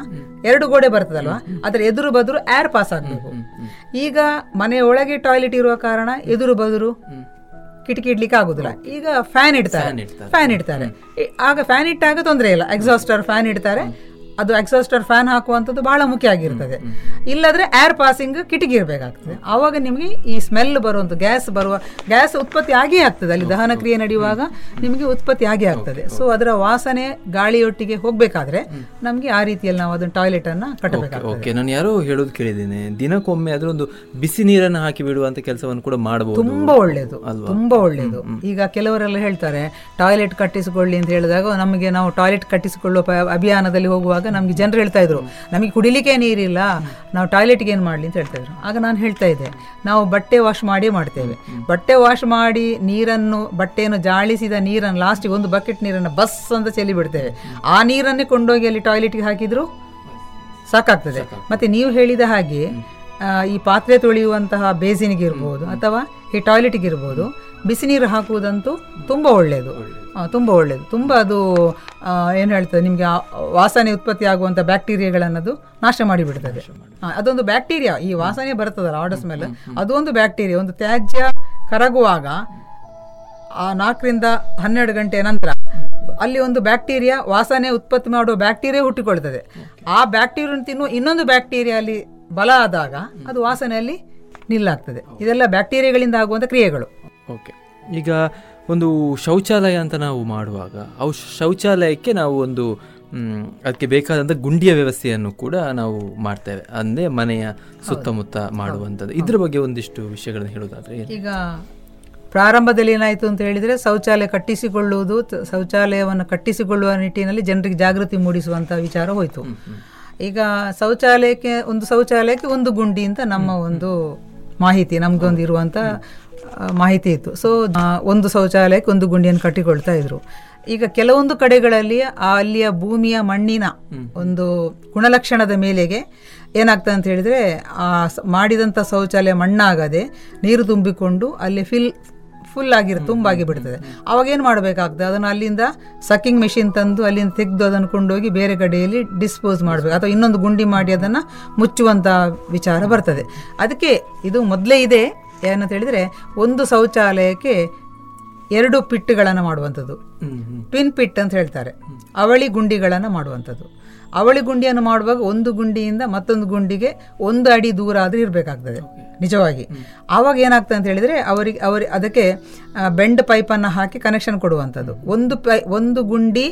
ಎರಡು ಗೋಡೆ ಬರ್ತದಲ್ವ, ಅದರ ಎದುರು ಬದುರು ಏರ್ ಪಾಸ್ ಆಗಬೇಕು. ಈಗ ಮನೆಯೊಳಗೆ ಟಾಯ್ಲೆಟ್ ಇರುವ ಕಾರಣ ಎದುರು ಬದುರು ಕಿಟಕಿ ಇಡ್ಲಿಕ್ಕೆ ಆಗುದಿಲ್ಲ. ಈಗ ಫ್ಯಾನ್ ಇಡ್ತಾರೆ ಫ್ಯಾನ್ ಇಡ್ತಾರೆ ಆಗ ಫ್ಯಾನ್ ಇಟ್ಟಾಗ ತೊಂದರೆ ಇಲ್ಲ, ಎಕ್ಸಾಸ್ಟರ್ ಫ್ಯಾನ್ ಇಡ್ತಾರೆ, ಅದು ಎಕ್ಸಾಸ್ಟರ್ ಫ್ಯಾನ್ ಹಾಕುವಂಥದ್ದು ಬಹಳ ಮುಖ್ಯ ಆಗಿರ್ತದೆ. ಇಲ್ಲದ್ರೆ ಏರ್ ಪಾಸಿಂಗ್ ಕಿಟಕಿ ಇರಬೇಕಾಗ್ತದೆ. ಆವಾಗ ನಿಮಗೆ ಈ ಸ್ಮೆಲ್ ಬರುವಂಥ ಗ್ಯಾಸ್ ಬರುವ ಗ್ಯಾಸ್ ಉತ್ಪತ್ತಿ ಆಗೇ ಆಗ್ತದೆ, ಅಲ್ಲಿ ದಹನ ಕ್ರಿಯೆ ನಡೆಯುವಾಗ ನಿಮಗೆ ಉತ್ಪತ್ತಿ ಆಗೇ ಆಗ್ತದೆ. ಸೊ ಅದರ ವಾಸನೆ ಗಾಳಿಯೊಟ್ಟಿಗೆ ಹೋಗಬೇಕಾದ್ರೆ ನಮಗೆ ಆ ರೀತಿಯಲ್ಲಿ ನಾವು ಅದನ್ನು ಟಾಯ್ಲೆಟನ್ನು ಕಟ್ಟಬೇಕಾಗ್ತದೆ. ಓಕೆ, ನಾನು ಯಾರೋ ಹೇಳೋದು ಕೇಳಿದ್ದೀನಿ, ದಿನಕ್ಕೊಮ್ಮೆ ಆದರೂ ಒಂದು ಬಿಸಿ ನೀರನ್ನು ಹಾಕಿ ಬಿಡುವಂಥ ಕೆಲಸವನ್ನು ಕೂಡ ಮಾಡಬಹುದು. ತುಂಬ ಒಳ್ಳೆಯದು, ತುಂಬ ಒಳ್ಳೆಯದು. ಈಗ ಕೆಲವರೆಲ್ಲ ಹೇಳ್ತಾರೆ ಟಾಯ್ಲೆಟ್ ಕಟ್ಟಿಸಿಕೊಳ್ಳಿ ಅಂತ ಹೇಳಿದಾಗ, ನಮಗೆ ನಾವು ಟಾಯ್ಲೆಟ್ ಕಟ್ಟಿಸಿಕೊಳ್ಳುವ ಅಭಿಯಾನದಲ್ಲಿ ಹೋಗುವಾಗ ನಮಗೆ ಜನರು ಹೇಳ್ತಾ ಇದ್ರು, ನಮಗೆ ಕುಡಿಲಿಕ್ಕೆ ನೀರಿಲ್ಲ, ನಾವು ಟಾಯ್ಲೆಟ್ಗೆ ಏನು ಮಾಡಲಿ ಅಂತ ಹೇಳ್ತಾ ಇದ್ರು. ಆಗ ನಾನು ಹೇಳ್ತಾ ಇದ್ದೆ, ನಾವು ಬಟ್ಟೆ ವಾಶ್ ಮಾಡಿ ಮಾಡ್ತೇವೆ, ಬಟ್ಟೆ ವಾಶ್ ಮಾಡಿ ನೀರನ್ನು ಬಟ್ಟೆಯನ್ನು ಜಾಳಿಸಿದ ನೀರನ್ನು ಲಾಸ್ಟಿಗೆ ಒಂದು ಬಕೆಟ್ ನೀರನ್ನು ಬಸ್ ಅಂತ ಚೆಲ್ಲಿ ಬಿಡ್ತೇವೆ. ಆ ನೀರನ್ನೇ ಕೊಂಡೋಗಿ ಅಲ್ಲಿ ಟಾಯ್ಲೆಟ್ಗೆ ಹಾಕಿದ್ರು ಸಾಕಾಗ್ತದೆ. ಮತ್ತೆ ನೀವು ಹೇಳಿದ ಹಾಗೆ ಈ ಪಾತ್ರೆ ತೊಳೆಯುವಂತಹ ಬೇಸಿನಿಗೆ ಇರ್ಬೋದು ಅಥವಾ ಈ ಟಾಯ್ಲೆಟ್ಗೆ ಇರ್ಬೋದು, ಬಿಸಿನೀರು ಹಾಕುವುದಂತೂ ತುಂಬ ಒಳ್ಳೆಯದು, ತುಂಬ ಒಳ್ಳೆಯದು. ತುಂಬ ಅದು ಏನು ಹೇಳ್ತದೆ, ನಿಮಗೆ ವಾಸನೆ ಉತ್ಪತ್ತಿ ಆಗುವಂಥ ಬ್ಯಾಕ್ಟೀರಿಯಾಗಳನ್ನದು ನಾಶ ಮಾಡಿಬಿಡ್ತದೆ. ಅದೊಂದು ಬ್ಯಾಕ್ಟೀರಿಯಾ, ಈ ವಾಸನೆ ಬರ್ತದಲ್ಲ ಆರ್ಡರ್ಸ್ ಮೇಲೆ, ಅದು ಒಂದು ಬ್ಯಾಕ್ಟೀರಿಯಾ. ಒಂದು ತ್ಯಾಜ್ಯ ಕರಗುವಾಗ ಆ ನಾಲ್ಕರಿಂದ ಹನ್ನೆರಡು ಗಂಟೆಯ ನಂತರ ಅಲ್ಲಿ ಒಂದು ಬ್ಯಾಕ್ಟೀರಿಯಾ, ವಾಸನೆ ಉತ್ಪತ್ತಿ ಮಾಡುವ ಬ್ಯಾಕ್ಟೀರಿಯಾ ಹುಟ್ಟಿಕೊಳ್ತದೆ. ಆ ಬ್ಯಾಕ್ಟೀರಿಯನ್ನು ತಿನ್ನುವ ಇನ್ನೊಂದು ಬ್ಯಾಕ್ಟೀರಿಯಾ ಅಲ್ಲಿ ಬಲ ಆದಾಗ ಅದು ವಾಸನೆಯಲ್ಲಿ ನಿಲ್ಲಾಗ್ತದೆ. ಇದೆಲ್ಲ ಬ್ಯಾಕ್ಟೀರಿಯಾಗಳಿಂದ ಆಗುವಂಥ ಕ್ರಿಯೆಗಳು. ಓಕೆ, ಈಗ ಒಂದು ಶೌಚಾಲಯ ಅಂತ ನಾವು ಮಾಡುವಾಗ ಅವು ಶೌಚಾಲಯಕ್ಕೆ ನಾವು ಒಂದು ಅದಕ್ಕೆ ಬೇಕಾದಂಥ ಗುಂಡಿಯ ವ್ಯವಸ್ಥೆಯನ್ನು ಕೂಡ ನಾವು ಮಾಡ್ತೇವೆ, ಅಂದರೆ ಮನೆಯ ಸುತ್ತಮುತ್ತ ಮಾಡುವಂಥದ್ದು. ಇದ್ರ ಬಗ್ಗೆ ಒಂದಿಷ್ಟು ವಿಷಯಗಳನ್ನು ಹೇಳೋದಾದರೆ, ಈಗ ಪ್ರಾರಂಭದಲ್ಲಿ ಏನಾಯಿತು ಅಂತ ಹೇಳಿದರೆ, ಶೌಚಾಲಯ ಕಟ್ಟಿಸಿಕೊಳ್ಳುವುದು, ಶೌಚಾಲಯವನ್ನು ಕಟ್ಟಿಸಿಕೊಳ್ಳುವ ನಿಟ್ಟಿನಲ್ಲಿ ಜನರಿಗೆ ಜಾಗೃತಿ ಮೂಡಿಸುವಂಥ ವಿಚಾರ ಹೋಯಿತು. ಈಗ ಶೌಚಾಲಯಕ್ಕೆ ಒಂದು ಶೌಚಾಲಯಕ್ಕೆ ಒಂದು ಗುಂಡಿ ಅಂತ ನಮ್ಮ ಒಂದು ಮಾಹಿತಿ, ನಮಗೊಂದು ಇರುವಂಥ ಮಾಹಿತಿ ಇತ್ತು. ಸೊ ಒಂದು ಶೌಚಾಲಯಕ್ಕೆ ಒಂದು ಗುಂಡಿಯನ್ನು ಕಟ್ಟಿಕೊಳ್ತಾ ಇದ್ರು. ಈಗ ಕೆಲವೊಂದು ಕಡೆಗಳಲ್ಲಿ ಅಲ್ಲಿಯ ಭೂಮಿಯ ಮಣ್ಣಿನ ಒಂದು ಗುಣಲಕ್ಷಣದ ಮೇಲೆಗೆ ಏನಾಗ್ತದೆ ಅಂತ ಹೇಳಿದರೆ, ಆ ಮಾಡಿದಂಥ ಶೌಚಾಲಯ ಮಣ್ಣಾಗದೆ ನೀರು ತುಂಬಿಕೊಂಡು ಅಲ್ಲಿ ಫಿಲ್ ಫುಲ್ ಆಗಿರುತ್ತೆ, ತುಂಬಾಗಿ ಬಿಡ್ತದೆ. ಅವಾಗ ಏನು ಮಾಡಬೇಕಾಗ್ತದೆ, ಅದನ್ನು ಅಲ್ಲಿಂದ ಸಕ್ಕಿಂಗ್ ಮೆಷಿನ್ ತಂದು ಅಲ್ಲಿಂದ ತೆಗೆದು ಅದನ್ನು ಕೊಂಡೋಗಿ ಬೇರೆ ಕಡೆಯಲ್ಲಿ ಡಿಸ್ಪೋಸ್ ಮಾಡಬೇಕು, ಅಥವಾ ಇನ್ನೊಂದು ಗುಂಡಿ ಮಾಡಿ ಅದನ್ನು ಮುಚ್ಚುವಂಥ ವಿಚಾರ ಬರ್ತದೆ. ಅದಕ್ಕೆ ಇದು ಮೊದಲೇ ಇದೆ ಏನಂತ ಹೇಳಿದರೆ, ಒಂದು ಶೌಚಾಲಯಕ್ಕೆ ಎರಡು ಪಿಟ್ಟುಗಳನ್ನು ಮಾಡುವಂಥದ್ದು, ಟ್ವಿನ್ ಪಿಟ್ ಅಂತ ಹೇಳ್ತಾರೆ, ಅವಳಿ ಗುಂಡಿಗಳನ್ನು ಮಾಡುವಂಥದ್ದು. ಅವಳಿ ಗುಂಡಿಯನ್ನು ಮಾಡುವಾಗ ಒಂದು ಗುಂಡಿಯಿಂದ ಮತ್ತೊಂದು ಗುಂಡಿಗೆ ಒಂದು ಅಡಿ ದೂರ ಆದರೂ ಇರಬೇಕಾಗ್ತದೆ ನಿಜವಾಗಿ. ಆವಾಗ ಏನಾಗ್ತದೆ ಅಂತ ಹೇಳಿದರೆ, ಅವರಿಗೆ ಅವರಿ ಅದಕ್ಕೆ ಬೆಂಡ್ ಪೈಪನ್ನು ಹಾಕಿ ಕನೆಕ್ಷನ್ ಕೊಡುವಂಥದ್ದು. ಒಂದು ಪೈ ಒಂದು ಗುಂಡಿ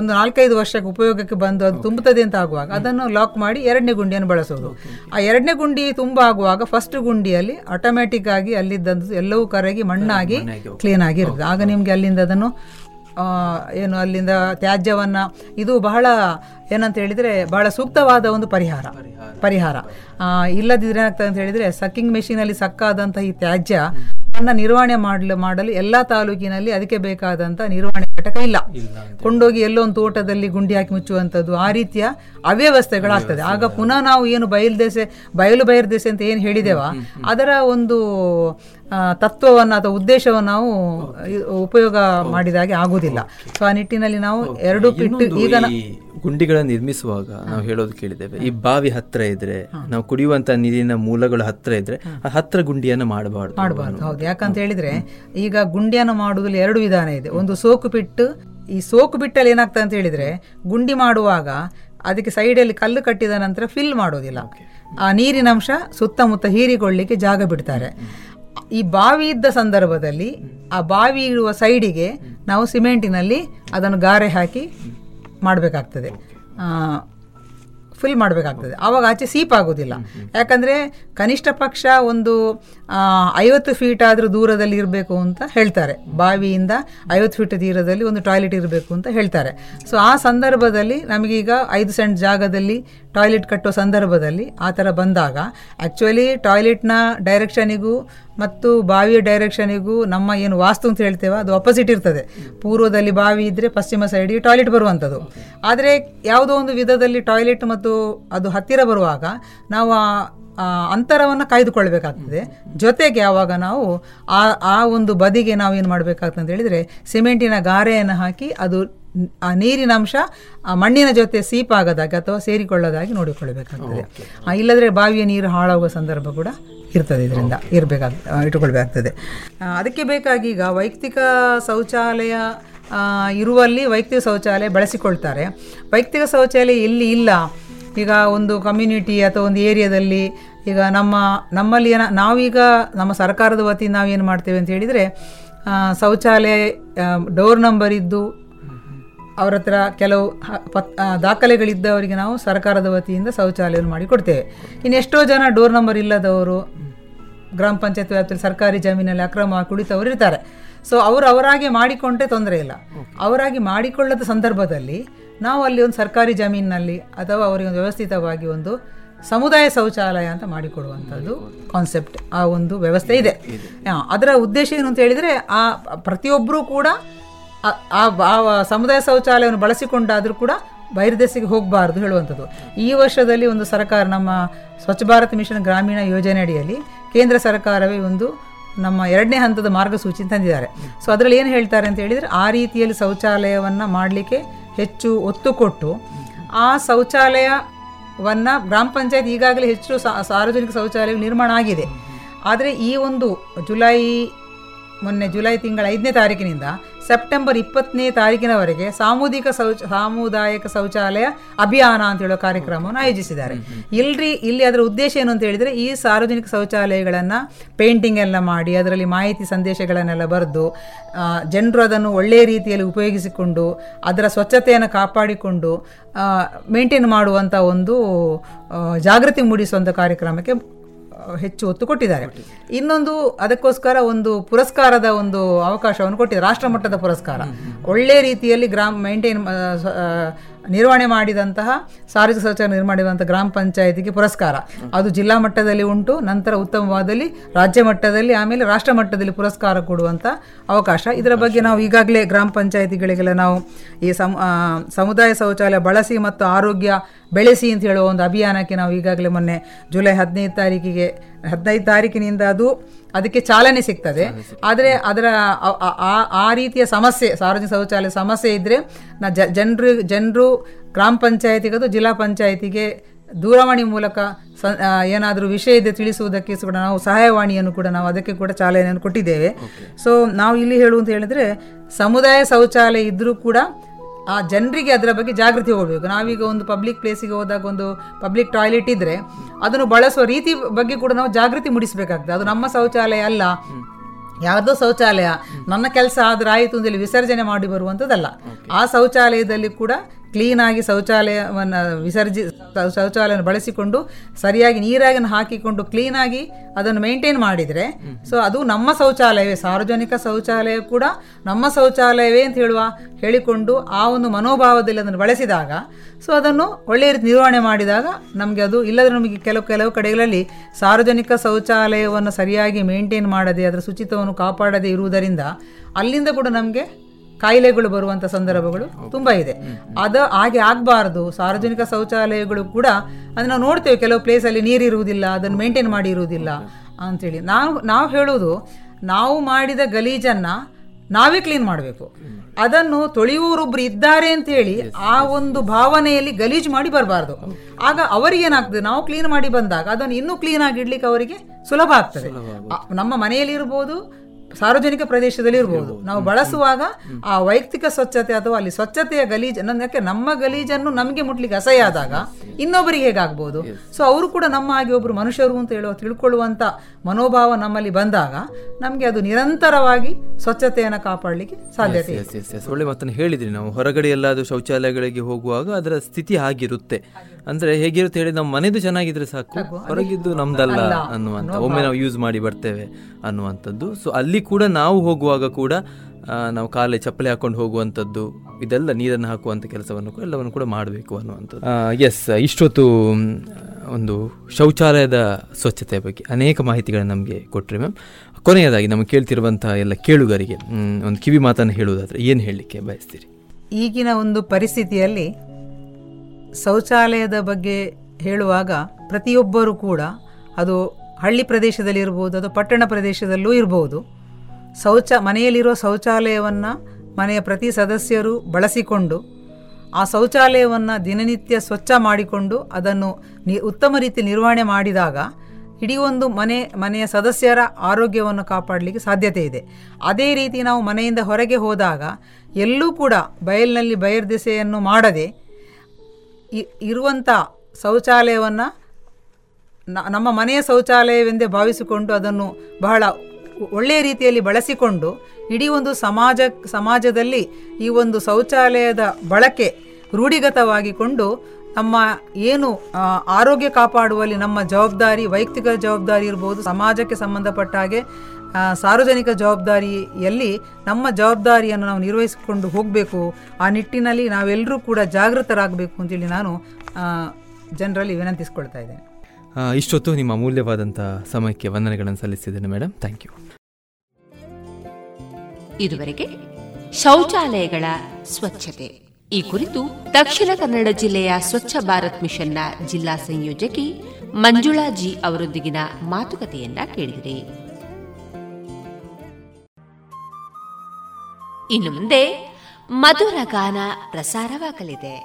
ಒಂದು ನಾಲ್ಕೈದು ವರ್ಷಕ್ಕೆ ಉಪಯೋಗಕ್ಕೆ ಬಂದು ಅದು ತುಂಬುತ್ತದೆ ಅಂತ ಆಗುವಾಗ ಅದನ್ನು ಲಾಕ್ ಮಾಡಿ ಎರಡನೇ ಗುಂಡಿಯನ್ನು ಬಳಸೋದು. ಆ ಎರಡನೇ ಗುಂಡಿ ತುಂಬ ಆಗುವಾಗ ಫಸ್ಟ್ ಗುಂಡಿಯಲ್ಲಿ ಆಟೋಮ್ಯಾಟಿಕ್ ಆಗಿ ಅಲ್ಲಿದ್ದಂಥ ಎಲ್ಲವೂ ಕರಗಿ ಮಣ್ಣಾಗಿ ಕ್ಲೀನ್ ಆಗಿರ್ತದೆ. ಆಗ ನಿಮಗೆ ಅಲ್ಲಿಂದ ಅದನ್ನು ಏನು ಅಲ್ಲಿಂದ ತ್ಯಾಜ್ಯವನ್ನು, ಇದು ಬಹಳ ಏನಂತ ಹೇಳಿದರೆ ಬಹಳ ಸೂಕ್ತವಾದ ಒಂದು ಪರಿಹಾರ ಪರಿಹಾರ ಇಲ್ಲದಿದ್ದರೆ ಏನಾಗ್ತದೆ ಅಂತ ಹೇಳಿದರೆ, ಸಕ್ಕಿಂಗ್ ಮೆಷಿನಲ್ಲಿ ಸಕ್ಕಾದಂಥ ಈ ತ್ಯಾಜ್ಯ ಅನ್ನ ನಿರ್ವಹಣೆ ಮಾಡಲು ಮಾಡಲು ಎಲ್ಲ ತಾಲೂಕಿನಲ್ಲಿ ಅದಕ್ಕೆ ಬೇಕಾದಂಥ ನಿರ್ವಹಣೆ ಘಟಕ ಇಲ್ಲ. ಕೊಂಡೋಗಿ ಎಲ್ಲೊಂದು ತೋಟದಲ್ಲಿ ಗುಂಡಿ ಹಾಕಿ ಮುಚ್ಚುವಂಥದ್ದು, ಆ ರೀತಿಯ ಅವ್ಯವಸ್ಥೆಗಳಾಗ್ತದೆ. ಆಗ ಪುನಃ ನಾವು ಏನು ಬಯಲು ದೇಸೆ ಬಯಲು ಬಯಲು ದೇಸೆ ಅಂತ ಏನು ಹೇಳಿದೆವಾ, ಅದರ ಒಂದು ತತ್ವವನ್ನು ಅಥವಾ ಉದ್ದೇಶವನ್ನು ನಾವು ಉಪಯೋಗ ಮಾಡಿದಾಗೆ ಆಗುವುದಿಲ್ಲ. ಸೊ ಆ ನಿಟ್ಟಿನಲ್ಲಿ ನಾವು ಎರಡು ಪಿಟ್ಟು ಈಗ ಗುಂಡಿಗಳನ್ನು ನಿರ್ಮಿಸುವಾಗ ನಾವು ಹೇಳೋದು ಕೇಳಿದ್ದೇವೆ, ಈ ಬಾವಿ ಹತ್ರ ಇದ್ರೆ, ನಾವು ಕುಡಿಯುವಂತ ನೀರಿನ ಮೂಲಗಳು ಹತ್ರ ಇದ್ರೆ ಹತ್ರ ಗುಂಡಿಯನ್ನು ಮಾಡಬಾರ್ದು ಮಾಡಬಾರ್ದು ಹೌದು. ಯಾಕಂತ ಹೇಳಿದ್ರೆ ಈಗ ಗುಂಡಿಯನ್ನು ಮಾಡುವುದಲ್ಲಿ ಎರಡು ವಿಧಾನ ಇದೆ. ಒಂದು ಸೋಕು ಬಿಟ್ಟು, ಈ ಸೋಕು ಬಿಟ್ಟಲ್ಲಿ ಏನಾಗ್ತದೆ ಅಂತ ಹೇಳಿದ್ರೆ ಗುಂಡಿ ಮಾಡುವಾಗ ಅದಕ್ಕೆ ಸೈಡಲ್ಲಿ ಕಲ್ಲು ಕಟ್ಟಿದ ನಂತರ ಫಿಲ್ ಮಾಡೋದಿಲ್ಲ, ಆ ನೀರಿನ ಅಂಶ ಸುತ್ತಮುತ್ತ ಹೀರಿಕೊಳ್ಳಿಕ್ಕೆ ಜಾಗ ಬಿಡ್ತಾರೆ. ಈ ಬಾವಿ ಇದ್ದ ಸಂದರ್ಭದಲ್ಲಿ ಆ ಬಾವಿ ಇರುವ ಸೈಡಿಗೆ ನಾವು ಸಿಮೆಂಟಿನಲ್ಲಿ ಅದನ್ನು ಗಾರೆ ಹಾಕಿ ಮಾಡಬೇಕಾಗ್ತದೆ, ಫಿಲ್ ಮಾಡಬೇಕಾಗ್ತದೆ. ಆವಾಗ ಆಚೆ ಸೀಪಾಗೋದಿಲ್ಲ. ಯಾಕಂದರೆ ಕನಿಷ್ಠ ಪಕ್ಷ ಒಂದು ಐವತ್ತು ಫೀಟ್ ಆದರೂ ದೂರದಲ್ಲಿ ಇರಬೇಕು ಅಂತ ಹೇಳ್ತಾರೆ. ಬಾವಿಯಿಂದ ಐವತ್ತು ಫೀಟ್ ದೂರದಲ್ಲಿ ಒಂದು ಟಾಯ್ಲೆಟ್ ಇರಬೇಕು ಅಂತ ಹೇಳ್ತಾರೆ. ಸೊ ಆ ಸಂದರ್ಭದಲ್ಲಿ ನಮಗೀಗ ಐದು ಸೆಂಟ್ ಜಾಗದಲ್ಲಿ ಟಾಯ್ಲೆಟ್ ಕಟ್ಟೋ ಸಂದರ್ಭದಲ್ಲಿ ಆ ಥರ ಬಂದಾಗ ಆ್ಯಕ್ಚುಲಿ ಟಾಯ್ಲೆಟ್ನ ಡೈರೆಕ್ಷನಿಗೂ ಮತ್ತು ಬಾವಿಯ ಡೈರೆಕ್ಷನಿಗೂ ನಮ್ಮ ಏನು ವಾಸ್ತು ಅಂತ ಹೇಳ್ತೇವೆ ಅದು ಆಪೋಸಿಟ್ ಇರ್ತದೆ. ಪೂರ್ವದಲ್ಲಿ ಬಾವಿ ಇದ್ದರೆ ಪಶ್ಚಿಮ ಸೈಡಿಗೆ ಟಾಯ್ಲೆಟ್ ಬರುವಂಥದ್ದು. ಆದರೆ ಯಾವುದೋ ಒಂದು ವಿಧದಲ್ಲಿ ಟಾಯ್ಲೆಟ್ ಮತ್ತು ಅದು ಹತ್ತಿರ ಬರುವಾಗ ನಾವು ಅಂತರವನ್ನು ಕಾಯ್ದುಕೊಳ್ಬೇಕಾಗ್ತದೆ. ಜೊತೆಗೆ ಆವಾಗ ನಾವು ಆ ಆ ಒಂದು ಬದಿಗೆ ನಾವು ಏನು ಮಾಡಬೇಕಾಗ್ತದೆ ಅಂತ ಹೇಳಿದರೆ ಸಿಮೆಂಟಿನ ಗಾರೆಯನ್ನು ಹಾಕಿ ಅದು ಆ ನೀರಿನ ಅಂಶ ಆ ಮಣ್ಣಿನ ಜೊತೆ ಸೀಪಾಗದಾಗಿ ಅಥವಾ ಸೇರಿಕೊಳ್ಳೋದಾಗಿ ನೋಡಿಕೊಳ್ಳಬೇಕಾಗ್ತದೆ. ಇಲ್ಲದ್ರೆ ಬಾವಿಯ ನೀರು ಹಾಳಾಗುವ ಸಂದರ್ಭ ಕೂಡ ಇರ್ತದೆ. ಇದರಿಂದ ಇರಬೇಕಾಗ ಇಟ್ಟುಕೊಳ್ಬೇಕಾಗ್ತದೆ. ಅದಕ್ಕೆ ಬೇಕಾಗಿ ಈಗ ವೈಯಕ್ತಿಕ ಶೌಚಾಲಯ ಇರುವಲ್ಲಿ ವೈಯಕ್ತಿಕ ಶೌಚಾಲಯ ಬಳಸಿಕೊಳ್ತಾರೆ. ವೈಯಕ್ತಿಕ ಶೌಚಾಲಯ ಎಲ್ಲಿ ಇಲ್ಲ, ಈಗ ಒಂದು ಕಮ್ಯುನಿಟಿ ಅಥವಾ ಒಂದು ಏರಿಯಾದಲ್ಲಿ ಈಗ ನಮ್ಮ ನಮ್ಮಲ್ಲಿ ಏನ ನಾವೀಗ ನಮ್ಮ ಸರ್ಕಾರದ ವತಿಯಿಂದ ನಾವೇನು ಮಾಡ್ತೇವೆ ಅಂತ ಹೇಳಿದರೆ ಶೌಚಾಲಯ ಡೋರ್ ನಂಬರ್ ಇದ್ದು ಅವ್ರ ಹತ್ರ ಕೆಲವು ಪತ್ ದಾಖಲೆಗಳಿದ್ದವರಿಗೆ ನಾವು ಸರ್ಕಾರದ ವತಿಯಿಂದ ಶೌಚಾಲಯವನ್ನು ಮಾಡಿಕೊಡ್ತೇವೆ. ಇನ್ನು ಎಷ್ಟೋ ಜನ ಡೋರ್ ನಂಬರ್ ಇಲ್ಲದವರು ಗ್ರಾಮ ಪಂಚಾಯತ್ ವ್ಯಾಪ್ತಿಯಲ್ಲಿ ಸರ್ಕಾರಿ ಜಮೀನಲ್ಲಿ ಅಕ್ರಮ ಕುಳಿತವರು ಇರ್ತಾರೆ. ಸೊ ಅವರು ಅವರಾಗೆ ಮಾಡಿಕೊಂಡೇ ತೊಂದರೆ ಇಲ್ಲ. ಅವರಾಗಿ ಮಾಡಿಕೊಳ್ಳದ ಸಂದರ್ಭದಲ್ಲಿ ನಾವು ಅಲ್ಲಿ ಒಂದು ಸರ್ಕಾರಿ ಜಮೀನಿನಲ್ಲಿ ಅಥವಾ ಅವರಿಗೆ ಒಂದು ವ್ಯವಸ್ಥಿತವಾಗಿ ಒಂದು ಸಮುದಾಯ ಶೌಚಾಲಯ ಅಂತ ಮಾಡಿಕೊಡುವಂಥದ್ದು ಕಾನ್ಸೆಪ್ಟ್, ಆ ಒಂದು ವ್ಯವಸ್ಥೆ ಇದೆ. ಅದರ ಉದ್ದೇಶ ಏನು ಅಂತ ಹೇಳಿದರೆ ಆ ಪ್ರತಿಯೊಬ್ಬರೂ ಕೂಡ ಆ ಸಮುದಾಯ ಶೌಚಾಲಯವನ್ನು ಬಳಸಿಕೊಂಡಾದರೂ ಕೂಡ ಬಹಿರ್ದೇಶಕ್ಕೆ ಹೋಗಬಾರ್ದು ಹೇಳುವಂಥದ್ದು. ಈ ವರ್ಷದಲ್ಲಿ ಒಂದು ಸರ್ಕಾರ ನಮ್ಮ ಸ್ವಚ್ಛ ಭಾರತ್ ಮಿಷನ್ ಗ್ರಾಮೀಣ ಯೋಜನೆ ಅಡಿಯಲ್ಲಿ ಕೇಂದ್ರ ಸರ್ಕಾರವೇ ಒಂದು ನಮ್ಮ ಎರಡನೇ ಹಂತದ ಮಾರ್ಗಸೂಚಿ ತಂದಿದ್ದಾರೆ. ಸೊ ಅದರಲ್ಲಿ ಏನು ಹೇಳ್ತಾರೆ ಅಂತ ಹೇಳಿದರೆ ಆ ರೀತಿಯಲ್ಲಿ ಶೌಚಾಲಯವನ್ನು ಮಾಡಲಿಕ್ಕೆ ಹೆಚ್ಚು ಒತ್ತು ಕೊಟ್ಟು ಆ ಶೌಚಾಲಯವನ್ನು ಗ್ರಾಮ ಪಂಚಾಯತ್ ಈಗಾಗಲೇ ಹೆಚ್ಚು ಸಾರ್ವಜನಿಕ ಶೌಚಾಲಯ ನಿರ್ಮಾಣ ಆಗಿದೆ. ಆದರೆ ಈ ಒಂದು ಜುಲೈ ಮೊನ್ನೆ ಜುಲೈ ತಿಂಗಳ ಐದನೇ ತಾರೀಕಿನಿಂದ ಸೆಪ್ಟೆಂಬರ್ ಇಪ್ಪತ್ತನೇ ತಾರೀಕಿನವರೆಗೆ ಸಾಮೂಹಿಕ ಶೌಚ ಸಾಮುದಾಯಿಕ ಶೌಚಾಲಯ ಅಭಿಯಾನ ಅಂತ ಹೇಳೋ ಕಾರ್ಯಕ್ರಮವನ್ನು ಆಯೋಜಿಸಿದ್ದಾರೆ. ಇಲ್ರಿ ಇಲ್ಲಿ ಅದರ ಉದ್ದೇಶ ಏನು ಅಂತ ಹೇಳಿದರೆ ಈ ಸಾರ್ವಜನಿಕ ಶೌಚಾಲಯಗಳನ್ನು ಪೇಂಟಿಂಗ್ ಎಲ್ಲ ಮಾಡಿ ಅದರಲ್ಲಿ ಮಾಹಿತಿ ಸಂದೇಶಗಳನ್ನೆಲ್ಲ ಬರೆದು ಜನರು ಅದನ್ನು ಒಳ್ಳೆಯ ರೀತಿಯಲ್ಲಿ ಉಪಯೋಗಿಸಿಕೊಂಡು ಅದರ ಸ್ವಚ್ಛತೆಯನ್ನು ಕಾಪಾಡಿಕೊಂಡು ಮೇಂಟೈನ್ ಮಾಡುವಂಥ ಒಂದು ಜಾಗೃತಿ ಮೂಡಿಸುವಂಥ ಕಾರ್ಯಕ್ರಮಕ್ಕೆ ಹೆಚ್ಚು ಒತ್ತು ಕೊಟ್ಟಿದ್ದಾರೆ. ಇನ್ನೊಂದು ಅದಕ್ಕೋಸ್ಕರ ಒಂದು ಪುರಸ್ಕಾರದ ಒಂದು ಅವಕಾಶವನ್ನು ಕೊಟ್ಟಿದ್ದಾರೆ, ರಾಷ್ಟ್ರಮಟ್ಟದ ಪುರಸ್ಕಾರ. ಒಳ್ಳೆಯ ರೀತಿಯಲ್ಲಿ ಗ್ರಾಮ ಮೇಂಟೈನ್ ನಿರ್ವಹಣೆ ಮಾಡಿದಂತಹ ಸಾರ್ವಜನಿಕ ಶೌಚಾಲಯ ನಿರ್ಮಾಣ ಮಾಡಿದಂಥ ಗ್ರಾಮ ಪಂಚಾಯತಿಗೆ ಪುರಸ್ಕಾರ, ಅದು ಜಿಲ್ಲಾ ಮಟ್ಟದಲ್ಲಿ ಉಂಟು, ನಂತರ ಉತ್ತಮವಾದಲ್ಲಿ ರಾಜ್ಯ ಮಟ್ಟದಲ್ಲಿ, ಆಮೇಲೆ ರಾಷ್ಟ್ರ ಮಟ್ಟದಲ್ಲಿ ಪುರಸ್ಕಾರ ಕೊಡುವಂಥ ಅವಕಾಶ. ಇದರ ಬಗ್ಗೆ ನಾವು ಈಗಾಗಲೇ ಗ್ರಾಮ ಪಂಚಾಯತಿಗಳಿಗೆಲ್ಲ ನಾವು ಈ ಸಮುದಾಯ ಶೌಚಾಲಯ ಬಳಸಿ ಮತ್ತು ಆರೋಗ್ಯ ಬೆಳೆಸಿ ಅಂತ ಹೇಳುವ ಒಂದು ಅಭಿಯಾನಕ್ಕೆ ನಾವು ಈಗಾಗಲೇ ಮೊನ್ನೆ ಜುಲೈ ಹದಿನೈದು ತಾರೀಕಿಗೆ ಹದಿನೈದು ತಾರೀಕಿನಿಂದ ಅದು ಅದಕ್ಕೆ ಚಾಲನೆ ಸಿಗ್ತದೆ. ಆದರೆ ಅದರ ಆ ರೀತಿಯ ಸಮಸ್ಯೆ ಸಾರ್ವಜನಿಕ ಶೌಚಾಲಯ ಸಮಸ್ಯೆ ಇದ್ದರೆ ನಾ ಜ ಜನರು ಜನರು ಗ್ರಾಮ ಪಂಚಾಯತಿಗೆ ಅದು ಜಿಲ್ಲಾ ಪಂಚಾಯತಿಗೆ ದೂರವಾಣಿ ಮೂಲಕ ಸ ಏನಾದರೂ ವಿಷಯ ಇದೆ ತಿಳಿಸುವುದಕ್ಕೆ ಕೂಡ ನಾವು ಸಹಾಯವಾಣಿಯನ್ನು ಕೂಡ ನಾವು ಅದಕ್ಕೆ ಕೂಡ ಚಾಲನೆಯನ್ನು ಕೊಟ್ಟಿದ್ದೇವೆ. ಸೊ ನಾವು ಇಲ್ಲಿ ಹೇಳುವಂತ ಹೇಳಿದರೆ ಸಮುದಾಯ ಶೌಚಾಲಯ ಇದ್ದರೂ ಕೂಡ ಆ ಜನರಿಗೆ ಅದರ ಬಗ್ಗೆ ಜಾಗೃತಿ ಹೋಗಬೇಕು. ನಾವೀಗ ಒಂದು ಪಬ್ಲಿಕ್ ಪ್ಲೇಸಿಗೆ ಹೋದಾಗ ಒಂದು ಪಬ್ಲಿಕ್ ಟಾಯ್ಲೆಟ್ ಇದ್ದರೆ ಅದನ್ನು ಬಳಸುವ ರೀತಿ ಬಗ್ಗೆ ಕೂಡ ನಾವು ಜಾಗೃತಿ ಮೂಡಿಸಬೇಕಾಗ್ತದೆ. ಅದು ನಮ್ಮ ಶೌಚಾಲಯ ಅಲ್ಲ, ಯಾವುದೋ ಶೌಚಾಲಯ ನನ್ನ ಕೆಲಸ ಆದರೆ ಆಯಿತು ಅಂತೇಳಿ ವಿಸರ್ಜನೆ ಮಾಡಿ ಬರುವಂಥದ್ದಲ್ಲ. ಆ ಶೌಚಾಲಯದಲ್ಲಿ ಕೂಡ ಕ್ಲೀನಾಗಿ ಶೌಚಾಲಯವನ್ನು ವಿಸರ್ಜಿ ಶೌಚಾಲಯವನ್ನು ಬಳಸಿಕೊಂಡು ಸರಿಯಾಗಿ ನೀರಾಗಿನ ಹಾಕಿಕೊಂಡು ಕ್ಲೀನಾಗಿ ಅದನ್ನು ಮೇಂಟೈನ್ ಮಾಡಿದರೆ ಸೊ ಅದು ನಮ್ಮ ಶೌಚಾಲಯವೇ, ಸಾರ್ವಜನಿಕ ಶೌಚಾಲಯ ಕೂಡ ನಮ್ಮ ಶೌಚಾಲಯವೇ ಅಂತ ಹೇಳುವ ಹೇಳಿಕೊಂಡು ಆ ಒಂದು ಮನೋಭಾವದಲ್ಲಿ ಅದನ್ನು ಬಳಸಿದಾಗ ಸೊ ಅದನ್ನು ಒಳ್ಳೆಯ ರೀತಿ ನಿರ್ವಹಣೆ ಮಾಡಿದಾಗ ನಮಗೆ ಅದು ಇಲ್ಲದ್ರೆ ನಮಗೆ ಕೆಲವು ಕೆಲವು ಕಡೆಗಳಲ್ಲಿ ಸಾರ್ವಜನಿಕ ಶೌಚಾಲಯವನ್ನು ಸರಿಯಾಗಿ ಮೇಂಟೈನ್ ಮಾಡದೆ ಅದರ ಶುಚಿತ್ವವನ್ನು ಕಾಪಾಡದೇ ಇರುವುದರಿಂದ ಅಲ್ಲಿಂದ ಕೂಡ ನಮಗೆ ಕಾಯಿಲೆಗಳು ಬರುವಂಥ ಸಂದರ್ಭಗಳು ತುಂಬ ಇದೆ. ಅದು ಹಾಗೆ ಆಗಬಾರ್ದು. ಸಾರ್ವಜನಿಕ ಶೌಚಾಲಯಗಳು ಕೂಡ ಅದು ನಾವು ನೋಡ್ತೇವೆ, ಕೆಲವು ಪ್ಲೇಸಲ್ಲಿ ನೀರಿರುವುದಿಲ್ಲ, ಅದನ್ನು ಮೇಂಟೈನ್ ಮಾಡಿರುವುದಿಲ್ಲ ಅಂಥೇಳಿ. ನಾವು ನಾವು ಹೇಳೋದು ನಾವು ಮಾಡಿದ ಗಲೀಜನ್ನು ನಾವೇ ಕ್ಲೀನ್ ಮಾಡಬೇಕು. ಅದನ್ನು ತೊಳೆಯುವವರೊಬ್ರು ಇದ್ದಾರೆ ಅಂತೇಳಿ ಆ ಒಂದು ಭಾವನೆಯಲ್ಲಿ ಗಲೀಜು ಮಾಡಿ ಬರಬಾರ್ದು. ಆಗ ಅವರಿಗೇನಾಗ್ತದೆ, ನಾವು ಕ್ಲೀನ್ ಮಾಡಿ ಬಂದಾಗ ಅದನ್ನು ಇನ್ನೂ ಕ್ಲೀನ್ ಆಗಿಡ್ಲಿಕ್ಕೆ ಅವರಿಗೆ ಸುಲಭ ಆಗ್ತದೆ. ನಮ್ಮ ಮನೆಯಲ್ಲಿ ಇರ್ಬೋದು, ಸಾರ್ವಜನಿಕ ಪ್ರದೇಶದಲ್ಲಿ ಇರ್ಬೋದು, ನಾವು ಬಳಸುವಾಗ ಆ ವೈಯಕ್ತಿಕ ಸ್ವಚ್ಛತೆ ಅಥವಾ ಅಲ್ಲಿ ಸ್ವಚ್ಛತೆಯ ಗಲೀಜನ್ನು, ಯಾಕೆ ನಮ್ಮ ಗಲೀಜನ್ನು ನಮಗೆ ಮುಟ್ಲಿಕ್ಕೆ ಅಸಹ್ಯ ಆದಾಗ ಇನ್ನೊಬ್ಬರಿಗೆ ಹೇಗಾಗ್ಬೋದು. ಸೊ ಅವರು ಕೂಡ ನಮ್ಮ ಹಾಗೆ ಒಬ್ಬರು ಮನುಷ್ಯರು ಅಂತ ಹೇಳುವ ತಿಳ್ಕೊಳ್ಳುವಂಥ ಮನೋಭಾವ ನಮ್ಮಲ್ಲಿ ಬಂದಾಗ ನಮಗೆ ಅದು ನಿರಂತರವಾಗಿ ಸ್ವಚ್ಛತೆಯನ್ನು ಕಾಪಾಡಲಿಕ್ಕೆ ಸಾಧ್ಯತೆ ಇದೆ. ಒಳ್ಳೆ ಮಾತನ್ನು ಹೇಳಿದ್ರಿ. ನಾವು ಹೊರಗಡೆ ಎಲ್ಲಾದರೂ ಶೌಚಾಲಯಗಳಿಗೆ ಹೋಗುವಾಗ ಅದರ ಸ್ಥಿತಿ ಆಗಿರುತ್ತೆ ಅಂದರೆ ಹೇಗಿರುತ್ತೆ ಹೇಳಿ, ನಮ್ಮ ಮನೆದು ಚೆನ್ನಾಗಿದ್ರೆ ಸಾಕು, ಹೊರಗಿದ್ದು ನಮ್ದಲ್ಲ ಅನ್ನುವಂಥ, ಒಮ್ಮೆ ನಾವು ಯೂಸ್ ಮಾಡಿ ಬರ್ತೇವೆ ಅನ್ನುವಂಥದ್ದು. ಸೊ ಅಲ್ಲಿ ಕೂಡ ನಾವು ಹೋಗುವಾಗ ಕೂಡ ನಾವು ಕಾಲೇ ಚಪ್ಪಲಿ ಹಾಕೊಂಡು ಹೋಗುವಂಥದ್ದು, ಇದೆಲ್ಲ ನೀರನ್ನು ಹಾಕುವಂಥ ಕೆಲಸವನ್ನು ಎಲ್ಲವನ್ನು ಕೂಡ ಮಾಡಬೇಕು ಅನ್ನುವಂಥದ್ದು. ಎಸ್, ಇಷ್ಟೊತ್ತು ಒಂದು ಶೌಚಾಲಯದ ಸ್ವಚ್ಛತೆಯ ಬಗ್ಗೆ ಅನೇಕ ಮಾಹಿತಿಗಳನ್ನು ನಮಗೆ ಕೊಟ್ಟರೆ ಮ್ಯಾಮ್, ಕೊನೆಯದಾಗಿ ನಮಗೆ ಕೇಳ್ತಿರುವಂಥ ಎಲ್ಲ ಕೇಳುಗರಿಗೆ ಒಂದು ಕಿವಿ ಮಾತನ್ನು ಹೇಳುವುದಾದರೆ ಏನು ಹೇಳಲಿಕ್ಕೆ ಬಯಸ್ತೀರಿ? ಈಗಿನ ಒಂದು ಪರಿಸ್ಥಿತಿಯಲ್ಲಿ ಶೌಚಾಲಯದ ಬಗ್ಗೆ ಹೇಳುವಾಗ ಪ್ರತಿಯೊಬ್ಬರೂ ಕೂಡ, ಅದು ಹಳ್ಳಿ ಪ್ರದೇಶದಲ್ಲಿ ಇರ್ಬೋದು, ಅದು ಪಟ್ಟಣ ಪ್ರದೇಶದಲ್ಲೂ ಇರ್ಬೋದು, ಶೌಚ ಮನೆಯಲ್ಲಿರೋ ಶೌಚಾಲಯವನ್ನು ಮನೆಯ ಪ್ರತಿ ಸದಸ್ಯರು ಬಳಸಿಕೊಂಡು ಆ ಶೌಚಾಲಯವನ್ನು ದಿನನಿತ್ಯ ಸ್ವಚ್ಛ ಮಾಡಿಕೊಂಡು ಅದನ್ನು ನಿ ಉತ್ತಮ ರೀತಿ ನಿರ್ವಹಣೆ ಮಾಡಿದಾಗ ಇಡೀ ಒಂದು ಮನೆ ಮನೆಯ ಸದಸ್ಯರ ಆರೋಗ್ಯವನ್ನು ಕಾಪಾಡಲಿಕ್ಕೆ ಸಾಧ್ಯತೆ ಇದೆ. ಅದೇ ರೀತಿ ನಾವು ಮನೆಯಿಂದ ಹೊರಗೆ ಹೋದಾಗ ಎಲ್ಲೂ ಕೂಡ ಬಯಲಿನಲ್ಲಿ ಬಯರ್ದೆಸೆಯನ್ನು ಮಾಡದೆ ಇರುವಂಥ ಶೌಚಾಲಯವನ್ನು ನಮ್ಮ ಮನೆಯ ಶೌಚಾಲಯವೆಂದೇ ಭಾವಿಸಿಕೊಂಡು ಅದನ್ನು ಬಹಳ ಒಳ್ಳೆಯ ರೀತಿಯಲ್ಲಿ ಬಳಸಿಕೊಂಡು ಇಡೀ ಒಂದು ಸಮಾಜ ಸಮಾಜದಲ್ಲಿ ಈ ಒಂದು ಶೌಚಾಲಯದ ಬಳಕೆ ರೂಢಿಗತವಾಗಿಕೊಂಡು ನಮ್ಮ ಏನು ಆರೋಗ್ಯ ಕಾಪಾಡುವಲ್ಲಿ ನಮ್ಮ ಜವಾಬ್ದಾರಿ, ವೈಯಕ್ತಿಕ ಜವಾಬ್ದಾರಿ ಇರ್ಬೋದು, ಸಮಾಜಕ್ಕೆ ಸಂಬಂಧಪಟ್ಟ ಹಾಗೆ ಸಾರ್ವಜನಿಕ ಜವಾಬ್ದಾರಿಯಲ್ಲಿ ನಮ್ಮ ಜವಾಬ್ದಾರಿಯನ್ನು ನಾವು ನಿರ್ವಹಿಸಿಕೊಂಡು ಹೋಗಬೇಕು. ಆ ನಿಟ್ಟಿನಲ್ಲಿ ನಾವೆಲ್ಲರೂ ಕೂಡ ಜಾಗೃತರಾಗಬೇಕು ಅಂತೇಳಿ ನಾನು ಜನರಲ್ಲಿ ವಿನಂತಿಸ್ಕೊಳ್ತಾ ಇದ್ದೇನೆ. ಇಷ್ಟೊತ್ತು ನಿಮ್ಮ ಅಮೂಲ್ಯವಾದಂಥ ಸಮಯಕ್ಕೆ ವಂದನೆಗಳನ್ನು ಸಲ್ಲಿಸಿದ್ದೇನೆ ಮೇಡಮ್, ಥ್ಯಾಂಕ್ ಯು. ಇದುವರೆಗೆ ಶೌಚಾಲಯಗಳ ಸ್ವಚ್ಛತೆ ಈ ಕುರಿತು ದಕ್ಷಿಣ ಕನ್ನಡ ಜಿಲ್ಲೆಯ ಸ್ವಚ್ಛ ಭಾರತ್ ಮಿಷನ್ನ ಜಿಲ್ಲಾ ಸಂಯೋಜಕಿ ಮಂಜುಳಾ ಜಿ ಅವರೊಂದಿಗಿನ ಮಾತುಕತೆಯನ್ನ ಕೇಳಿದಿರಿ. ಇನ್ನು ಮುಂದೆ ಮಧುರ ಗಾನ ಪ್ರಸಾರವಾಗಲಿದೆ.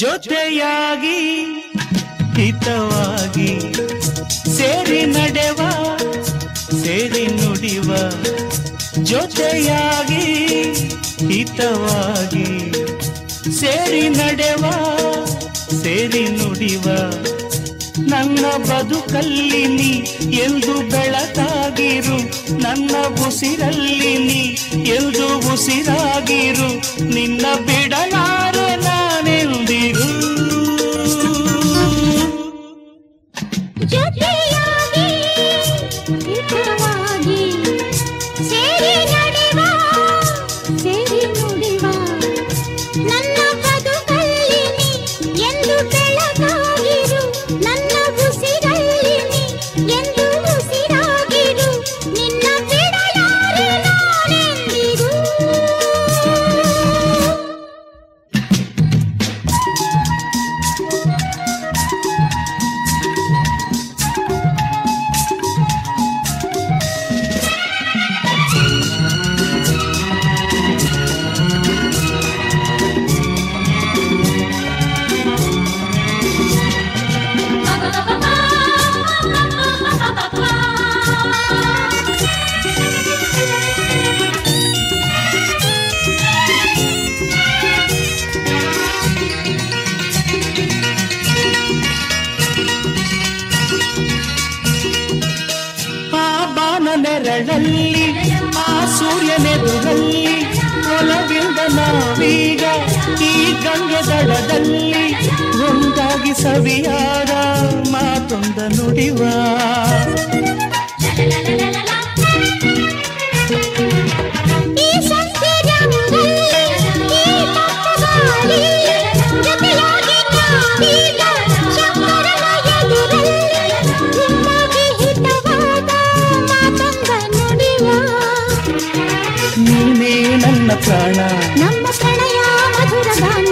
ಜೊತೆಯಾಗಿ ಹಿತವಾಗಿ ಸೇರಿ ನಡೆವ, ಸೇರಿ ನುಡಿವ, ಜೊತೆಯಾಗಿ ಹಿತವಾಗಿ ಸೇರಿ ನಡೆವ, ಸೇರಿ ನುಡಿವ. ನನ್ನ ಬದುಕಲ್ಲಿ ನೀ ಎಂದು ಬೆಳಕಾಗಿರು, ನನ್ನ ಉಸಿರಲ್ಲಿ ನೀ ಎಂದು ಉಸಿರಾಗಿರು, ನಿನ್ನ ಬಿಡಲಾರೆ ನಾನೆಂದಿರು. ನಾವೀಗ ಈ ಗಂಗೆ ದಡದಲ್ಲಿ ಒಂದಾಗಿ ಸವಿಯಾದ ಮಾತೊಂದ ನುಡಿವ. ಪ್ರಾಣ ನಮ್ಮ ಪ್ರಣಯ ಮಧುರಗಾನ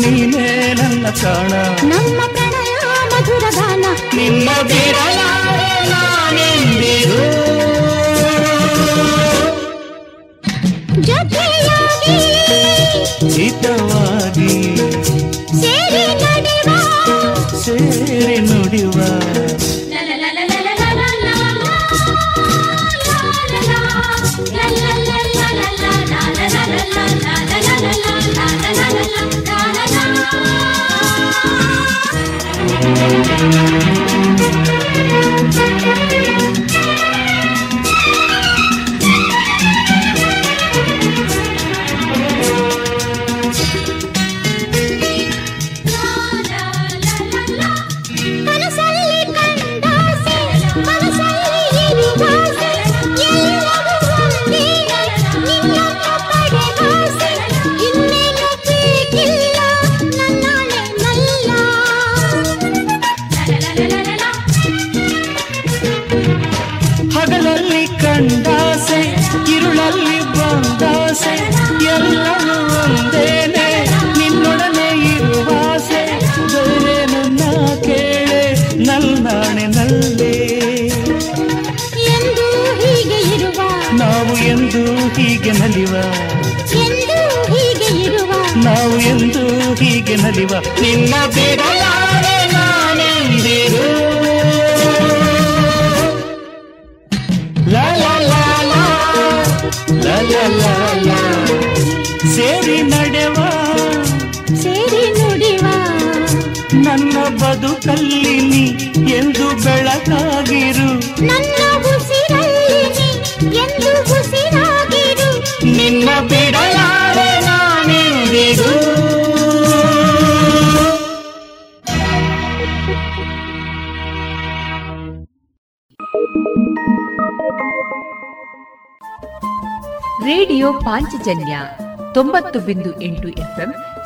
ನೀನೇ ನನ್ನ ಪ್ರಾಣ ನಮ್ಮ ಪ್ರಣಯ ಮಧುರಗಾನ ನಿಮ್ಮ ಬಿರಲಾರೆಂದಿರು ಜೊತೆಯಾಗಿ ಹಿತವಾಗಿ ಸೇರಿ ನಡೆವ ಸೇರಿ ನುಡಿವ. ನಾವು ಎಂದು ಹೀಗೆ ನಲಿವ ನಿನ್ನ ಬಿಡಲಾರೆ ನಾನೆಂದಿರು. ಲಲಲಾ ಲಲಲಾ ಸೇರಿ ನಡೆವ ಸೇರಿ ನುಡಿವ ನನ್ನ ಬದುಕಲ್ಲಿ ನೀ ಎಂದು ಬೆಳಕಾಗಿರು ನನ್ನ ಉಸಿರಲ್ಲಿ ನೀ ಎಂದು ಉಸಿರಾಗಿರು ನಿನ್ನ ಬಿಡಲಾರೆ ನಾನೆಂದಿರು. ರೇಡಿಯೋ ಪಾಂಚಜನ್ಯ ತೊಂಬತ್ತು ಬಿಂದು ಎಂಟು ಎಫ್ಎಂ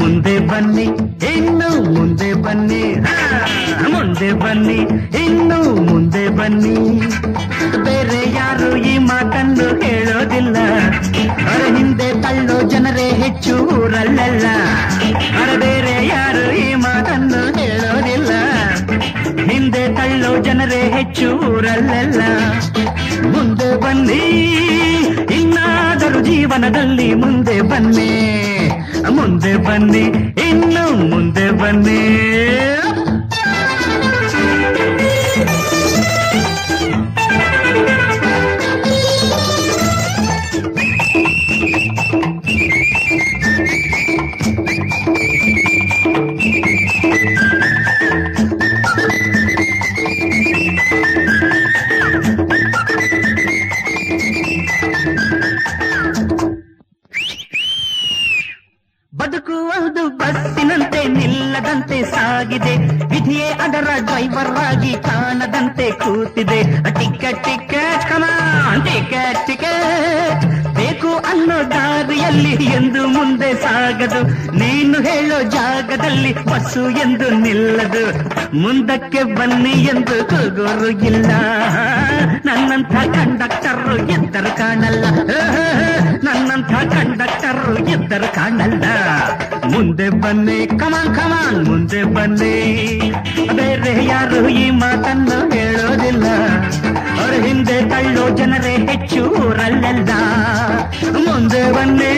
ಮುಂದೆ ಬನ್ನಿ ಇನ್ನು ಮುಂದೆ ಬನ್ನಿ ಮುಂದೆ ಬನ್ನಿ ಇನ್ನು ಮುಂದೆ ಬನ್ನಿ, ಬೇರೆ ಯಾರು ಈ ಮಾತನ್ನು ಹೇಳೋದಿಲ್ಲ. ಅವರ ಹಿಂದೆ ತಳ್ಳೋ ಜನರೇ ಹೆಚ್ಚು ಊರಲ್ಲ, ಅವರ ಬೇರೆ ಯಾರು ಈ ಮಾತನ್ನು ಹೇಳೋದಿಲ್ಲ. ಹಿಂದೆ ತಳ್ಳೋ ಜನರೇ ಹೆಚ್ಚು ಊರಲ್ಲ. ಮುಂದೆ ಬನ್ನಿ ಇನ್ನಾದರೂ ಜೀವನದಲ್ಲಿ ಮುಂದೆ ಬನ್ನಿ ಮುಂದೆ ಬನ್ನಿ ಇನ್ನು ಮುಂದೆ ಬನ್ನಿ. ಬಸ್ಸಿನಂತೆ ನಿಲ್ಲದಂತೆ ಸಾಗಿದೆ ವಿಧಿಯೇ, ಅದರ ಡ್ರೈವರ್ ಆಗಿ ಕಾಣದಂತೆ ಕೂತಿದೆ. Ticket ticket come on ticket ticket ಬೇಕು ಅನ್ನೋ ದಾರಿಯಲ್ಲಿ ಎಂದು ಮುಂದೆ ಸಾಗದು, ನೀನು ಹೇಳೋ ಜಾಗದಲ್ಲಿ ಬಸ್ಸು ಎಂದು ನಿಲ್ಲದು. ಮುಂದಕ್ಕೆ ಬನ್ನಿ ಎಂದು ಕೂಗೋರು ಇಲ್ಲ, ನನ್ನಂಥ ಕಂಡಕ್ಟರು ಎದ್ದರು ಕಾಣಲ್ಲ, ನನ್ನಂಥ ಕಂಡಕ್ಟರು ಎದ್ದರು ಕಾಣಲ್ಲ. ಮುಂದೆ ಬನ್ನಿ ಕಮಾನ್ ಕಮಾನ್ ಮುಂದೆ ಬನ್ನಿ, ಬೇರೆ ಯಾರು ಈ ಮಾತನ್ನು ಹೇಳೋದಿಲ್ಲ. ಅವ್ರ ಹಿಂದೆ ತಳ್ಳೋ ಜನರೇ ಹೆಚ್ಚು ರಲ್ಲಲ್ಲ. ಮುಂದೆ ಬನ್ನಿ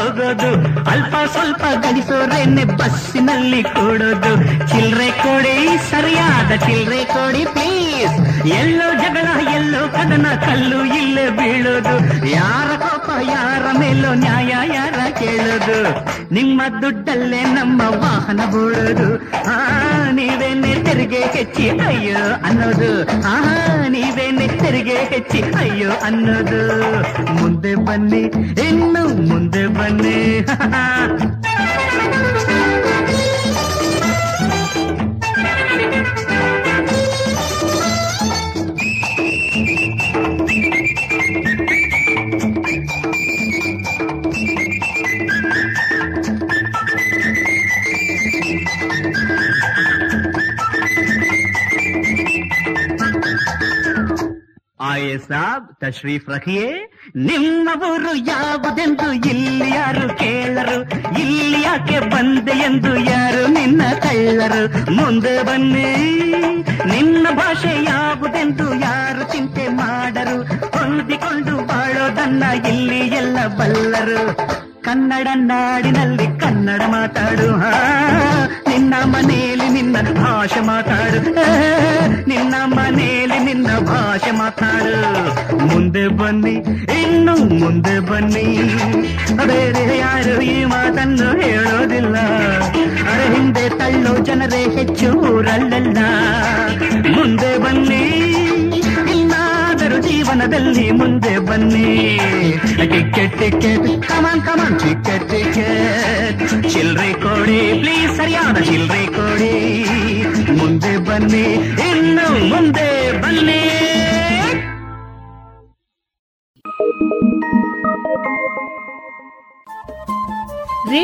ಹೋಗೋದು, ಅಲ್ಪ ಸ್ವಲ್ಪ ಗಳಿಸೋರೇನೆ ಬಸ್ಸಿನಲ್ಲಿ ಕೂಡೋದು. ಚಿಲ್ರೆ ಕೊಡಿ ಸರಿಯಾದ ಚಿಲ್ರೆ ಕೊಡಿ ಪ್ಲೀಸ್, ಎಲ್ಲೋ ಜಗಳ ಎಲ್ಲೋ ಕದನ ಕಲ್ಲು ಇಲ್ಲೇ ಬೀಳೋದು. ಯಾರ ಕೋಪ ಯಾರ ಮೇಲೋ ನ್ಯಾಯ ಯಾರ ಕೇಳೋದು, ನಿಮ್ಮ ದುಡ್ಡಲ್ಲೇ ನಮ್ಮ ವಾಹನ ಬೋಳೋದು. ಆ ನೀವೇನೆ ತೆರಿಗೆ ಹೆಚ್ಚಿ ಅಯ್ಯೋ ಅನ್ನೋದು, ಆ ನೀವೇನೆ ತೆರಿಗೆ ಹೆಚ್ಚಿ ಅಯ್ಯೋ ಅನ್ನೋದು. ಮುಂದೆ ಬನ್ನಿ ಇನ್ನು ಮುಂದೆ ಬನ್ನಿ, ಆಯೇ ಸಾಬ್ ತಶ್ರೀಫ್ ರಖಿಯೇ. ನಿಮ್ಮ ಊರು ಯಾವುದೆಂದು ಇಲ್ಲಿ ಯಾರು ಕೇಳರು, ಇಲ್ಲಿ ಯಾಕೆ ಬಂದೆ ಎಂದು ಯಾರು ನಿನ್ನ ತಳ್ಳರು. ಮುಂದೆ ಬನ್ನಿ ನಿನ್ನ ಭಾಷೆ ಯಾವುದೆಂದು ಯಾರು ಚಿಂತೆ ಮಾಡರು, ಹೊಂದಿಕೊಂಡು ಬಾಳೋದನ್ನ ಇಲ್ಲಿ ಎಲ್ಲ ಬಲ್ಲರು. ಕನ್ನಡ ನಾಡಿನಲ್ಲಿ ಕನ್ನಡ ಮಾತಾಡು, ನಿನ್ನ ಮನೆಯಲ್ಲಿ ನಿನ್ನ ಭಾಷೆ ಮಾತಾಡು, ನಿನ್ನ ಮನೆಯಲ್ಲಿ ನಿನ್ನ ಭಾಷೆ ಮಾತಾಡು. ಮುಂದೆ ಬನ್ನಿ ಇನ್ನು ಮುಂದೆ ಬನ್ನಿ, ಬೇರೆ ಯಾರು ಈ ಮಾತನ್ನು ಹೇಳೋದಿಲ್ಲ. ಅರೆ ಹಿಂದೆ ತಳ್ಳೋ ಜನರೇ ಹೆಚ್ಚು ಊರಲ್ಲ. ಮುಂದೆ ಬನ್ನಿ ಜೀವನದಲ್ಲಿ ಮುಂದೆ ಬನ್ನಿ. Ticket ticket come on come on ticket ticket, ಚಿಲ್ಲರೆ ಕೊಡಿ ಪ್ಲೀಸ್ ಸರಿಯಾದ ಚಿಲ್ಲರೆ ಕೊಡಿ. ಮುಂದೆ ಬನ್ನಿ ಇನ್ನು ಮುಂದೆ ಬನ್ನಿ.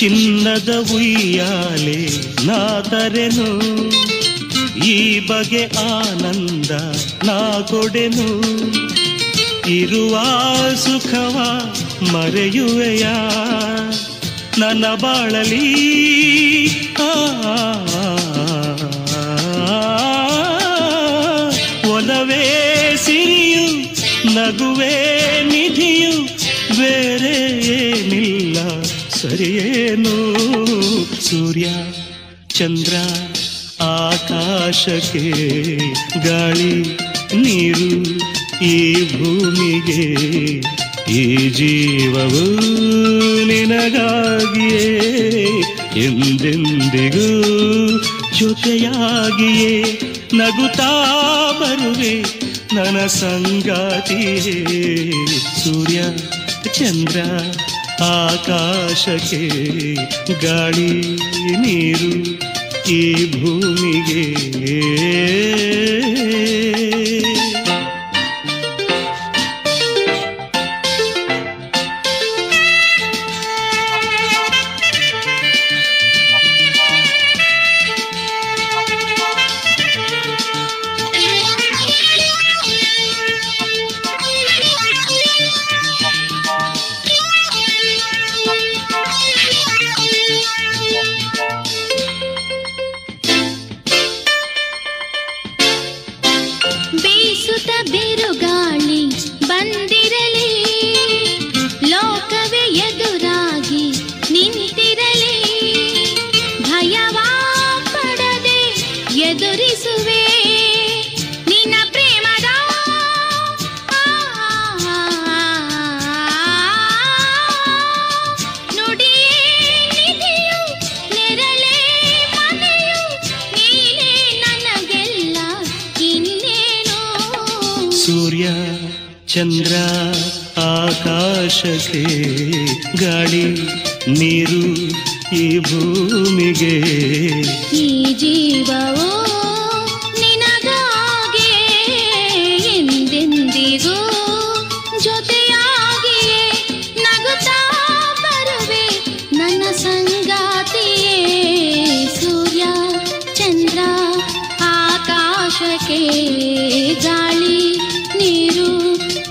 ಚಿನ್ನದ ಉಯ್ಯಾಲೆ ನಾದರೆನು, ಈ ಬಗೆ ಆನಂದ ನಾ ಕೊಡೆನು. ಇರುವ ಸುಖವ ಮರೆಯುವೆಯ ನನ್ನ ಬಾಳಲಿ, ಒಲವೇ ಸಿರಿಯು ನಗುವೆ ನಿಧಿಯು ಬೇರೆ ಏನಿಲ್ಲ ಸರಿಯೇನು. ಸೂರ್ಯ ಚಂದ್ರ ಆಕಾಶಕ್ಕೆ, ಗಾಳಿ ನೀರು ಈ ಭೂಮಿಗೆ, ಈ ಜೀವವು ನಿನಗಾಗಿಯೇ ಎಂದೆಂದಿಗೂ ಜೊತೆಯಾಗಿಯೇ ನಗುತ್ತಾ ಬರುವೆ ನನ್ನ ಸಂಗಾತಿಯೇ. ಸೂರ್ಯ ಚಂದ್ರ ಆಕಾಶಕ್ಕೆ, ಗಾಳಿ ನೀರು ಈ ಭೂಮಿಗೆ. ಚಂದ್ರ ಆಕಾಶಕ್ಕೆ, ಗಾಳಿ ನೀರು ಈ ಭೂಮಿಗೆ, ಈ ಜೀವವೋ ನಿನಗಾಗೆ ಎಂದೆಂದಿಗೂ ಜೊತೆಯಾಗಿ ನಗುತ್ತಾ ಬರುವೆ ನನ್ನ ಸಂಗಾತಿಯೇ. ಸೂರ್ಯ ಚಂದ್ರ ಆಕಾಶಕ್ಕೆ, ಗಾಳಿ ನೀರು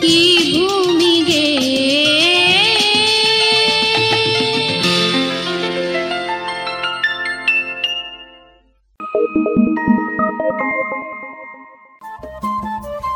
ಈ ಭೂಮಿಗೆ.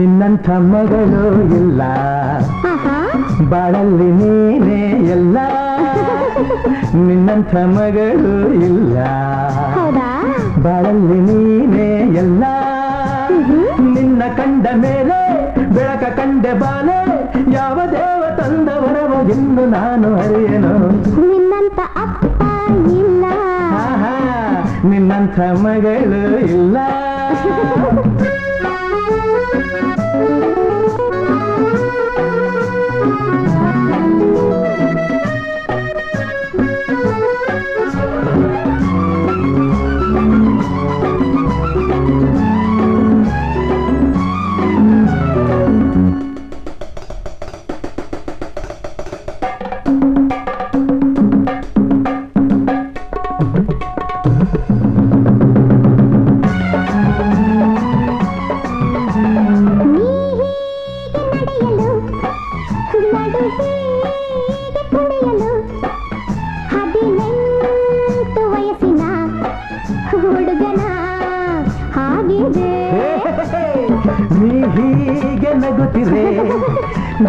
ನಿನ್ನಂಥ ಮಗಳು ಇಲ್ಲ, ಬಾಳಲ್ಲಿ ನೀನೇ ಎಲ್ಲ, ನಿನ್ನಂಥ ಮಗಳು ಇಲ್ಲ, ಬಾಳಲ್ಲಿ ನೀನೇ ಎಲ್ಲ. ನಿನ್ನ ಕಂಡ ಮೇಲೆ ಬೆಳಕ ಕಂಡೆ ಬಾಲೆ, ಯಾವ ದೇವ ತಂದವರವ ಎಂದು ನಾನು ಅರಿಯನು. ನಿನ್ನಂಥ ಅಪ್ಪ ಇಲ್ಲ, ನಿನ್ನಂಥ ಮಗಳು ಇಲ್ಲ.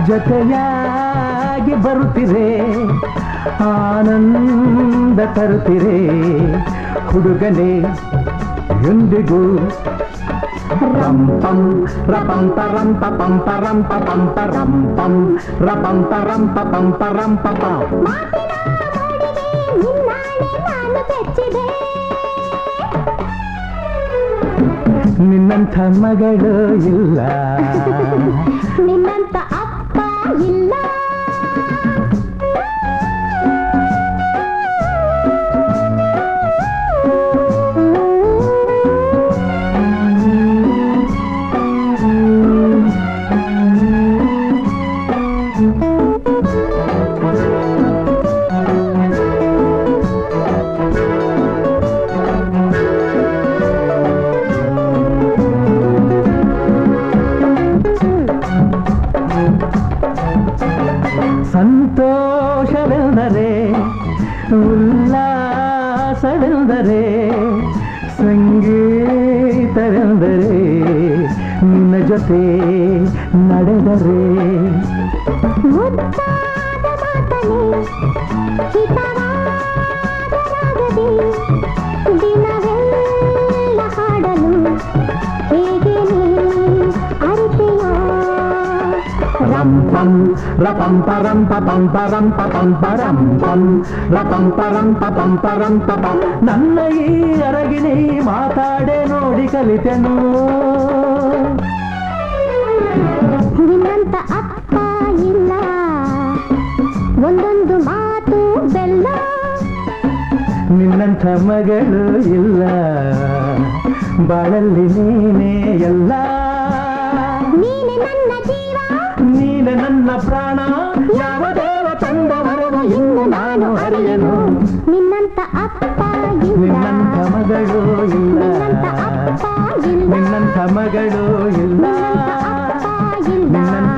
ಜೊತೆಯಾಗಿ ಬರುತ್ತಿರೆ, ಆನಂದ ತರುತ್ತಿರೆ ಹುಡುಗನೇ ಎಂದಿಗೂ. ರಂ ಪಂ ರಪಂ ಪರಂ ಪಪಂ ಪರಂ ಪಪಂ ಪರಂ ಪಂ ರಪಂ ಪರಂ ಪಪಂ ಪರಂ ಪಪ. ನಿನ್ನಂಥ ಮಗಳು ಇಲ್ಲ, ನಿನ್ನಂಥ ಅಪ್ಪ ಇಲ್ಲ. ಉಲ್ಲಾಸವೆಂದರೆ ಸಂಗೀತವೆಂದರೆ ನಿನ್ನ ಜೊತೆ ನಡೆದರೆ ಪಂ ರಪಂ ಪರಂ ಪಪಂ ಪರಂ ಪಪಂ ಪರಂ ಪಂ ರಪಂ ಪರಂ ಪಪಂ ಪರಂ ಪಪಂ. ನನ್ನ ಈ ಅರಗಿಣಿ ಮಾತಾಡೆ ನೋಡಿ ಕಲಿತೆನು, ನಿನ್ನಂತ ಅಪ್ಪ ಇಲ್ಲ, ಒಂದೊಂದು ಮಾತು ಬೆಲ್ಲ, ನಿನ್ನಂಥ ಮಗಳು ಇಲ್ಲ, ಬಾಳಲ್ಲಿ ನೀನೇ ಎಲ್ಲ, ನೀನೆ ನನ್ನ ಜೀವ, ನೀನೆ ನನ್ನ ಪ್ರಾಣ, ಯಾವ ದೇವ ತಂದ ವರದ ಇನ್ನು ನಾನು ಅರಿಯನು, ನಿನ್ನಂತ ಅಪ್ಪ ಇಲ್ಲ, ನಿನ್ನಂಥ ಮಗಳು ಇಲ್ಲ, ನಿನ್ನಂಥ ಮಗಳು ಇಲ್ಲ, ನಿನ್ನಂಥ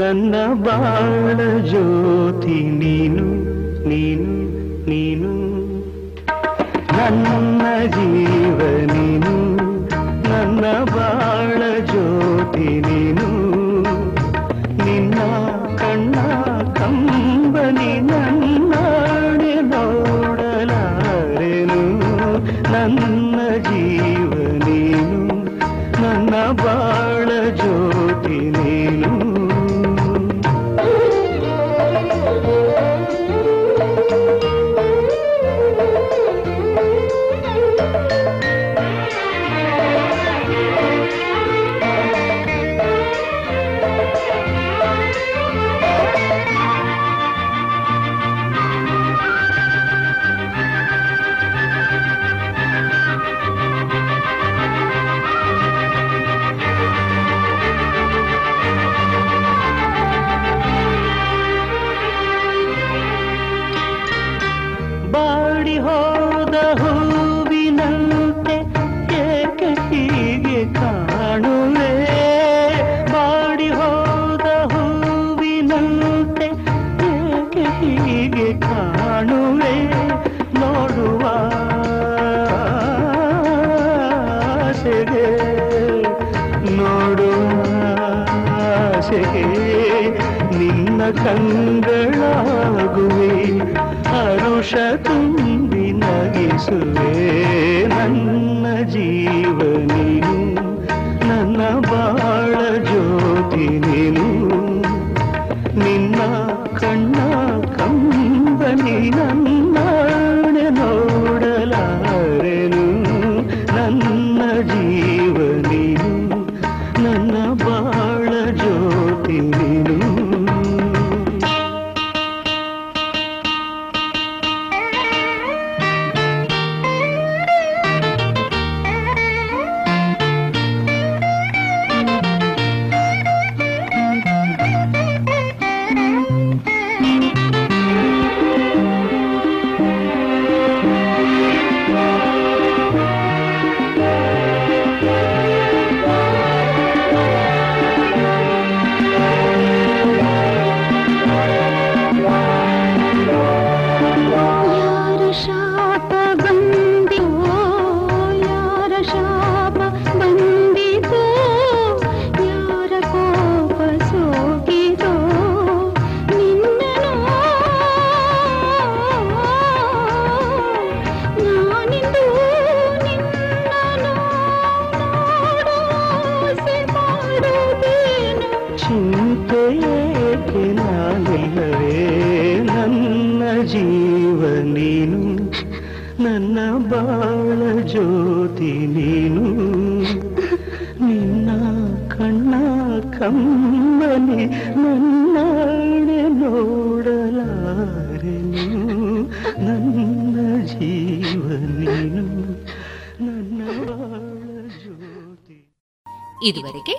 ನನ್ನ ಬಾಳ ಜ್ಯೋತಿ ನೀನು ನೀನು ನೀನು, ನನ್ನ ಜೀವ ನೀನು, ನನ್ನ ಬಾಳ ಜ್ಯೋತಿ ನೀನು, ನಿನ್ನ ಕಣ್ಣ ಕಂಬನಿ ನನ್ನಾಡಿ ನೋಡಲಾರೆನು, ನನ್ನ ಜೀವ ನೀನು, ನನ್ನ ಬಾಳ ಜ್ಯೋತಿ ನೀನು. ಕಂಗಳಾಗುವೆ ಹರುಷ ತುಂಬಿ ನಗಿಸುವೆ, ನನ್ನ ಜೀವ ನೀನು, ನನ್ನ ಬಾಳ ಜ್ಯೋತಿ ನೀನು, ನಿನ್ನ ಕಣ್ಣ ಕಂಬನಿ ನನ್ನಾಣೆ ನೋಡಲಾರೆನು, ನನ್ನ ಜೀವ ನೀನು, ನನ್ನ ಬಾಳ ಜ್ಯೋತಿ ನೀನು. ಚಿಂತೆಯೇಕೆ ನಾನಿಲ್ಲವೇ ನನ್ನ ಜೀವ ನೀನು, ನನ್ನ ಬಾಳ ಜ್ಯೋತಿ ನೀನು, ನಿನ್ನ ಕಣ್ಣ ಕಂಬನಿ ನನ್ನಡೆ ನೋಡಲಾರೆನು, ನನ್ನ ಜೀವ ನೀನು, ನನ್ನ ಬಾಳ ಜ್ಯೋತಿ. ಇದುವರೆಗೆ